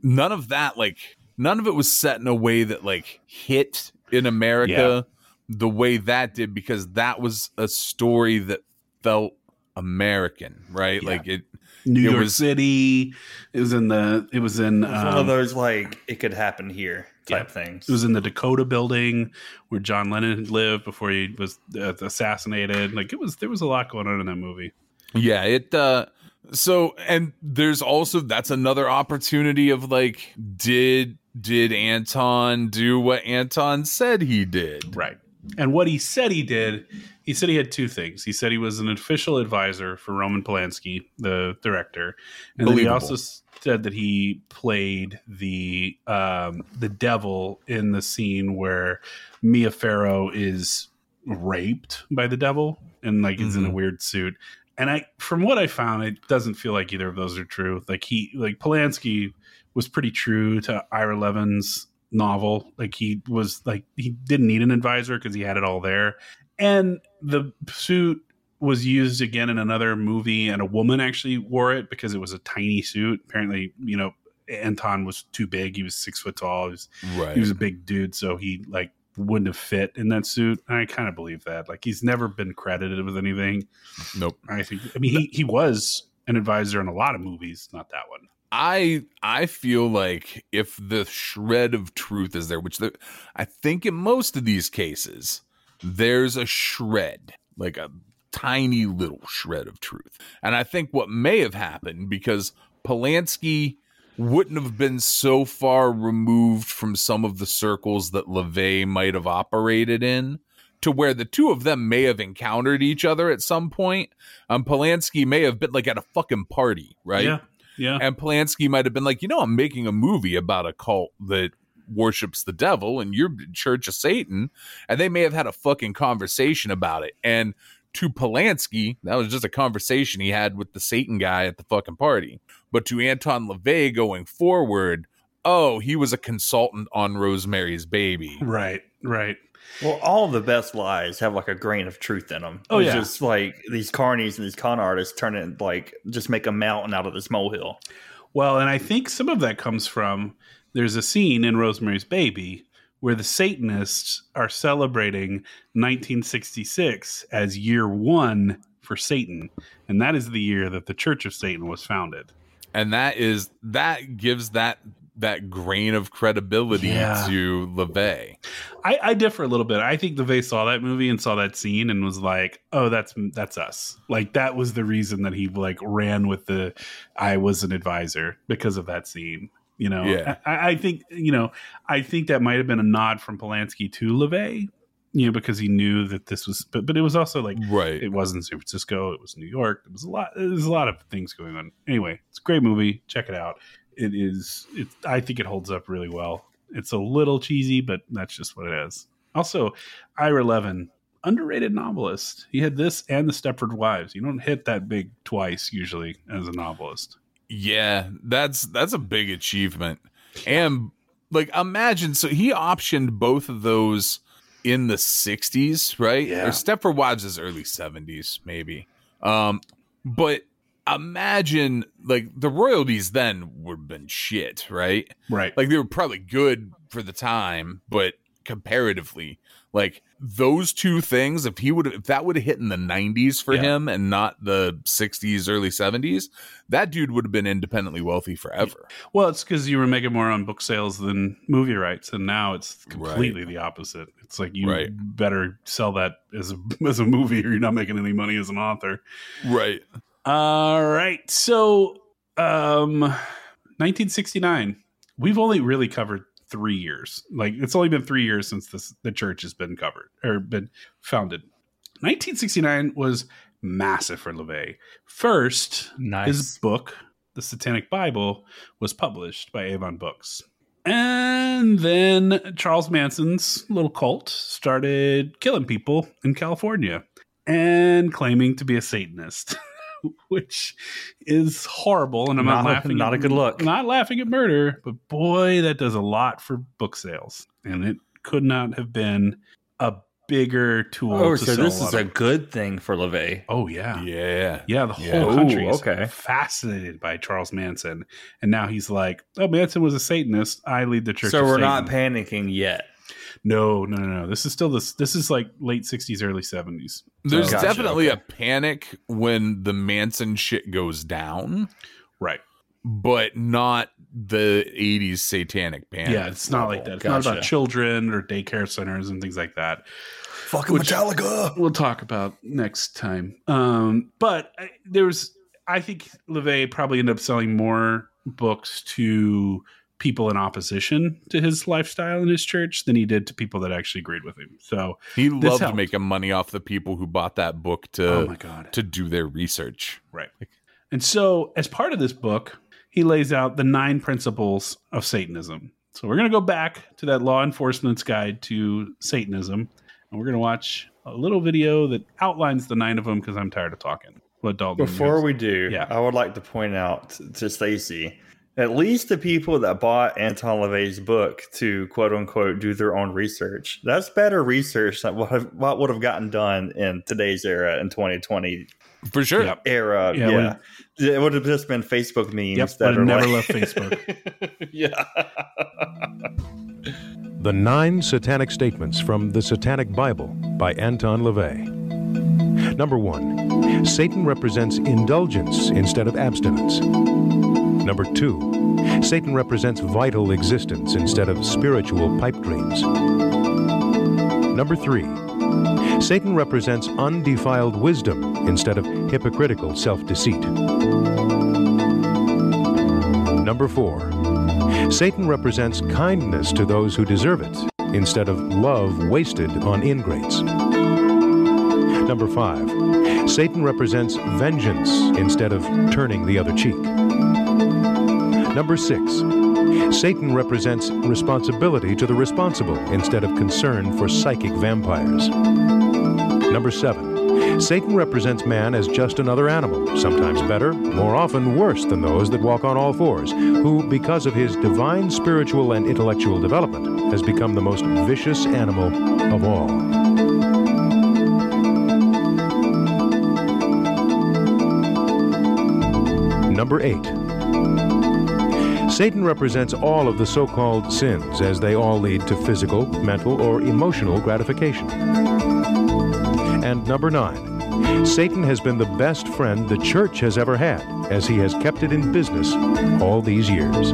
none of that, like, none of it was set in a way that, like, hit in America the way that did, because that was a story that felt American, right? Yeah. Like, it New York City. It was one of those like it could happen here type things. It was in the Dakota building where John Lennon lived before he was assassinated. Like there was a lot going on in that movie. Yeah, it. So and there's also that's another opportunity of like did Anton do what Anton said he did? Right. And what he said he did, he said he had two things. He said he was an official advisor for Roman Polanski, the director. And then he also said that he played the devil in the scene where Mia Farrow is raped by the devil and like is in a weird suit. And from what I found, it doesn't feel like either of those are true. Like Polanski was pretty true to Ira Levin's novel. Like he didn't need an advisor because he had it all there, and the suit was used again in another movie, and a woman actually wore it because it was a tiny suit. Apparently, you know, Anton was too big. He was 6 foot tall. He was a big dude, so he like wouldn't have fit in that suit. I kind of believe that. Like he's never been credited with anything. Nope. He was an advisor in a lot of movies, not that one. I feel like if the shred of truth is there, which I think in most of these cases, there's a shred, like a tiny little shred of truth. And I think what may have happened, because Polanski wouldn't have been so far removed from some of the circles that LaVey might have operated in, to where the two of them may have encountered each other at some point. Polanski may have been like at a fucking party, right? Yeah. Yeah. And Polanski might have been like, you know, I'm making a movie about a cult that worships the devil and your Church of Satan. And they may have had a fucking conversation about it. And to Polanski, that was just a conversation he had with the Satan guy at the fucking party. But to Anton LaVey going forward, oh, he was a consultant on Rosemary's Baby. Right, right. Well, all the best lies have like a grain of truth in them. Oh, it's just like these carnies and these con artists turn it like just make a mountain out of this molehill. Well, and I think some of that comes from there's a scene in Rosemary's Baby where the Satanists are celebrating 1966 as year one for Satan. And that is the year that the Church of Satan was founded. And that gives that grain of credibility to LaVey. I differ a little bit. I think LaVey saw that movie and saw that scene and was like, oh, that's us. Like that was the reason that he like ran with the, I was an advisor because of that scene. You know, I think, you know, I think that might've been a nod from Polanski to LaVey, you know, because he knew that this was, but it was also like, it wasn't San Francisco. It was New York. There's a lot of things going on. Anyway, it's a great movie. Check it out. I think it holds up really well. It's a little cheesy, but that's just what it is. Also, Ira Levin, underrated novelist. He had this and The Stepford Wives. You don't hit that big twice usually as a novelist. Yeah, that's a big achievement. And like imagine, so he optioned both of those in the 60s, right? Yeah. Or Stepford Wives is early 70s maybe. But imagine like the royalties then would have been shit, right? Right. Like they were probably good for the time, but comparatively, like those two things, if that would have hit in the 90s for him and not the 60s, early 70s, that dude would have been independently wealthy forever. Well, it's because you were making more on book sales than movie rights, and now it's completely the opposite. It's like you better sell that as a movie or you're not making any money as an author. Right. All right. So 1969, we've only really covered 3 years. Like it's only been 3 years since the church has been covered or been founded. 1969 was massive for LaVey. First, his book, The Satanic Bible, was published by Avon Books. And then Charles Manson's little cult started killing people in California and claiming to be a Satanist. Which is horrible, and I'm not laughing at a good look. Not laughing at murder, but boy, that does a lot for book sales. And it could not have been a bigger tool. Oh, so this is a good thing for LaVey. Oh yeah, yeah, yeah. The whole country is fascinated by Charles Manson, and now he's like, "Oh, Manson was a Satanist. I lead the Church of Satan." So we're not panicking yet. No. This is still this is like late 60s, early 70s. There's definitely a panic when the Manson shit goes down. Right. But not the 80s satanic panic. Yeah, it's not like that. It's not about children or daycare centers and things like that. Fucking Metallica. We'll talk about next time. I think LaVey probably ended up selling more books to people in opposition to his lifestyle in his church than he did to people that actually agreed with him. So he loved making money off the people who bought that book to do their research. Right. And so as part of this book, he lays out the 9 principles of Satanism. So we're going to go back to that Law Enforcement's Guide to Satanism. And we're going to watch a little video that outlines the 9 of them because I'm tired of talking. Before we do, I would like to point out to Stacy, at least the people that bought Anton LaVey's book to quote unquote do their own research. That's better research than what would have gotten done in today's era, in 2020. For sure. Yep. Era. Yeah. It would have just been Facebook memes. Yep, that are never left Facebook. Yeah. The 9 Satanic Statements from the Satanic Bible by Anton LaVey. Number 1, Satan represents indulgence instead of abstinence. Number 2, Satan represents vital existence instead of spiritual pipe dreams. Number 3, Satan represents undefiled wisdom instead of hypocritical self-deceit. Number 4, Satan represents kindness to those who deserve it instead of love wasted on ingrates. Number 5, Satan represents vengeance instead of turning the other cheek. Number 6, Satan represents responsibility to the responsible instead of concern for psychic vampires. Number 7, Satan represents man as just another animal, sometimes better, more often worse than those that walk on all fours, who, because of his divine spiritual and intellectual development, has become the most vicious animal of all. Number 8, Satan represents all of the so-called sins as they all lead to physical, mental, or emotional gratification. And number 9, Satan has been the best friend the church has ever had, as he has kept it in business all these years.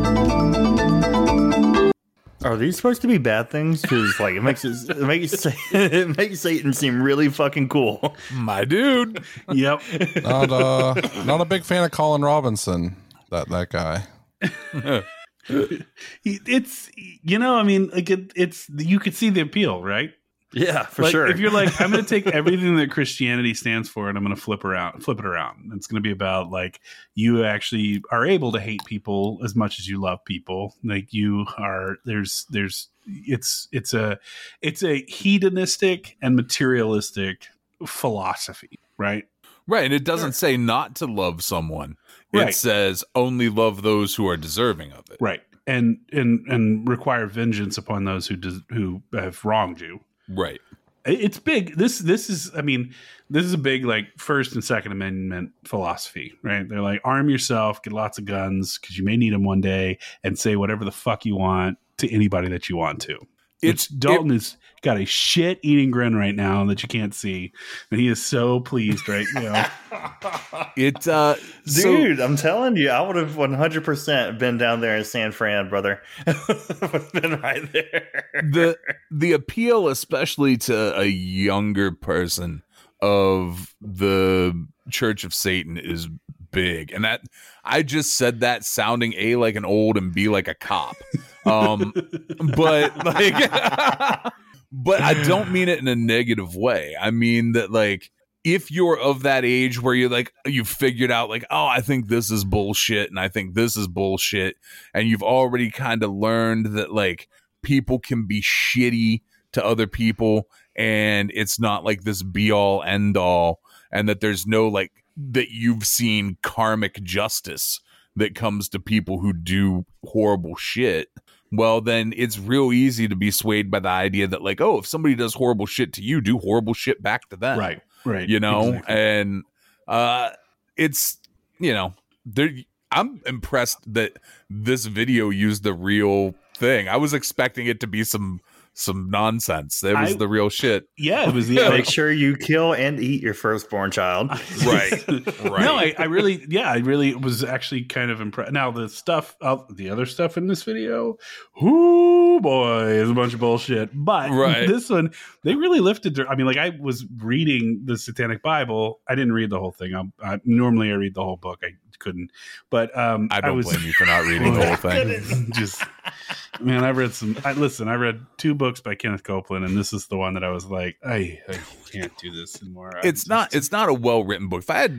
Are these supposed to be bad things? Because like it makes Satan seem really fucking cool, my dude. Yep. Not a big fan of Colin Robinson. That guy. You could see the appeal, right? Yeah, for sure. If you're like, I'm going to take everything that Christianity stands for and I'm going to flip it around. It's going to be about like, you actually are able to hate people as much as you love people. Like you are, it's a hedonistic and materialistic philosophy, right? Right. And it doesn't say not to love someone. Right. It says only love those who are deserving of it. Right. And require vengeance upon those who have wronged you. Right. It's big. This is a big like First and Second Amendment philosophy, right? They're like, arm yourself, get lots of guns because you may need them one day, and say whatever the fuck you want to anybody that you want to. Dalton has got a shit-eating grin right now that you can't see, and he is so pleased right now. Dude, I'm telling you, I would have 100% been down there in San Fran, brother. Been right there. The appeal, especially to a younger person, of the Church of Satan is big, and that I just said that sounding A, like an old, and B, like a cop. But I don't mean it in a negative way. I mean that like, if you're of that age where you're like, you've figured out like, oh, I think this is bullshit and I think this is bullshit, and you've already kind of learned that like people can be shitty to other people and it's not like this be all end all, and that there's no like, that you've seen karmic justice that comes to people who do horrible shit. Well, then it's real easy to be swayed by the idea that like, oh, if somebody does horrible shit to you, do horrible shit back to them. Right. You know, exactly. And it's, you know, I'm impressed that this video used the real thing. I was expecting it to be some some nonsense. That was the real shit. Yeah, it was the make sure you kill and eat your firstborn child. Right. No, I really was actually kind of impressed. Now the other stuff in this video, whoo boy, is a bunch of bullshit. But this one, they really lifted their. I mean, like I was reading the Satanic Bible. I didn't read the whole thing. Normally I read the whole book. I couldn't. But I blame you for not reading the whole thing. Just man, I read two books by Kenneth Copeland, and this is the one that I was like, I can't do this anymore. It's not a well-written book. If I had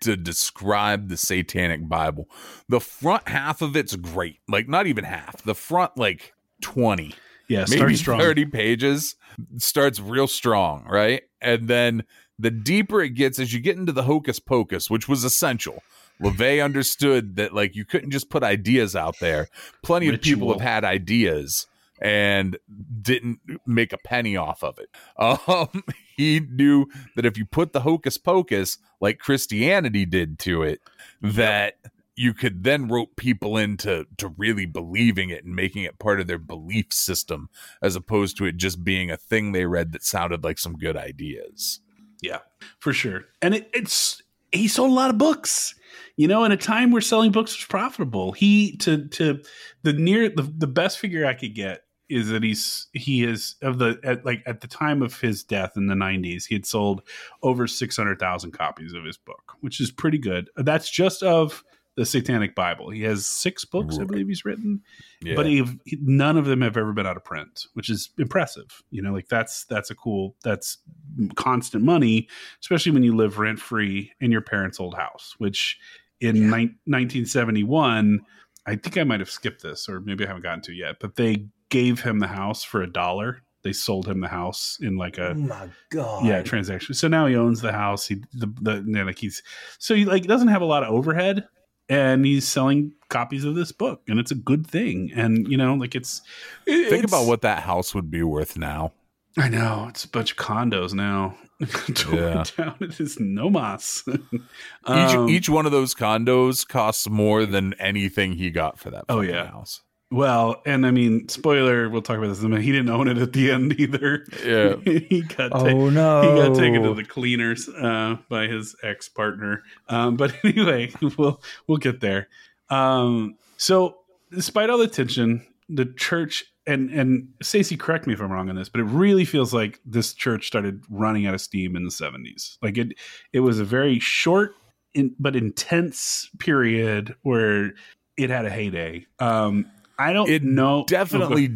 to describe the Satanic Bible, the front half of it's great. Like not even half. The front like 20. Yeah, maybe 30 pages starts real strong, right? And then the deeper it gets as you get into the hocus pocus, which was essential. LaVey understood that like you couldn't just put ideas out there. Plenty of people have had ideas and didn't make a penny off of it. He knew that if you put the hocus pocus like Christianity did to it, that you could then rope people into really believing it and making it part of their belief system, as opposed to it just being a thing they read that sounded like some good ideas. Yeah, for sure. And he sold a lot of books. You know, in a time where selling books was profitable, the best figure I could get is that at the time of his death in the 90s, he had sold over 600,000 copies of his book, which is pretty good. That's just of the Satanic Bible. He has 6 books, I believe he's written, but none of them have ever been out of print, which is impressive. You know, like that's constant money, especially when you live rent free in your parents' old house, which. In 1971, I think I might have skipped this, or maybe I haven't gotten to it yet, but they gave him the house for $1. They sold him the house in like a transaction. So now he owns the house. He doesn't have a lot of overhead, and he's selling copies of this book, and it's a good thing. And you know, like think about what that house would be worth now. I know, it's a bunch of condos now. Down it is Nomas. Each one of those condos costs more than anything he got for that house. Well, and I mean, spoiler, we'll talk about this in a minute. He didn't own it at the end either. Yeah. He got taken to the cleaners by his ex-partner. But anyway, we'll get there. So despite all the tension, the church and Stacey, correct me if I'm wrong on this, but it really feels like this church started running out of steam in the 70s. Like it was a very short but intense period where it had a heyday. I don't know. Definitely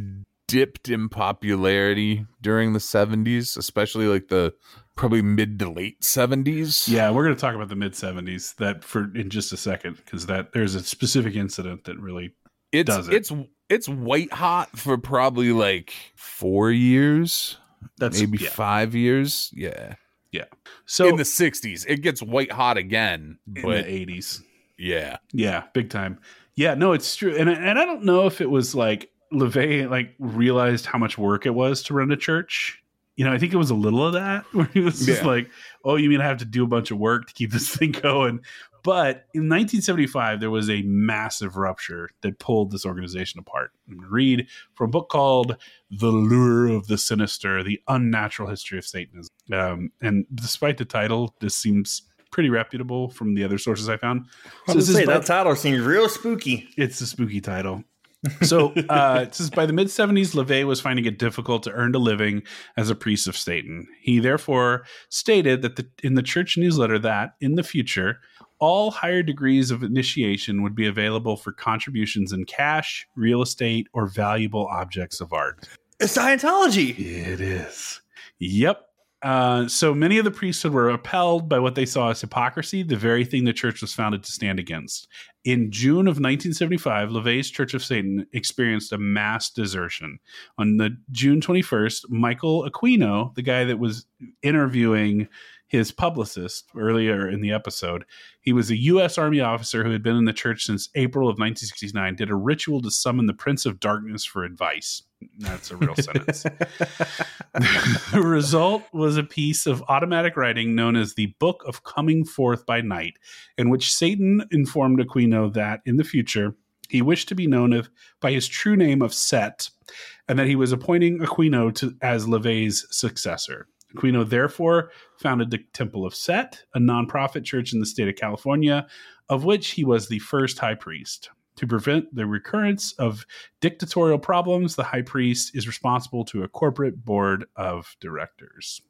dipped in popularity during the 70s, especially like the probably mid to late 70s. Yeah, we're going to talk about the mid 70s in just a second, because there's a specific incident that really does it. It's white hot for probably like 4 years. That's maybe 5 years. Yeah. Yeah. So in the 60s, it gets white hot again. But in the 80s. Yeah. Yeah. Big time. Yeah. No, it's true. And I don't know if it was like LaVey like realized how much work it was to run a church. You know, I think it was a little of that where he was just like, oh, you mean I have to do a bunch of work to keep this thing going? But in 1975, there was a massive rupture that pulled this organization apart. I'm going to read from a book called The Lure of the Sinister, The Unnatural History of Satanism. And despite the title, this seems pretty reputable from the other sources I found. That title seems real spooky. It's a spooky title. So since by the mid-70s, LaVey was finding it difficult to earn a living as a priest of Satan. He therefore stated that in the church newsletter that in the future, all higher degrees of initiation would be available for contributions in cash, real estate, or valuable objects of art. It's Scientology. It is. Yep. So many of the priesthood were repelled by what they saw as hypocrisy, the very thing the church was founded to stand against. In June of 1975, LaVey's Church of Satan experienced a mass desertion. On the June 21st, Michael Aquino, the guy that was interviewing his publicist earlier in the episode, he was a U.S. Army officer who had been in the church since April of 1969, did a ritual to summon the Prince of Darkness for advice. That's a real sentence. The result was a piece of automatic writing known as the Book of Coming Forth by Night, in which Satan informed Aquino that in the future, He wished to be known by his true name of Set, and that he was appointing Aquino as LeVay's successor. Aquino therefore founded the Temple of Set, a nonprofit church in the state of California, of which he was the first high priest. To prevent the recurrence of dictatorial problems, the high priest is responsible to a corporate board of directors.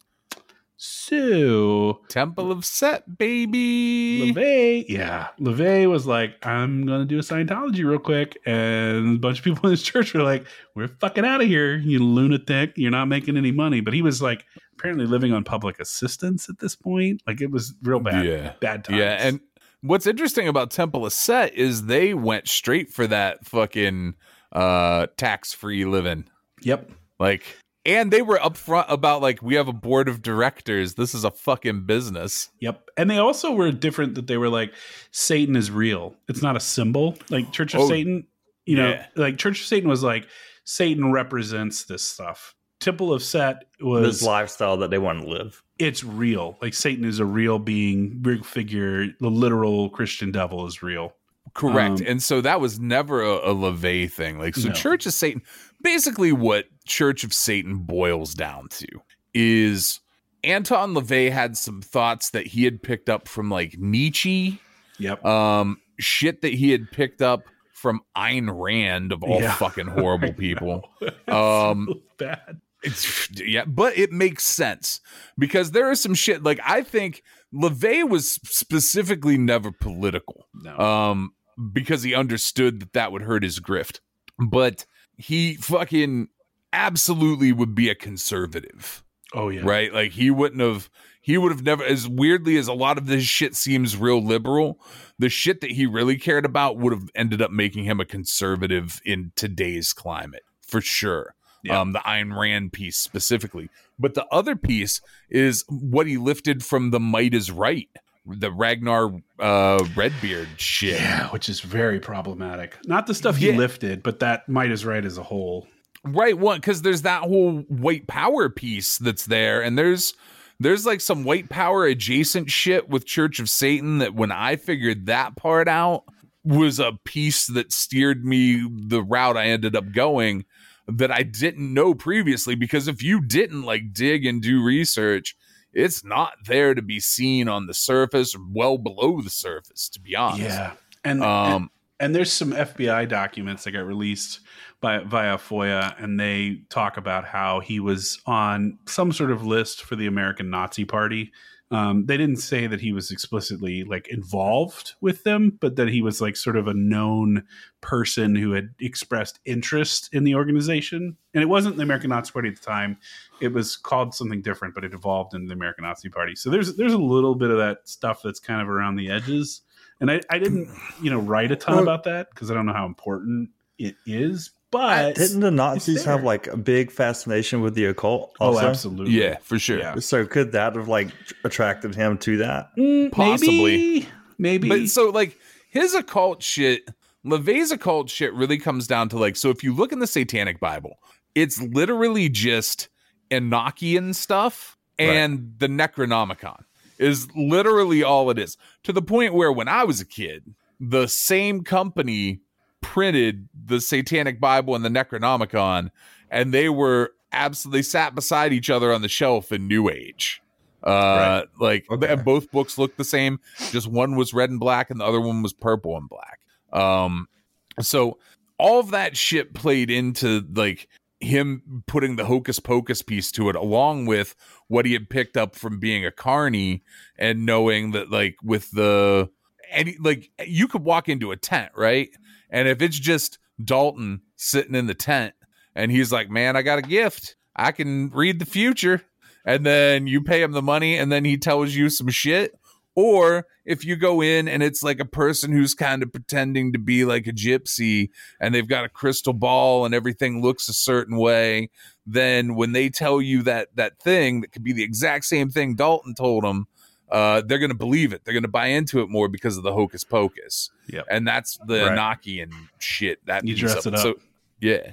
So, Temple of Set, baby. LeVay was like, I'm gonna do a Scientology real quick, and a bunch of people in his church were like, we're fucking out of here, you lunatic, you're not making any money. But he was like apparently living on public assistance at this point. Like, it was real bad. Bad times. Yeah. And what's interesting about Temple of Set is they went straight for that fucking tax-free living. Yep. Like, and they were upfront about, like, we have a board of directors. This is a fucking business. Yep. And they also were different, that they were like, Satan is real. It's not a symbol. Like, Church of Satan, like, Church of Satan was like, Satan represents this stuff. Temple of Set was this lifestyle that they want to live. It's real. Like, Satan is a real being, real figure. The literal Christian devil is real. Correct. And so that was never a LeVay thing. Like, so no. Church of Satan, basically what Church of Satan boils down to is Anton LeVay had some thoughts that he had picked up from, like, Nietzsche. Yep. Shit that he had picked up from Ayn Rand, of all fucking horrible people. So bad. But it makes sense, because there is some shit, like, I think LeVay was specifically never political, because he understood that would hurt his grift, but he fucking absolutely would be a conservative. Oh yeah. Right. Like, he would have never, as weirdly as a lot of this shit seems real liberal, the shit that he really cared about would have ended up making him a conservative in today's climate for sure. Yeah. The Ayn Rand piece specifically. But the other piece is what he lifted from The Might is Right, the Ragnar Redbeard shit. Yeah, which is very problematic. Not the stuff he lifted, but that Might is Right as a whole. Right, well, because there's that whole white power piece that's there, and there's like some white power adjacent shit with Church of Satan that, when I figured that part out, was a piece that steered me the route I ended up going, that I didn't know previously, because if you didn't, like, dig and do research, it's not there to be seen on the surface, or well below the surface, to be honest. Yeah. And there's some FBI documents that got released via FOIA, and they talk about how he was on some sort of list for the American Nazi Party. They didn't say that he was explicitly, like, involved with them, but that he was, like, sort of a known person who had expressed interest in the organization. And it wasn't the American Nazi Party at the time. It was called something different, but it evolved into the American Nazi Party. So there's a little bit of that stuff that's kind of around the edges. And I didn't, write a ton about that, because I don't know how important it is. But didn't the Nazis have, like, a big fascination with the occult also? Oh, absolutely. Yeah, for sure. Yeah. So could that have, like, attracted him to that? Possibly. Maybe. But so, like, his occult shit, LeVay's occult shit really comes down to, like, so if you look in the Satanic Bible, it's literally just Enochian stuff and the Necronomicon is literally all it is. To the point where, when I was a kid, the same company printed the Satanic Bible and the Necronomicon, and they were absolutely sat beside each other on the shelf in New Age. Both books looked the same, just one was red and black and the other one was purple and black. So all of that shit played into, like, him putting the hocus pocus piece to it, along with what he had picked up from being a carny and knowing that, like, with the, and, like, you could walk into a tent, right? And if it's just Dalton sitting in the tent and he's like, man, I got a gift, I can read the future. And then you pay him the money and then he tells you some shit. Or if you go in and it's like a person who's kind of pretending to be like a gypsy and they've got a crystal ball and everything looks a certain way, then when they tell you that thing that could be the exact same thing Dalton told him, they're going to believe it. They're going to buy into it more because of the hocus pocus. Yeah. And that's the Enochian shit. That you dress it up. So, yeah.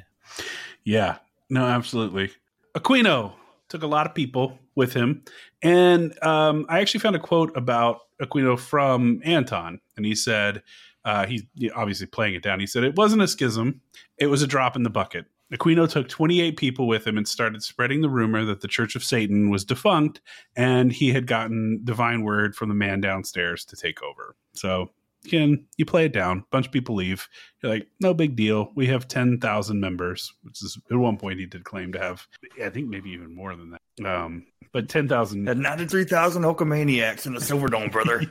Yeah. No, absolutely. Aquino took a lot of people with him. And I actually found a quote about Aquino from Anton. And he said, He's obviously playing it down. He said, it wasn't a schism. It was a drop in the bucket. Aquino took 28 people with him and started spreading the rumor that the Church of Satan was defunct, and he had gotten divine word from the man downstairs to take over. So again, you play it down. A bunch of people leave. You're like, no big deal. We have 10,000 members, which is at one point he did claim to have, I think maybe even more than that. But 10,000. Had 93,000 Hulkamaniacs in the Silverdome, brother.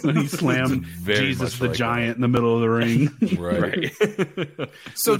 So he slammed Jesus the Giant in the middle of the ring. Right. So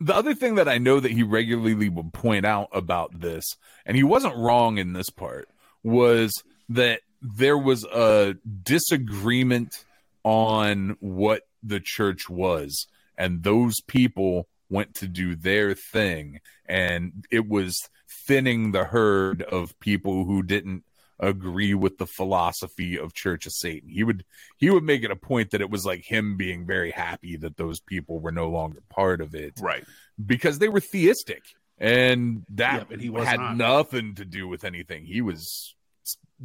the other thing that I know that he regularly would point out about this, and he wasn't wrong in this part, was that there was a disagreement on what the church was, and those people went to do their thing, and it was thinning the herd of people who didn't agree with the philosophy of Church of Satan. He would make it a point that it was like him being very happy that those people were no longer part of it, right? Because they were theistic, and that had nothing to do with anything. He was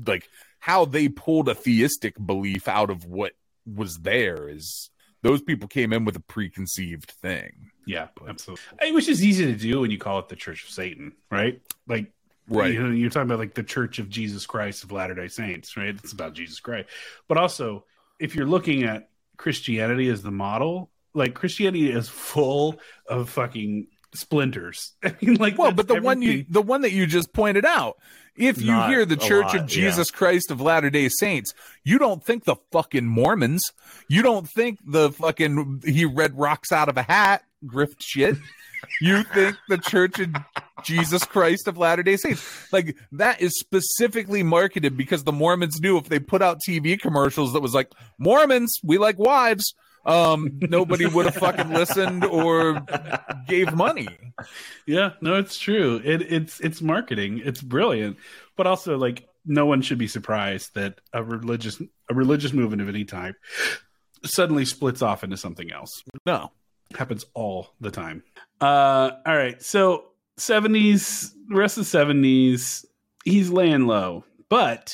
like, how they pulled a theistic belief out of what was there is those people came in with a preconceived thing. Yeah, but, absolutely. Which is easy to do when you call it the Church of Satan, right? Like, right. You know, you're talking about like the Church of Jesus Christ of Latter-day Saints, right? It's about Jesus Christ. But also, if you're looking at Christianity as the model, like Christianity is full of fucking splinters. I mean, like, well, but the one that you just pointed out, if you hear the Church of Jesus Christ of Latter-day Saints, you don't think the fucking Mormons. You don't think the fucking he read rocks out of a hat, grift shit. You think the Church of Jesus Christ of Latter-day Saints. Like, that is specifically marketed because the Mormons knew if they put out TV commercials that was like, Mormons, we like wives, nobody would have fucking listened or gave money. Yeah, no, it's true. It's marketing. It's brilliant. But also, like, no one should be surprised that a religious movement of any type suddenly splits off into something else. No. Happens all the time. All right. So 70s, the rest of the 70s, he's laying low. But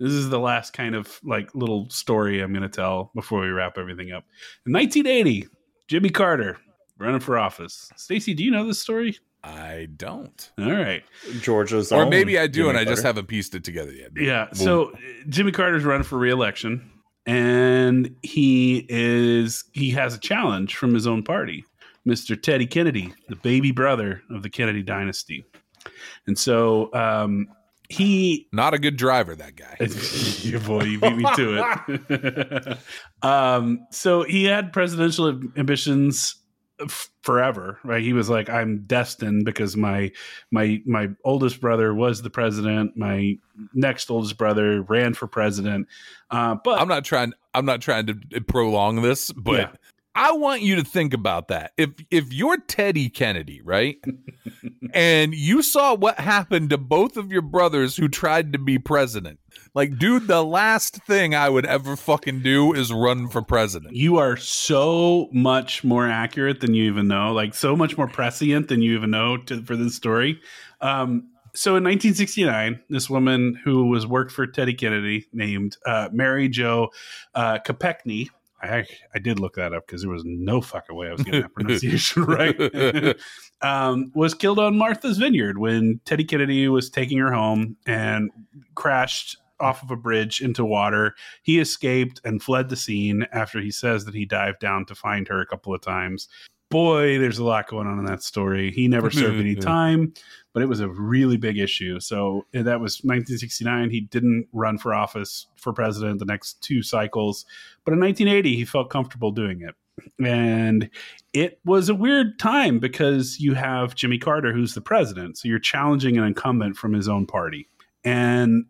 this is the last kind of like little story I'm going to tell before we wrap everything up. In 1980, Jimmy Carter running for office. Stacey, do you know this story? I don't. All right. Georgia's or maybe I do, Jimmy and Carter. I just haven't pieced it together yet. Yeah. So Jimmy Carter's running for re-election. And he has a challenge from his own party, Mr. Teddy Kennedy, the baby brother of the Kennedy dynasty. And so he... Not a good driver, that guy. Boy, you beat me to it. So he had presidential ambitions forever, right? He was like, I'm destined because my oldest brother was the president. My next oldest brother ran for president. But I'm not trying to prolong this, but yeah. I want you to think about that. If you're Teddy Kennedy, right? And you saw what happened to both of your brothers who tried to be president. Like, dude, the last thing I would ever fucking do is run for president. You are so much more accurate than you even know. Like, so much more prescient than you even know for this story. So in 1969, this woman who was worked for Teddy Kennedy named Mary Jo Kopechne. I did look that up because there was no fucking way I was getting that pronunciation right. Was killed on Martha's Vineyard when Teddy Kennedy was taking her home and crashed off of a bridge into water. He escaped and fled the scene after he says that he dived down to find her a couple of times. Boy, there's a lot going on in that story. He never served any time, but it was a really big issue. So that was 1969. He didn't run for office for president the next two cycles. But in 1980, he felt comfortable doing it. And it was a weird time because you have Jimmy Carter, who's the president. So you're challenging an incumbent from his own party. And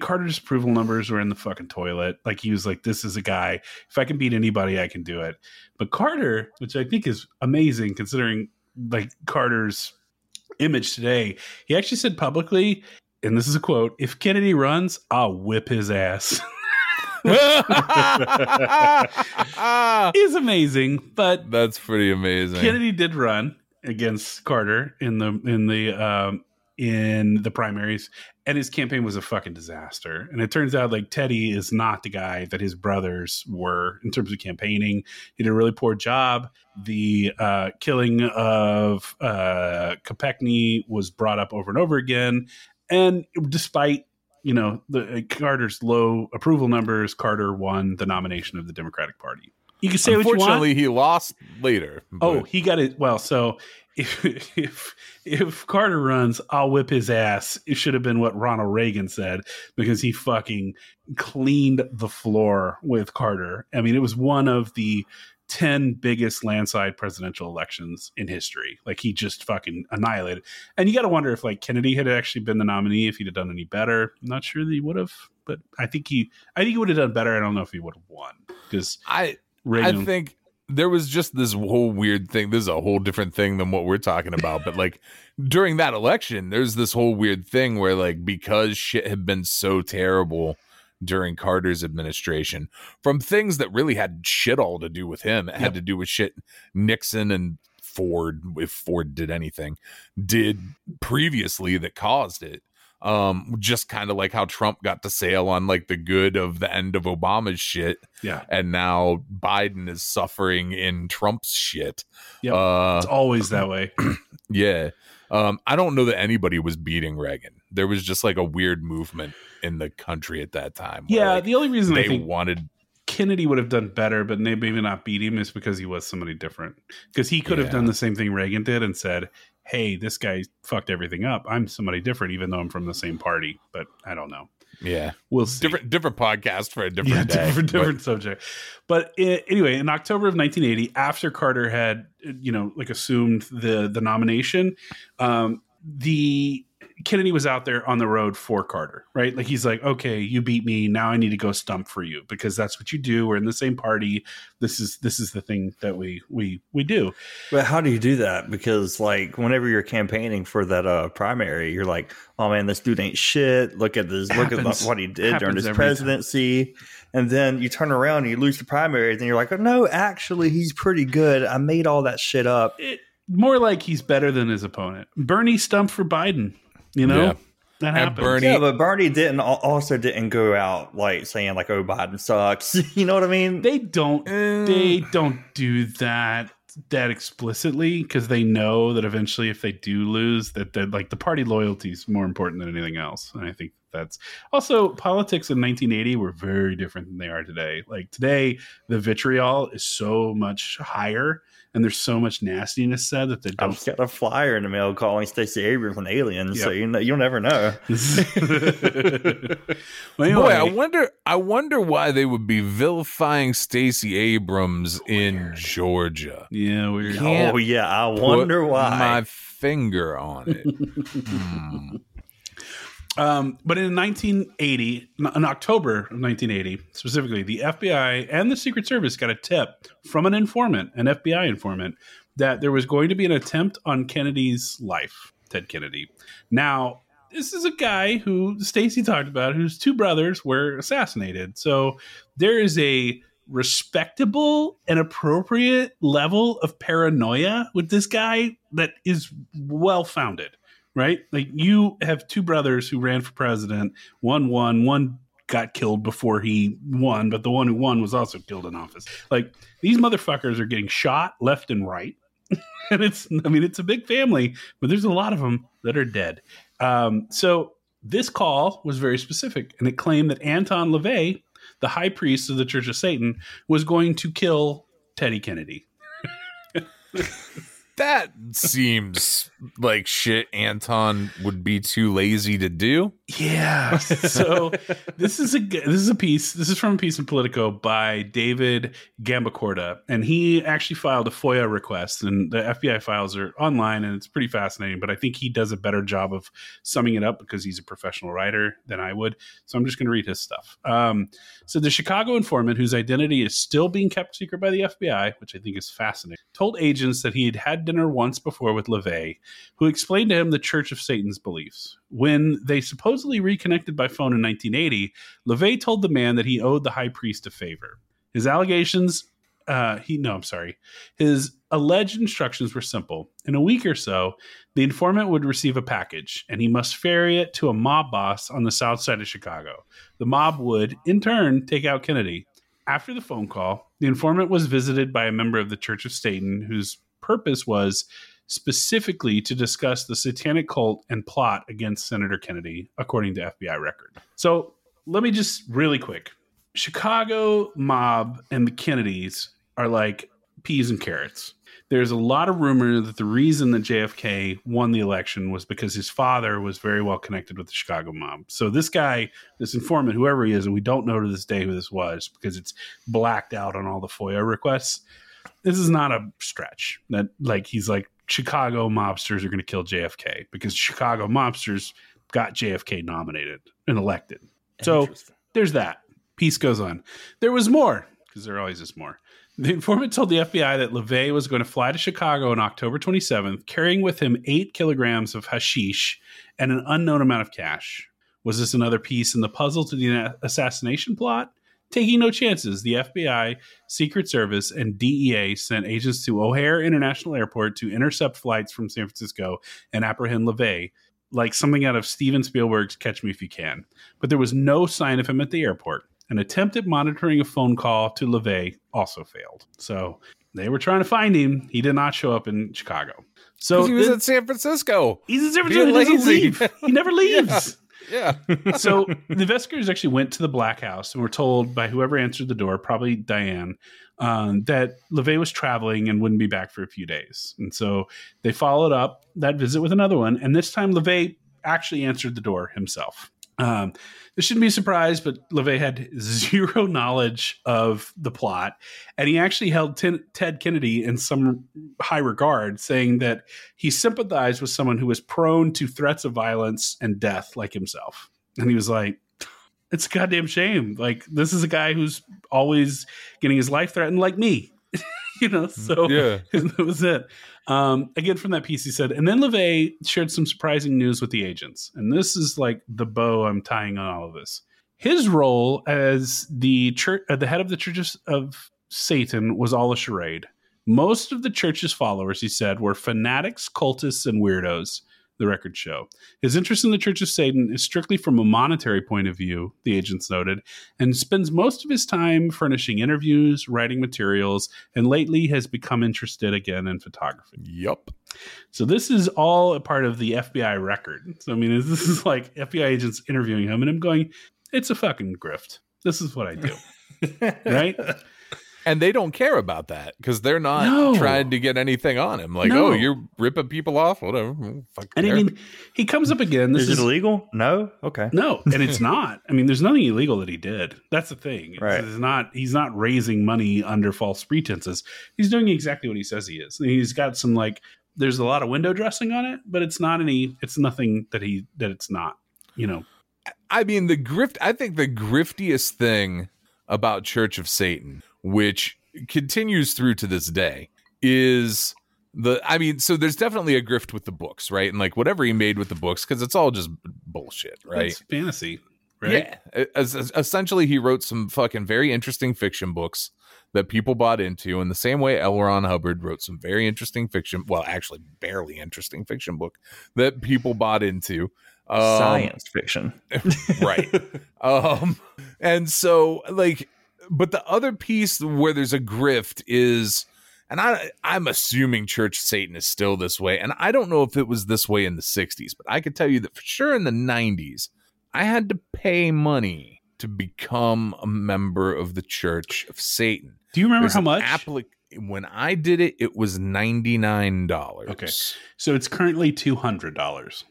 Carter's approval numbers were in the fucking toilet. Like, he was like, this is a guy. If I can beat anybody, I can do it. But Carter, which I think is amazing considering like Carter's image today, he actually said publicly, and this is a quote, if Kennedy runs, I'll whip his ass. It's amazing, but that's pretty amazing. Kennedy did run against Carter in the in the primaries, and his campaign was a fucking disaster. And it turns out like Teddy is not the guy that his brothers were in terms of campaigning. He did a really poor job. The killing of Kopechne was brought up over and over again. And despite, you know, the Carter's low approval numbers, Carter won the nomination of the Democratic Party. You can say what you want. Unfortunately, he lost later. But. Oh, he got it. Well, so if Carter runs, I'll whip his ass. It should have been what Ronald Reagan said, because he fucking cleaned the floor with Carter. I mean, it was one of the 10 biggest landslide presidential elections in history. Like, he just fucking annihilated. And you got to wonder if like Kennedy had actually been the nominee, if he'd have done any better. I'm not sure that he would have, but I think he would have done better. I don't know if he would have won, because I think there was just this whole weird thing. This is a whole different thing than what we're talking about. But like during that election, there's this whole weird thing where like, because shit had been so terrible during Carter's administration, from things that really had shit all to do with him, it had to do with shit Nixon and Ford, if Ford did anything, did previously that caused it. Just kind of like how Trump got to sail on like the good of the end of Obama's shit. Yeah. And now Biden is suffering in Trump's shit. Yep. It's always that way. Yeah. I don't know that anybody was beating Reagan. There was just like a weird movement in the country at that time. Yeah. Like, the only reason they wanted Kennedy would have done better, but maybe not beat him, is because he was somebody different. Because he could have done the same thing Reagan did and said, hey, this guy fucked everything up. I'm somebody different, even though I'm from the same party. But I don't know. Yeah. We'll see. Different podcast for a different day. Different subject. But anyway, in October of 1980, after Carter had, you know, like assumed the nomination, the Kennedy was out there on the road for Carter, right? Like, he's like, okay, you beat me. Now I need to go stump for you, because that's what you do. We're in the same party. This is the thing that we do. But how do you do that? Because like, whenever you're campaigning for that primary, you're like, oh man, this dude ain't shit. Look at this. Look at what he did during his presidency. And then you turn around and you lose the primary. And then you're like, oh no, actually he's pretty good. I made all that shit up. More like he's better than his opponent. Bernie stumped for Biden. You know, that happened. Bernie, but Bernie didn't go out like saying like, "Oh, Biden sucks." You know what I mean? They don't do that explicitly, because they know that eventually, if they do lose, that like the party loyalty is more important than anything else. And I think that's also, politics in 1980 were very different than they are today. Like today, the vitriol is so much higher. And there's so much nastiness said that they don't. I just got a flyer in the mail calling Stacey Abrams an alien, so you'll never know. Well, anyway. Boy, I wonder why they would be vilifying Stacey Abrams in Georgia. Yeah, weird. Oh yeah, I wonder why. My finger on it. But in 1980, in October of 1980, specifically, the FBI and the Secret Service got a tip from an FBI informant, that there was going to be an attempt on Kennedy's life, Ted Kennedy. Now, this is a guy who Stacey talked about, whose two brothers were assassinated. So there is a respectable and appropriate level of paranoia with this guy that is well-founded. Right? Like, you have two brothers who ran for president. One won. One got killed before he won, but the one who won was also killed in office. Like, these motherfuckers are getting shot left and right. And it's a big family, but there's a lot of them that are dead. So this call was very specific, and it claimed that Anton LaVey, the high priest of the Church of Satan, was going to kill Teddy Kennedy. That seems like shit Anton would be too lazy to do. Yeah. So this is from a piece in Politico by David Gambacorta. And he actually filed a FOIA request, and the FBI files are online, and it's pretty fascinating. But I think he does a better job of summing it up, because he's a professional writer, than I would. So I'm just going to read his stuff. So the Chicago informant, whose identity is still being kept secret by the FBI, which I think is fascinating, told agents that he had dinner once before with LaVey, who explained to him the Church of Satan's beliefs. When they supposedly reconnected by phone in 1980, LaVey told the man that he owed the high priest a favor. His allegations His alleged instructions were simple. In a week or so, the informant would receive a package, and he must ferry it to a mob boss on the south side of Chicago. The mob would, in turn, take out Kennedy. After the phone call, the informant was visited by a member of the Church of Satan, whose purpose was specifically to discuss the satanic cult and plot against Senator Kennedy, according to FBI record. So let me just really quick. Chicago mob and the Kennedys are like peas and carrots. There's a lot of rumor that the reason that JFK won the election was because his father was very well connected with the Chicago mob. So this guy, this informant, whoever he is, and we don't know to this day who this was because it's blacked out on all the FOIA requests. This is not a stretch that like he's like Chicago mobsters are going to kill JFK because Chicago mobsters got JFK nominated and elected. So there's that. Peace goes on. There was more, because there always is more. The informant told the FBI that LaVey was going to fly to Chicago on October 27th, carrying with him 8 kilograms of hashish and an unknown amount of cash. Was this another piece in the puzzle to the assassination plot? Taking no chances, the FBI, Secret Service, and DEA sent agents to O'Hare International Airport to intercept flights from San Francisco and apprehend LaVey, like something out of Steven Spielberg's Catch Me If You Can. But there was no sign of him at the airport. An attempt at monitoring a phone call to LaVey also failed. So they were trying to find him. He did not show up in Chicago. So he was in San Francisco. He's in San Francisco. He doesn't leave. He never leaves. Yeah. So the investigators actually went to the Black House and were told by whoever answered the door, probably Diane, that LaVey was traveling and wouldn't be back for a few days. And so they followed up that visit with another one. And this time LaVey actually answered the door himself. This shouldn't be a surprise, but LaVey had zero knowledge of the plot, and he actually held Ted Kennedy in some high regard, saying that he sympathized with someone who was prone to threats of violence and death like himself. And he was like, it's a goddamn shame. Like, this is a guy who's always getting his life threatened like me. You know, so yeah. That was it. Again, from that piece, he said, and then LaVey shared some surprising news with the agents. And this is like the bow I'm tying on all of this. His role as the church, the head of the Church of Satan was all a charade. Most of the church's followers, he said, were fanatics, cultists, and weirdos, the records show. His interest in the Church of Satan is strictly from a monetary point of view, the agents noted, and spends most of his time furnishing interviews, writing materials, and lately has become interested again in photography. Yep. So this is all a part of the FBI record. So, I mean, this is like FBI agents interviewing him and him going, it's a fucking grift. This is what I do. Right? And they don't care about that because they're not trying to get anything on him. Like, oh, you're ripping people off, whatever. Fuck and I mean, he comes up again. This is it illegal? No. Okay. No. And it's not. I mean, there's nothing illegal that he did. That's the thing. Right. It's not. He's not raising money under false pretenses. He's doing exactly what he says he is. And he's got some like. There's a lot of window dressing on it, but it's not any. It's nothing that he that it's not. You know. I mean, the grift. I think the griftiest thing about Church of Satan, which continues through to this day, is the, I mean, so there's definitely a grift with the books, right? And like whatever he made with the books, because it's all just bullshit, right? It's fantasy, right? Yeah. Essentially, he wrote some fucking very interesting fiction books that people bought into in the same way L. Ron Hubbard wrote some very interesting fiction, well, actually barely interesting fiction book that people bought into. Science fiction. Right. And so like, but the other piece where there's a grift is, and I'm assuming Church Satan is still this way. And I don't know if it was this way in the 60s, but I could tell you that for sure in the 90s, I had to pay money to become a member of the Church of Satan. Do you remember how much? When I did it, it was $99. Okay. So it's currently $200.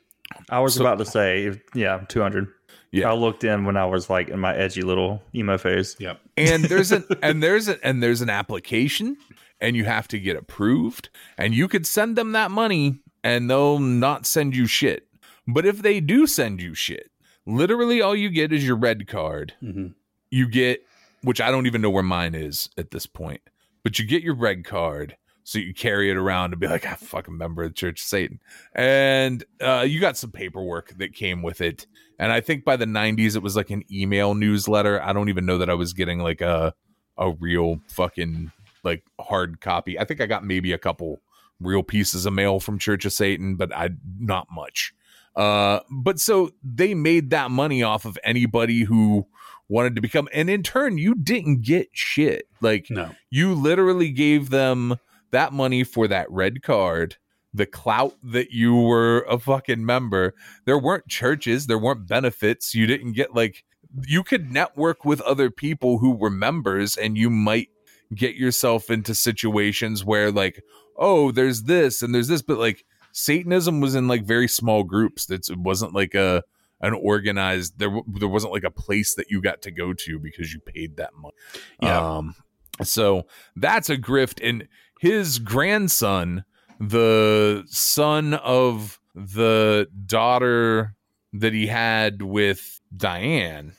I was about to say, yeah, $200. Yeah. I looked in when I was like in my edgy little emo phase. Yep. And there's an application, and you have to get approved, and you could send them that money and they'll not send you shit. But if they do send you shit, literally all you get is your red card. Mm-hmm. You get, which I don't even know where mine is at this point, but you get your red card. So you carry it around and be like, I'm a fucking member of the Church of Satan. And you got some paperwork that came with it. And I think by the 90s, it was like an email newsletter. I don't even know that I was getting like a real fucking like hard copy. I think I got maybe a couple real pieces of mail from Church of Satan, but not much. But so they made that money off of anybody who wanted to become, and in turn, you didn't get shit. Like, no, you literally gave them that money for that red card, the clout that you were a fucking member. There weren't churches, there weren't benefits. You didn't get, like, you could network with other people who were members, and you might get yourself into situations where, like, oh, there's this and there's this, but like Satanism was in like very small groups. That's, it wasn't like an organized, there wasn't like a place that you got to go to because you paid that money. Yeah. So that's a grift. And his grandson, the son of the daughter that he had with Diane,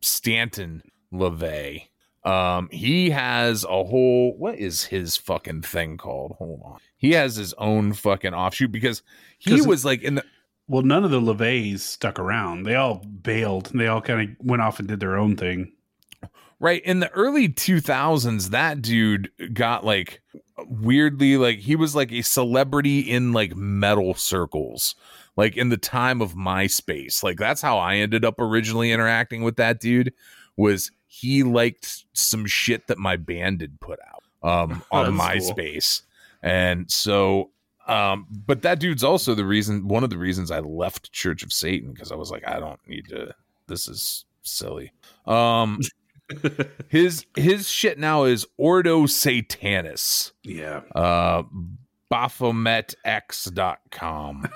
Stanton LaVey, he has a whole, what is his fucking thing called? Hold on. He has his own fucking offshoot because he was like in the, well, none of the LaVeys stuck around. They all bailed. They all kind of went off and did their own thing. Right. In the early 2000s, that dude got like weirdly, like he was like a celebrity in like metal circles, like in the time of MySpace. Like that's how I ended up originally interacting with that dude, was he liked some shit that my band had put out on MySpace. Cool. And so, but that dude's also the reason, one of the reasons I left Church of Satan, because I was like, I don't need to, this is silly. His shit now is Ordo Satanis. Yeah. BaphometX.com.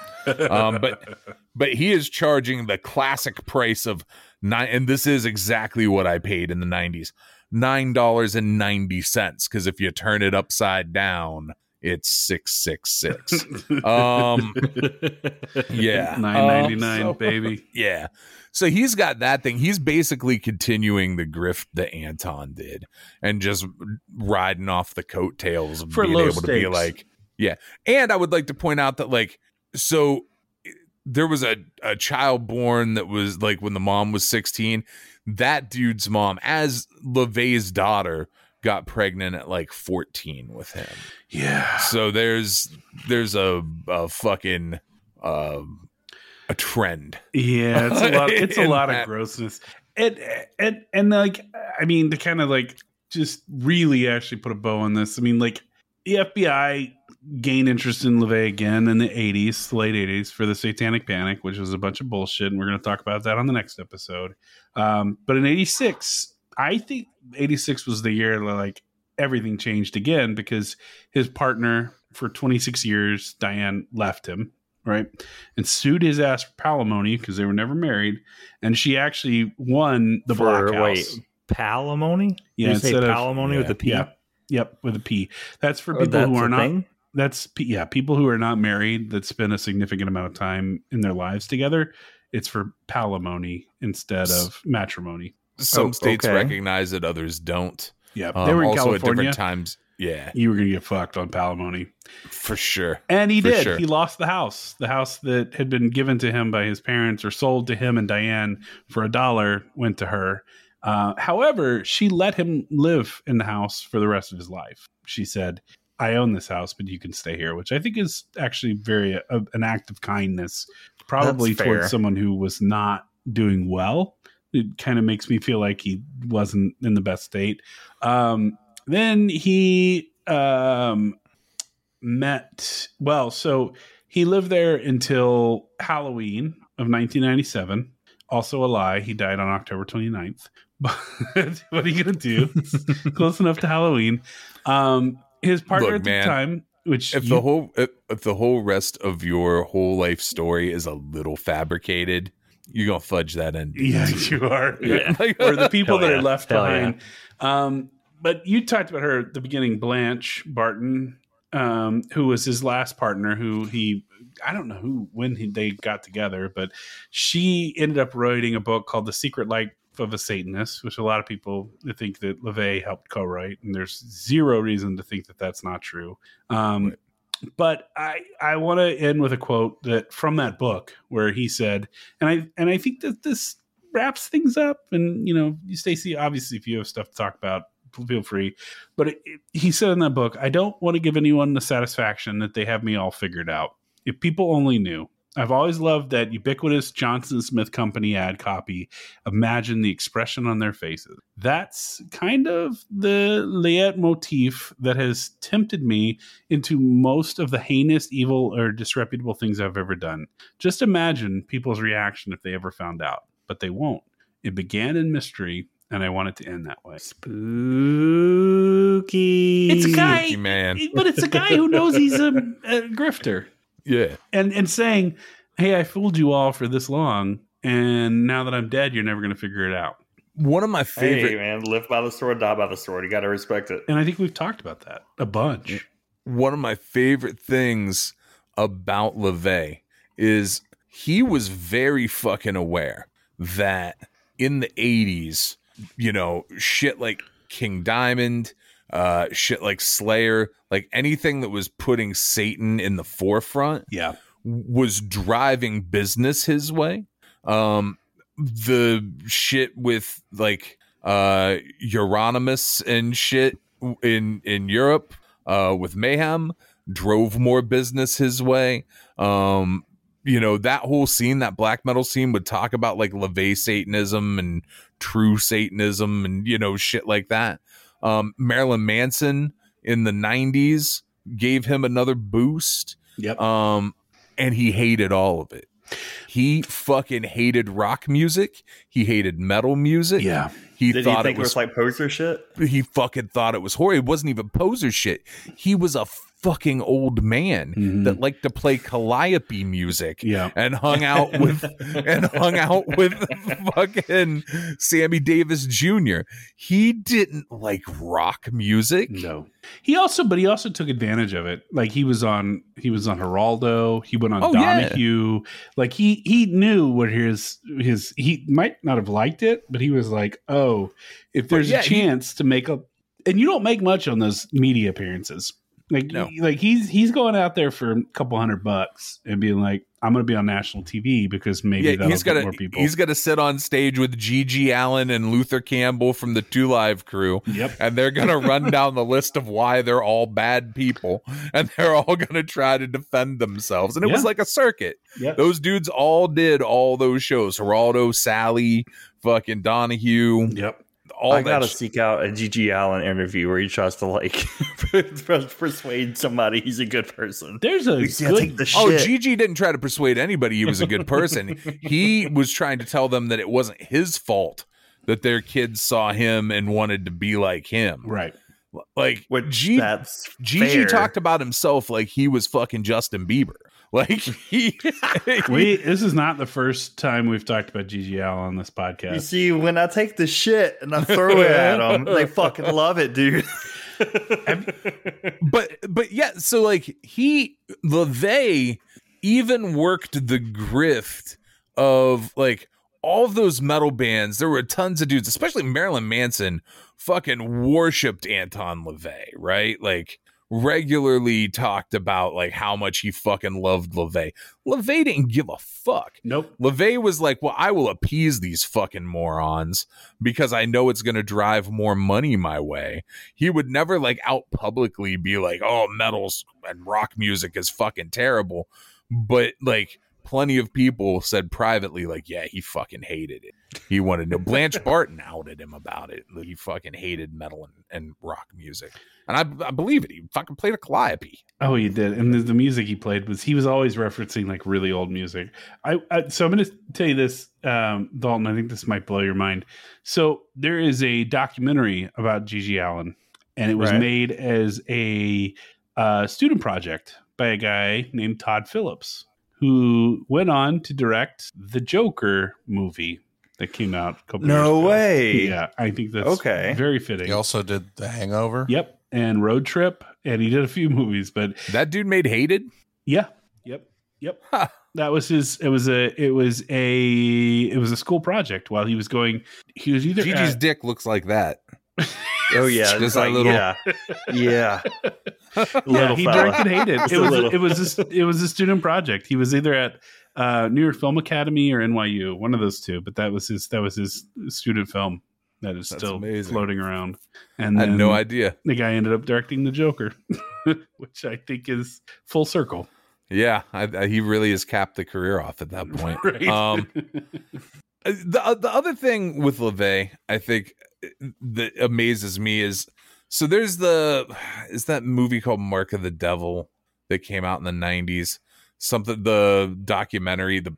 But he is charging the classic price of $9, and this is exactly what I paid in the 90s, $9.90, because if you turn it upside down, it's 666. Yeah. 9.99, baby. Yeah. So he's got that thing. He's basically continuing the grift that Anton did and just riding off the coattails of being able to be like, yeah. And I would like to point out that, like, so there was a child born that was like when the mom was 16, that dude's mom, as LaVey's daughter, got pregnant at like 14 with him. Yeah. So there's a fucking a trend. Yeah, it's a lot of grossness. And like, I mean, to kind of like just really actually put a bow on this. I mean, like, the FBI gained interest in LaVey again in the 80s, late 80s, for the Satanic Panic, which was a bunch of bullshit, and we're going to talk about that on the next episode. But in 86, I think 86 was the year like everything changed again, because his partner for 26 years, Diane, left him, right? And sued his ass for palimony because they were never married. And she actually won the blockhouse. Wait, palimony? Yeah, did you say palimony with a P? Yeah, yep, with a P. That's for people who are not... Thing? That's, yeah, people who are not married that spend a significant amount of time in their lives together. It's for palimony instead of matrimony. Some states recognize it, others don't. Yeah, they were in also California. At different times. Yeah, you were gonna get fucked on palimony for sure. And he did. Sure. He lost the house that had been given to him by his parents or sold to him and Diane for $1 went to her. However, she let him live in the house for the rest of his life. She said, "I own this house, but you can stay here," which I think is actually very an act of kindness, probably towards someone who was not doing well. It kind of makes me feel like he wasn't in the best state. Then he he lived there until Halloween of 1997. Also a lie. He died on October 29th. But what are you going to do? Close enough to Halloween. His partner the time, which if the whole rest of your whole life story is a little fabricated, you're gonna fudge that end. Yeah, you are. Yeah. Or the people that are left behind. Yeah. But you talked about her at the beginning, Blanche Barton, who was his last partner, who they got together, but she ended up writing a book called The Secret Life of a Satanist, which a lot of people think that LaVey helped co-write, and there's zero reason to think that that's not true. Right. But I want to end with a quote that from that book where he said, and I think that this wraps things up. And, you know, Stacey, obviously, if you have stuff to talk about, feel free. But he said in that book, I don't want to give anyone the satisfaction that they have me all figured out. If people only knew. I've always loved that ubiquitous Johnson Smith Company ad copy. Imagine the expression on their faces. That's kind of the leitmotif that has tempted me into most of the heinous, evil, or disreputable things I've ever done. Just imagine people's reaction if they ever found out. But they won't. It began in mystery, and I want it to end that way. Spooky. It's a guy, spooky man. But it's a guy who knows he's a grifter. Yeah. And saying, hey, I fooled you all for this long, and now that I'm dead, you're never going to figure it out. One of my favorite... Hey, man, live by the sword, die by the sword. You got to respect it. And I think we've talked about that a bunch. One of my favorite things about LeVay is he was very fucking aware that in the 80s, you know, shit like King Diamond... shit like Slayer, like anything that was putting Satan in the forefront, yeah, was driving business his way. The shit with like Euronymous and shit in Europe with Mayhem drove more business his way. You know, that whole scene, that black metal scene, would talk about like LeVay Satanism and true Satanism and, you know, shit like that. Marilyn Manson in the 90s gave him another boost. Yep. And he hated all of it. He fucking hated rock music. He hated metal music. Yeah. Did he think it was like poser shit? He fucking thought it was horror. It wasn't even poser shit. He was a fucking old man that liked to play calliope music and hung out with fucking Sammy Davis Jr. He didn't like rock music. No. He also took advantage of it. Like he was on Geraldo, he went on Donahue. Yeah. Like he knew what his he might not have liked it, but he was like, oh, if there's a chance to make a... And you don't make much on those media appearances. Like, no. Like he's going out there for a couple $100 and being like, I'm going to be on national TV because maybe that'll get more people. He's going to sit on stage with Gigi Allen and Luther Campbell from the 2 Live crew. Yep. And they're going to run down the list of why they're all bad people. And they're all going to try to defend themselves. And it was like a circuit. Yep. Those dudes all did all those shows. Geraldo, Sally, fucking Donahue. Yep. I gotta seek out a Gigi Allen interview where he tries to like persuade somebody he's a good person. There's a good... Gigi didn't try to persuade anybody he was a good person. He was trying to tell them that it wasn't his fault that their kids saw him and wanted to be like him. Right. Like Gigi talked about himself like he was fucking Justin Bieber. Like this is not the first time we've talked about Gigi Allen on this podcast. You see, when I take the shit and I throw it at them, they fucking love it, dude. but yeah, so like LeVay even worked the grift of like all of those metal bands. There were tons of dudes, especially Marilyn Manson, fucking worshipped Anton LaVey, right? Like, regularly talked about like how much he fucking loved LaVey. LaVey didn't give a fuck. Nope. LaVey was like, well, I will appease these fucking morons because I know it's going to drive more money my way. He would never like out publicly be like, oh, metals and rock music is fucking terrible. But like plenty of people said privately, like, yeah, he fucking hated it. He wanted to... Blanche Barton outed him about it. He fucking hated metal and rock music. And I believe it. He fucking played a calliope. Oh, he did. And the music he played he was always referencing like really old music. So I'm going to tell you this, Dalton, I think this might blow your mind. So there is a documentary about Gigi Allen, and it was made as a student project by a guy named Todd Phillips, who went on to direct the Joker movie that came out a couple years ago. No way. Yeah, I think that's very fitting. He also did The Hangover. Yep. And Road Trip, and he did a few movies, but that dude made Hated. Yeah. Yep. Huh. That was his... It was a school project while he was going. He was either... Gigi's dick looks like that. Oh yeah, just like, little... yeah. Little... He directed Hated. It was a student project. He was either at New York Film Academy or NYU, one of those two. But that was his student film. that is That's still amazing. Floating around. And I had no idea. The guy ended up directing The Joker, which I think is full circle. Yeah, he really has capped the career off at that point. Right. The other thing with LaVey, I think, that amazes me is, so there's that movie called Mark of the Devil that came out in the 90s. Something, the documentary that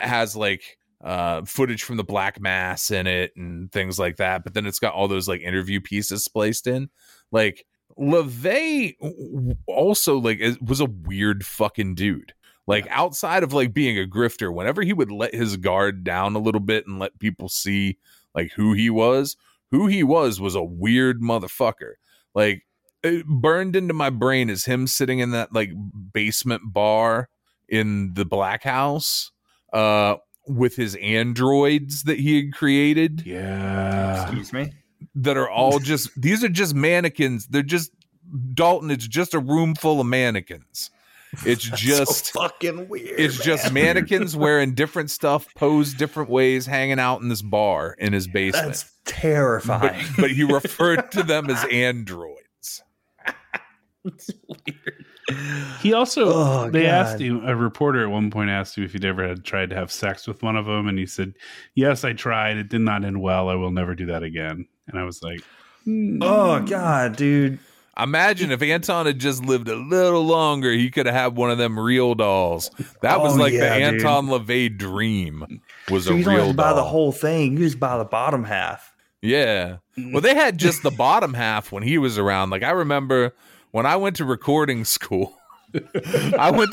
has like footage from the Black Mass in it and things like that. But then it's got all those like interview pieces spliced in. Like, LaVey also like was a weird fucking dude. Like, outside of like being a grifter, whenever he would let his guard down a little bit and let people see like who he was a weird motherfucker. Like, it burned into my brain is him sitting in that like basement bar in the Black House with his androids that he had created. Yeah. Excuse me? That are all just, these are just mannequins. They're just, Dalton, it's just a room full of mannequins. It's just so fucking weird. It's just mannequins wearing different stuff, posed different ways, hanging out in this bar in his basement. That's terrifying. But he referred to them as androids. It's weird. He also, asked him, a reporter at one point asked him if he'd ever had tried to have sex with one of them, and he said, "Yes, I tried. It did not end well. I will never do that again." And I was like, "Oh God, dude!" Imagine if Anton had just lived a little longer, he could have had one of them real dolls. That was like the Anton LaVey dream. Was so a you real don't have to doll. Buy the whole thing. You just buy the bottom half. Yeah. Well, they had just the bottom half when he was around. Like, I remember when I went to recording school, I went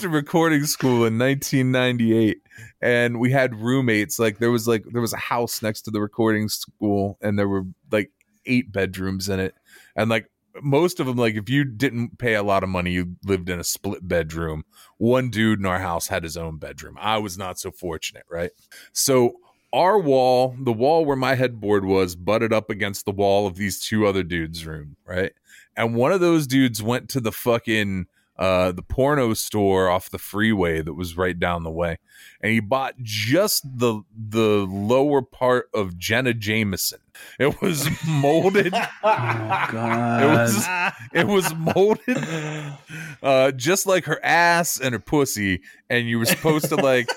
to recording school in 1998, and we had roommates. There was a house next to the recording school, and there were like 8 bedrooms in it. And like most of them, like if you didn't pay a lot of money, you lived in a split bedroom. One dude in our house had his own bedroom. I was not so fortunate, right? So our wall, the wall where my headboard was, butted up against the wall of these 2 other dudes' room, right? And one of those dudes went to the fucking the porno store off the freeway that was right down the way, and he bought just the lower part of Jenna Jameson. It was molded. Oh, God. It was molded just like her ass and her pussy, and you were supposed to like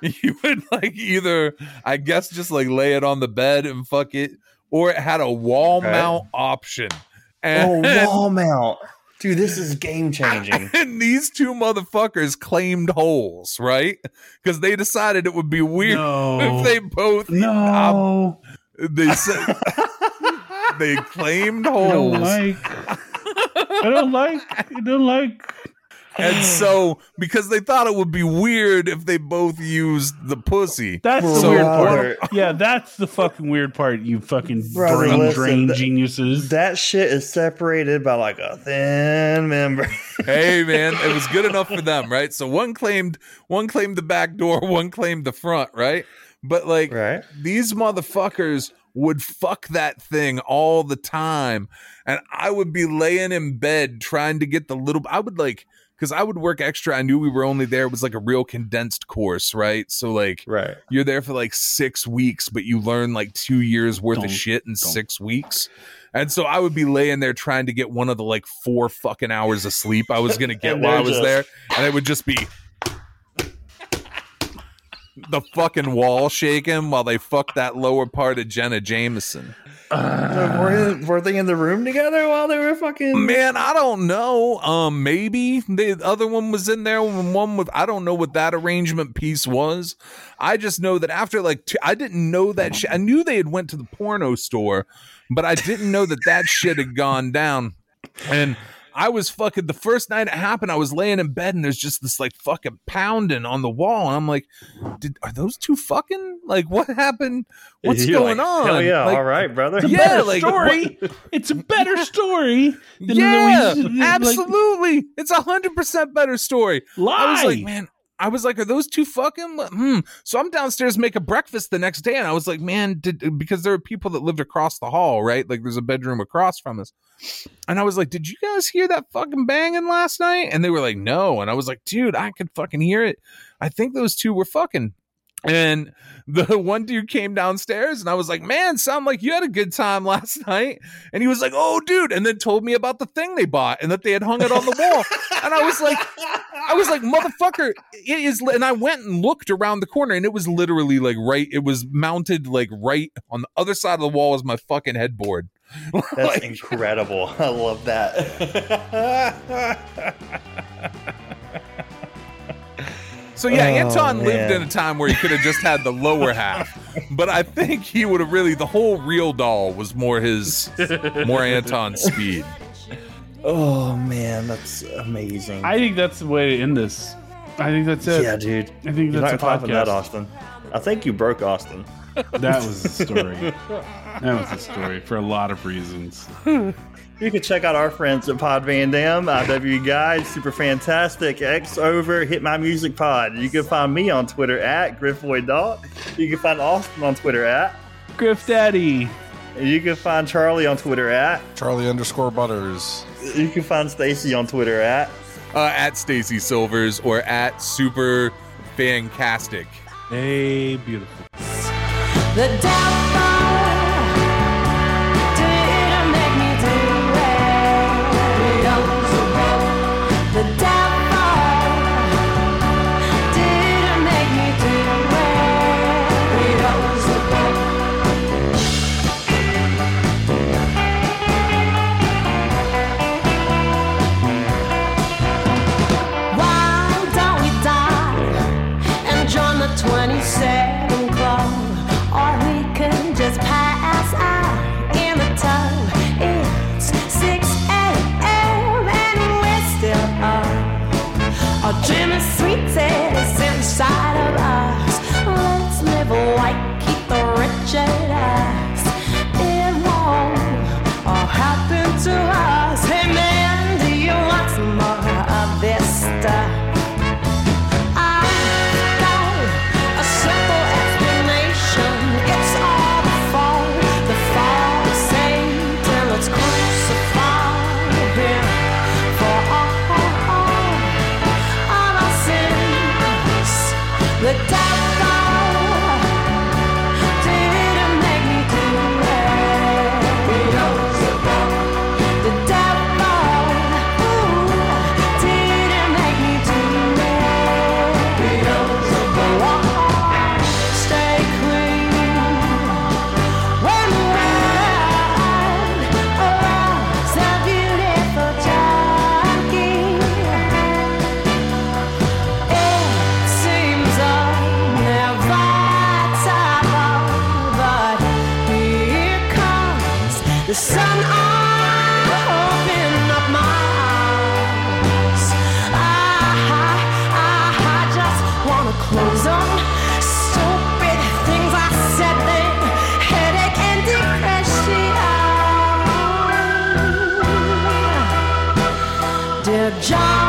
you would like either, I guess, just like lay it on the bed and fuck it, or it had a wall mount option. And, wall mount. Dude, this is game changing. And these 2 motherfuckers claimed holes, right? Because they decided it would be weird if they both. No. They said they claimed holes. I don't like. And so, because they thought it would be weird if they both used the pussy. That's the weird part. Yeah, that's the fucking weird part, you fucking brain geniuses. That shit is separated by like a thin membrane. Hey, man, it was good enough for them, right? So one claimed the back door, one claimed the front, right? But like these motherfuckers would fuck that thing all the time. And I would be laying in bed trying to get the little, I would like, because I would work extra. I knew we were only there. It was like a real condensed course, right? So like you're there for like 6 weeks, but you learn like 2 years worth of shit in 6 weeks. And so I would be laying there trying to get one of the like 4 fucking hours of sleep I was going to get while I was there. And it would just be the fucking wall shaking while they fucked that lower part of Jenna Jameson. Were they in the room together while they were fucking? Man, I don't know. Maybe the other one was in there when one was. I don't know what that arrangement piece was. I just know that after like I didn't know that shit. I knew they had went to the porno store, but I didn't know that shit had gone down. And I was fucking the first night it happened. I was laying in bed and there's just this like fucking pounding on the wall, and I'm like, are those 2 fucking? Like, what happened? What's going on? Hell yeah, like, all right, brother. It's a better story. It's a better story. Than absolutely. Like, it's 100% better story. I was like, man, are those 2 fucking? So I'm downstairs making breakfast the next day, and I was like, man, because there were people that lived across the hall, right? Like, there's a bedroom across from us. And I was like, did you guys hear that fucking banging last night? And they were like, no. And I was like, dude, I could fucking hear it. I think those 2 were fucking. And the one dude came downstairs and I was like, man, sound like you had a good time last night. And he was like, oh, dude. And then told me about the thing they bought and that they had hung it on the wall. And I was like, motherfucker, it is. And I went and looked around the corner and it was literally like right. It was mounted like right on the other side of the wall was my fucking headboard. That's like, incredible. I love that. So yeah, Anton lived in a time where he could have just had the lower half, but I think he would have really, the whole real doll was more Anton's speed. Oh man, that's amazing. I think that's the way to end this. I think that's it. Yeah, dude. I think you're that's not a podcast. That, Austin. I think you broke Austin. That was a story. That was a story for a lot of reasons. You can check out our friends at Pod Van Dam, IW Guide, Super Fantastic, X Over, Hit My Music Pod. You can find me on Twitter at GriffBoyDalt. You can find Austin on Twitter at Griff Daddy. You can find Charlie on Twitter at Charlie_Butters. You can find Stacy on Twitter at Stacy Silvers or at Super Fancastic. Hey, beautiful. The downfall. The downfall didn't make me do well. We don't support. Why don't we die and join the 27 club? Or we can just pass out in the tub. It's 6 a.m. and we're still up. Our dream is sweetest inside of us. Let's live like Keith the Richard us. It won't all happen to us. Hey man, do you want some more of this stuff? I've got a simple explanation. It's all the fall, the fall of Satan. Let's crucify him for all of our sins. The devil didn't make me do it. We don't support. The devil didn't make me do it. We don't support. Stay clean when we're around the beautiful junkie. It seems inevitable, but here comes the sun opening up my eyes. I just wanna close on stupid things I said then. Headache and depression. Dear John.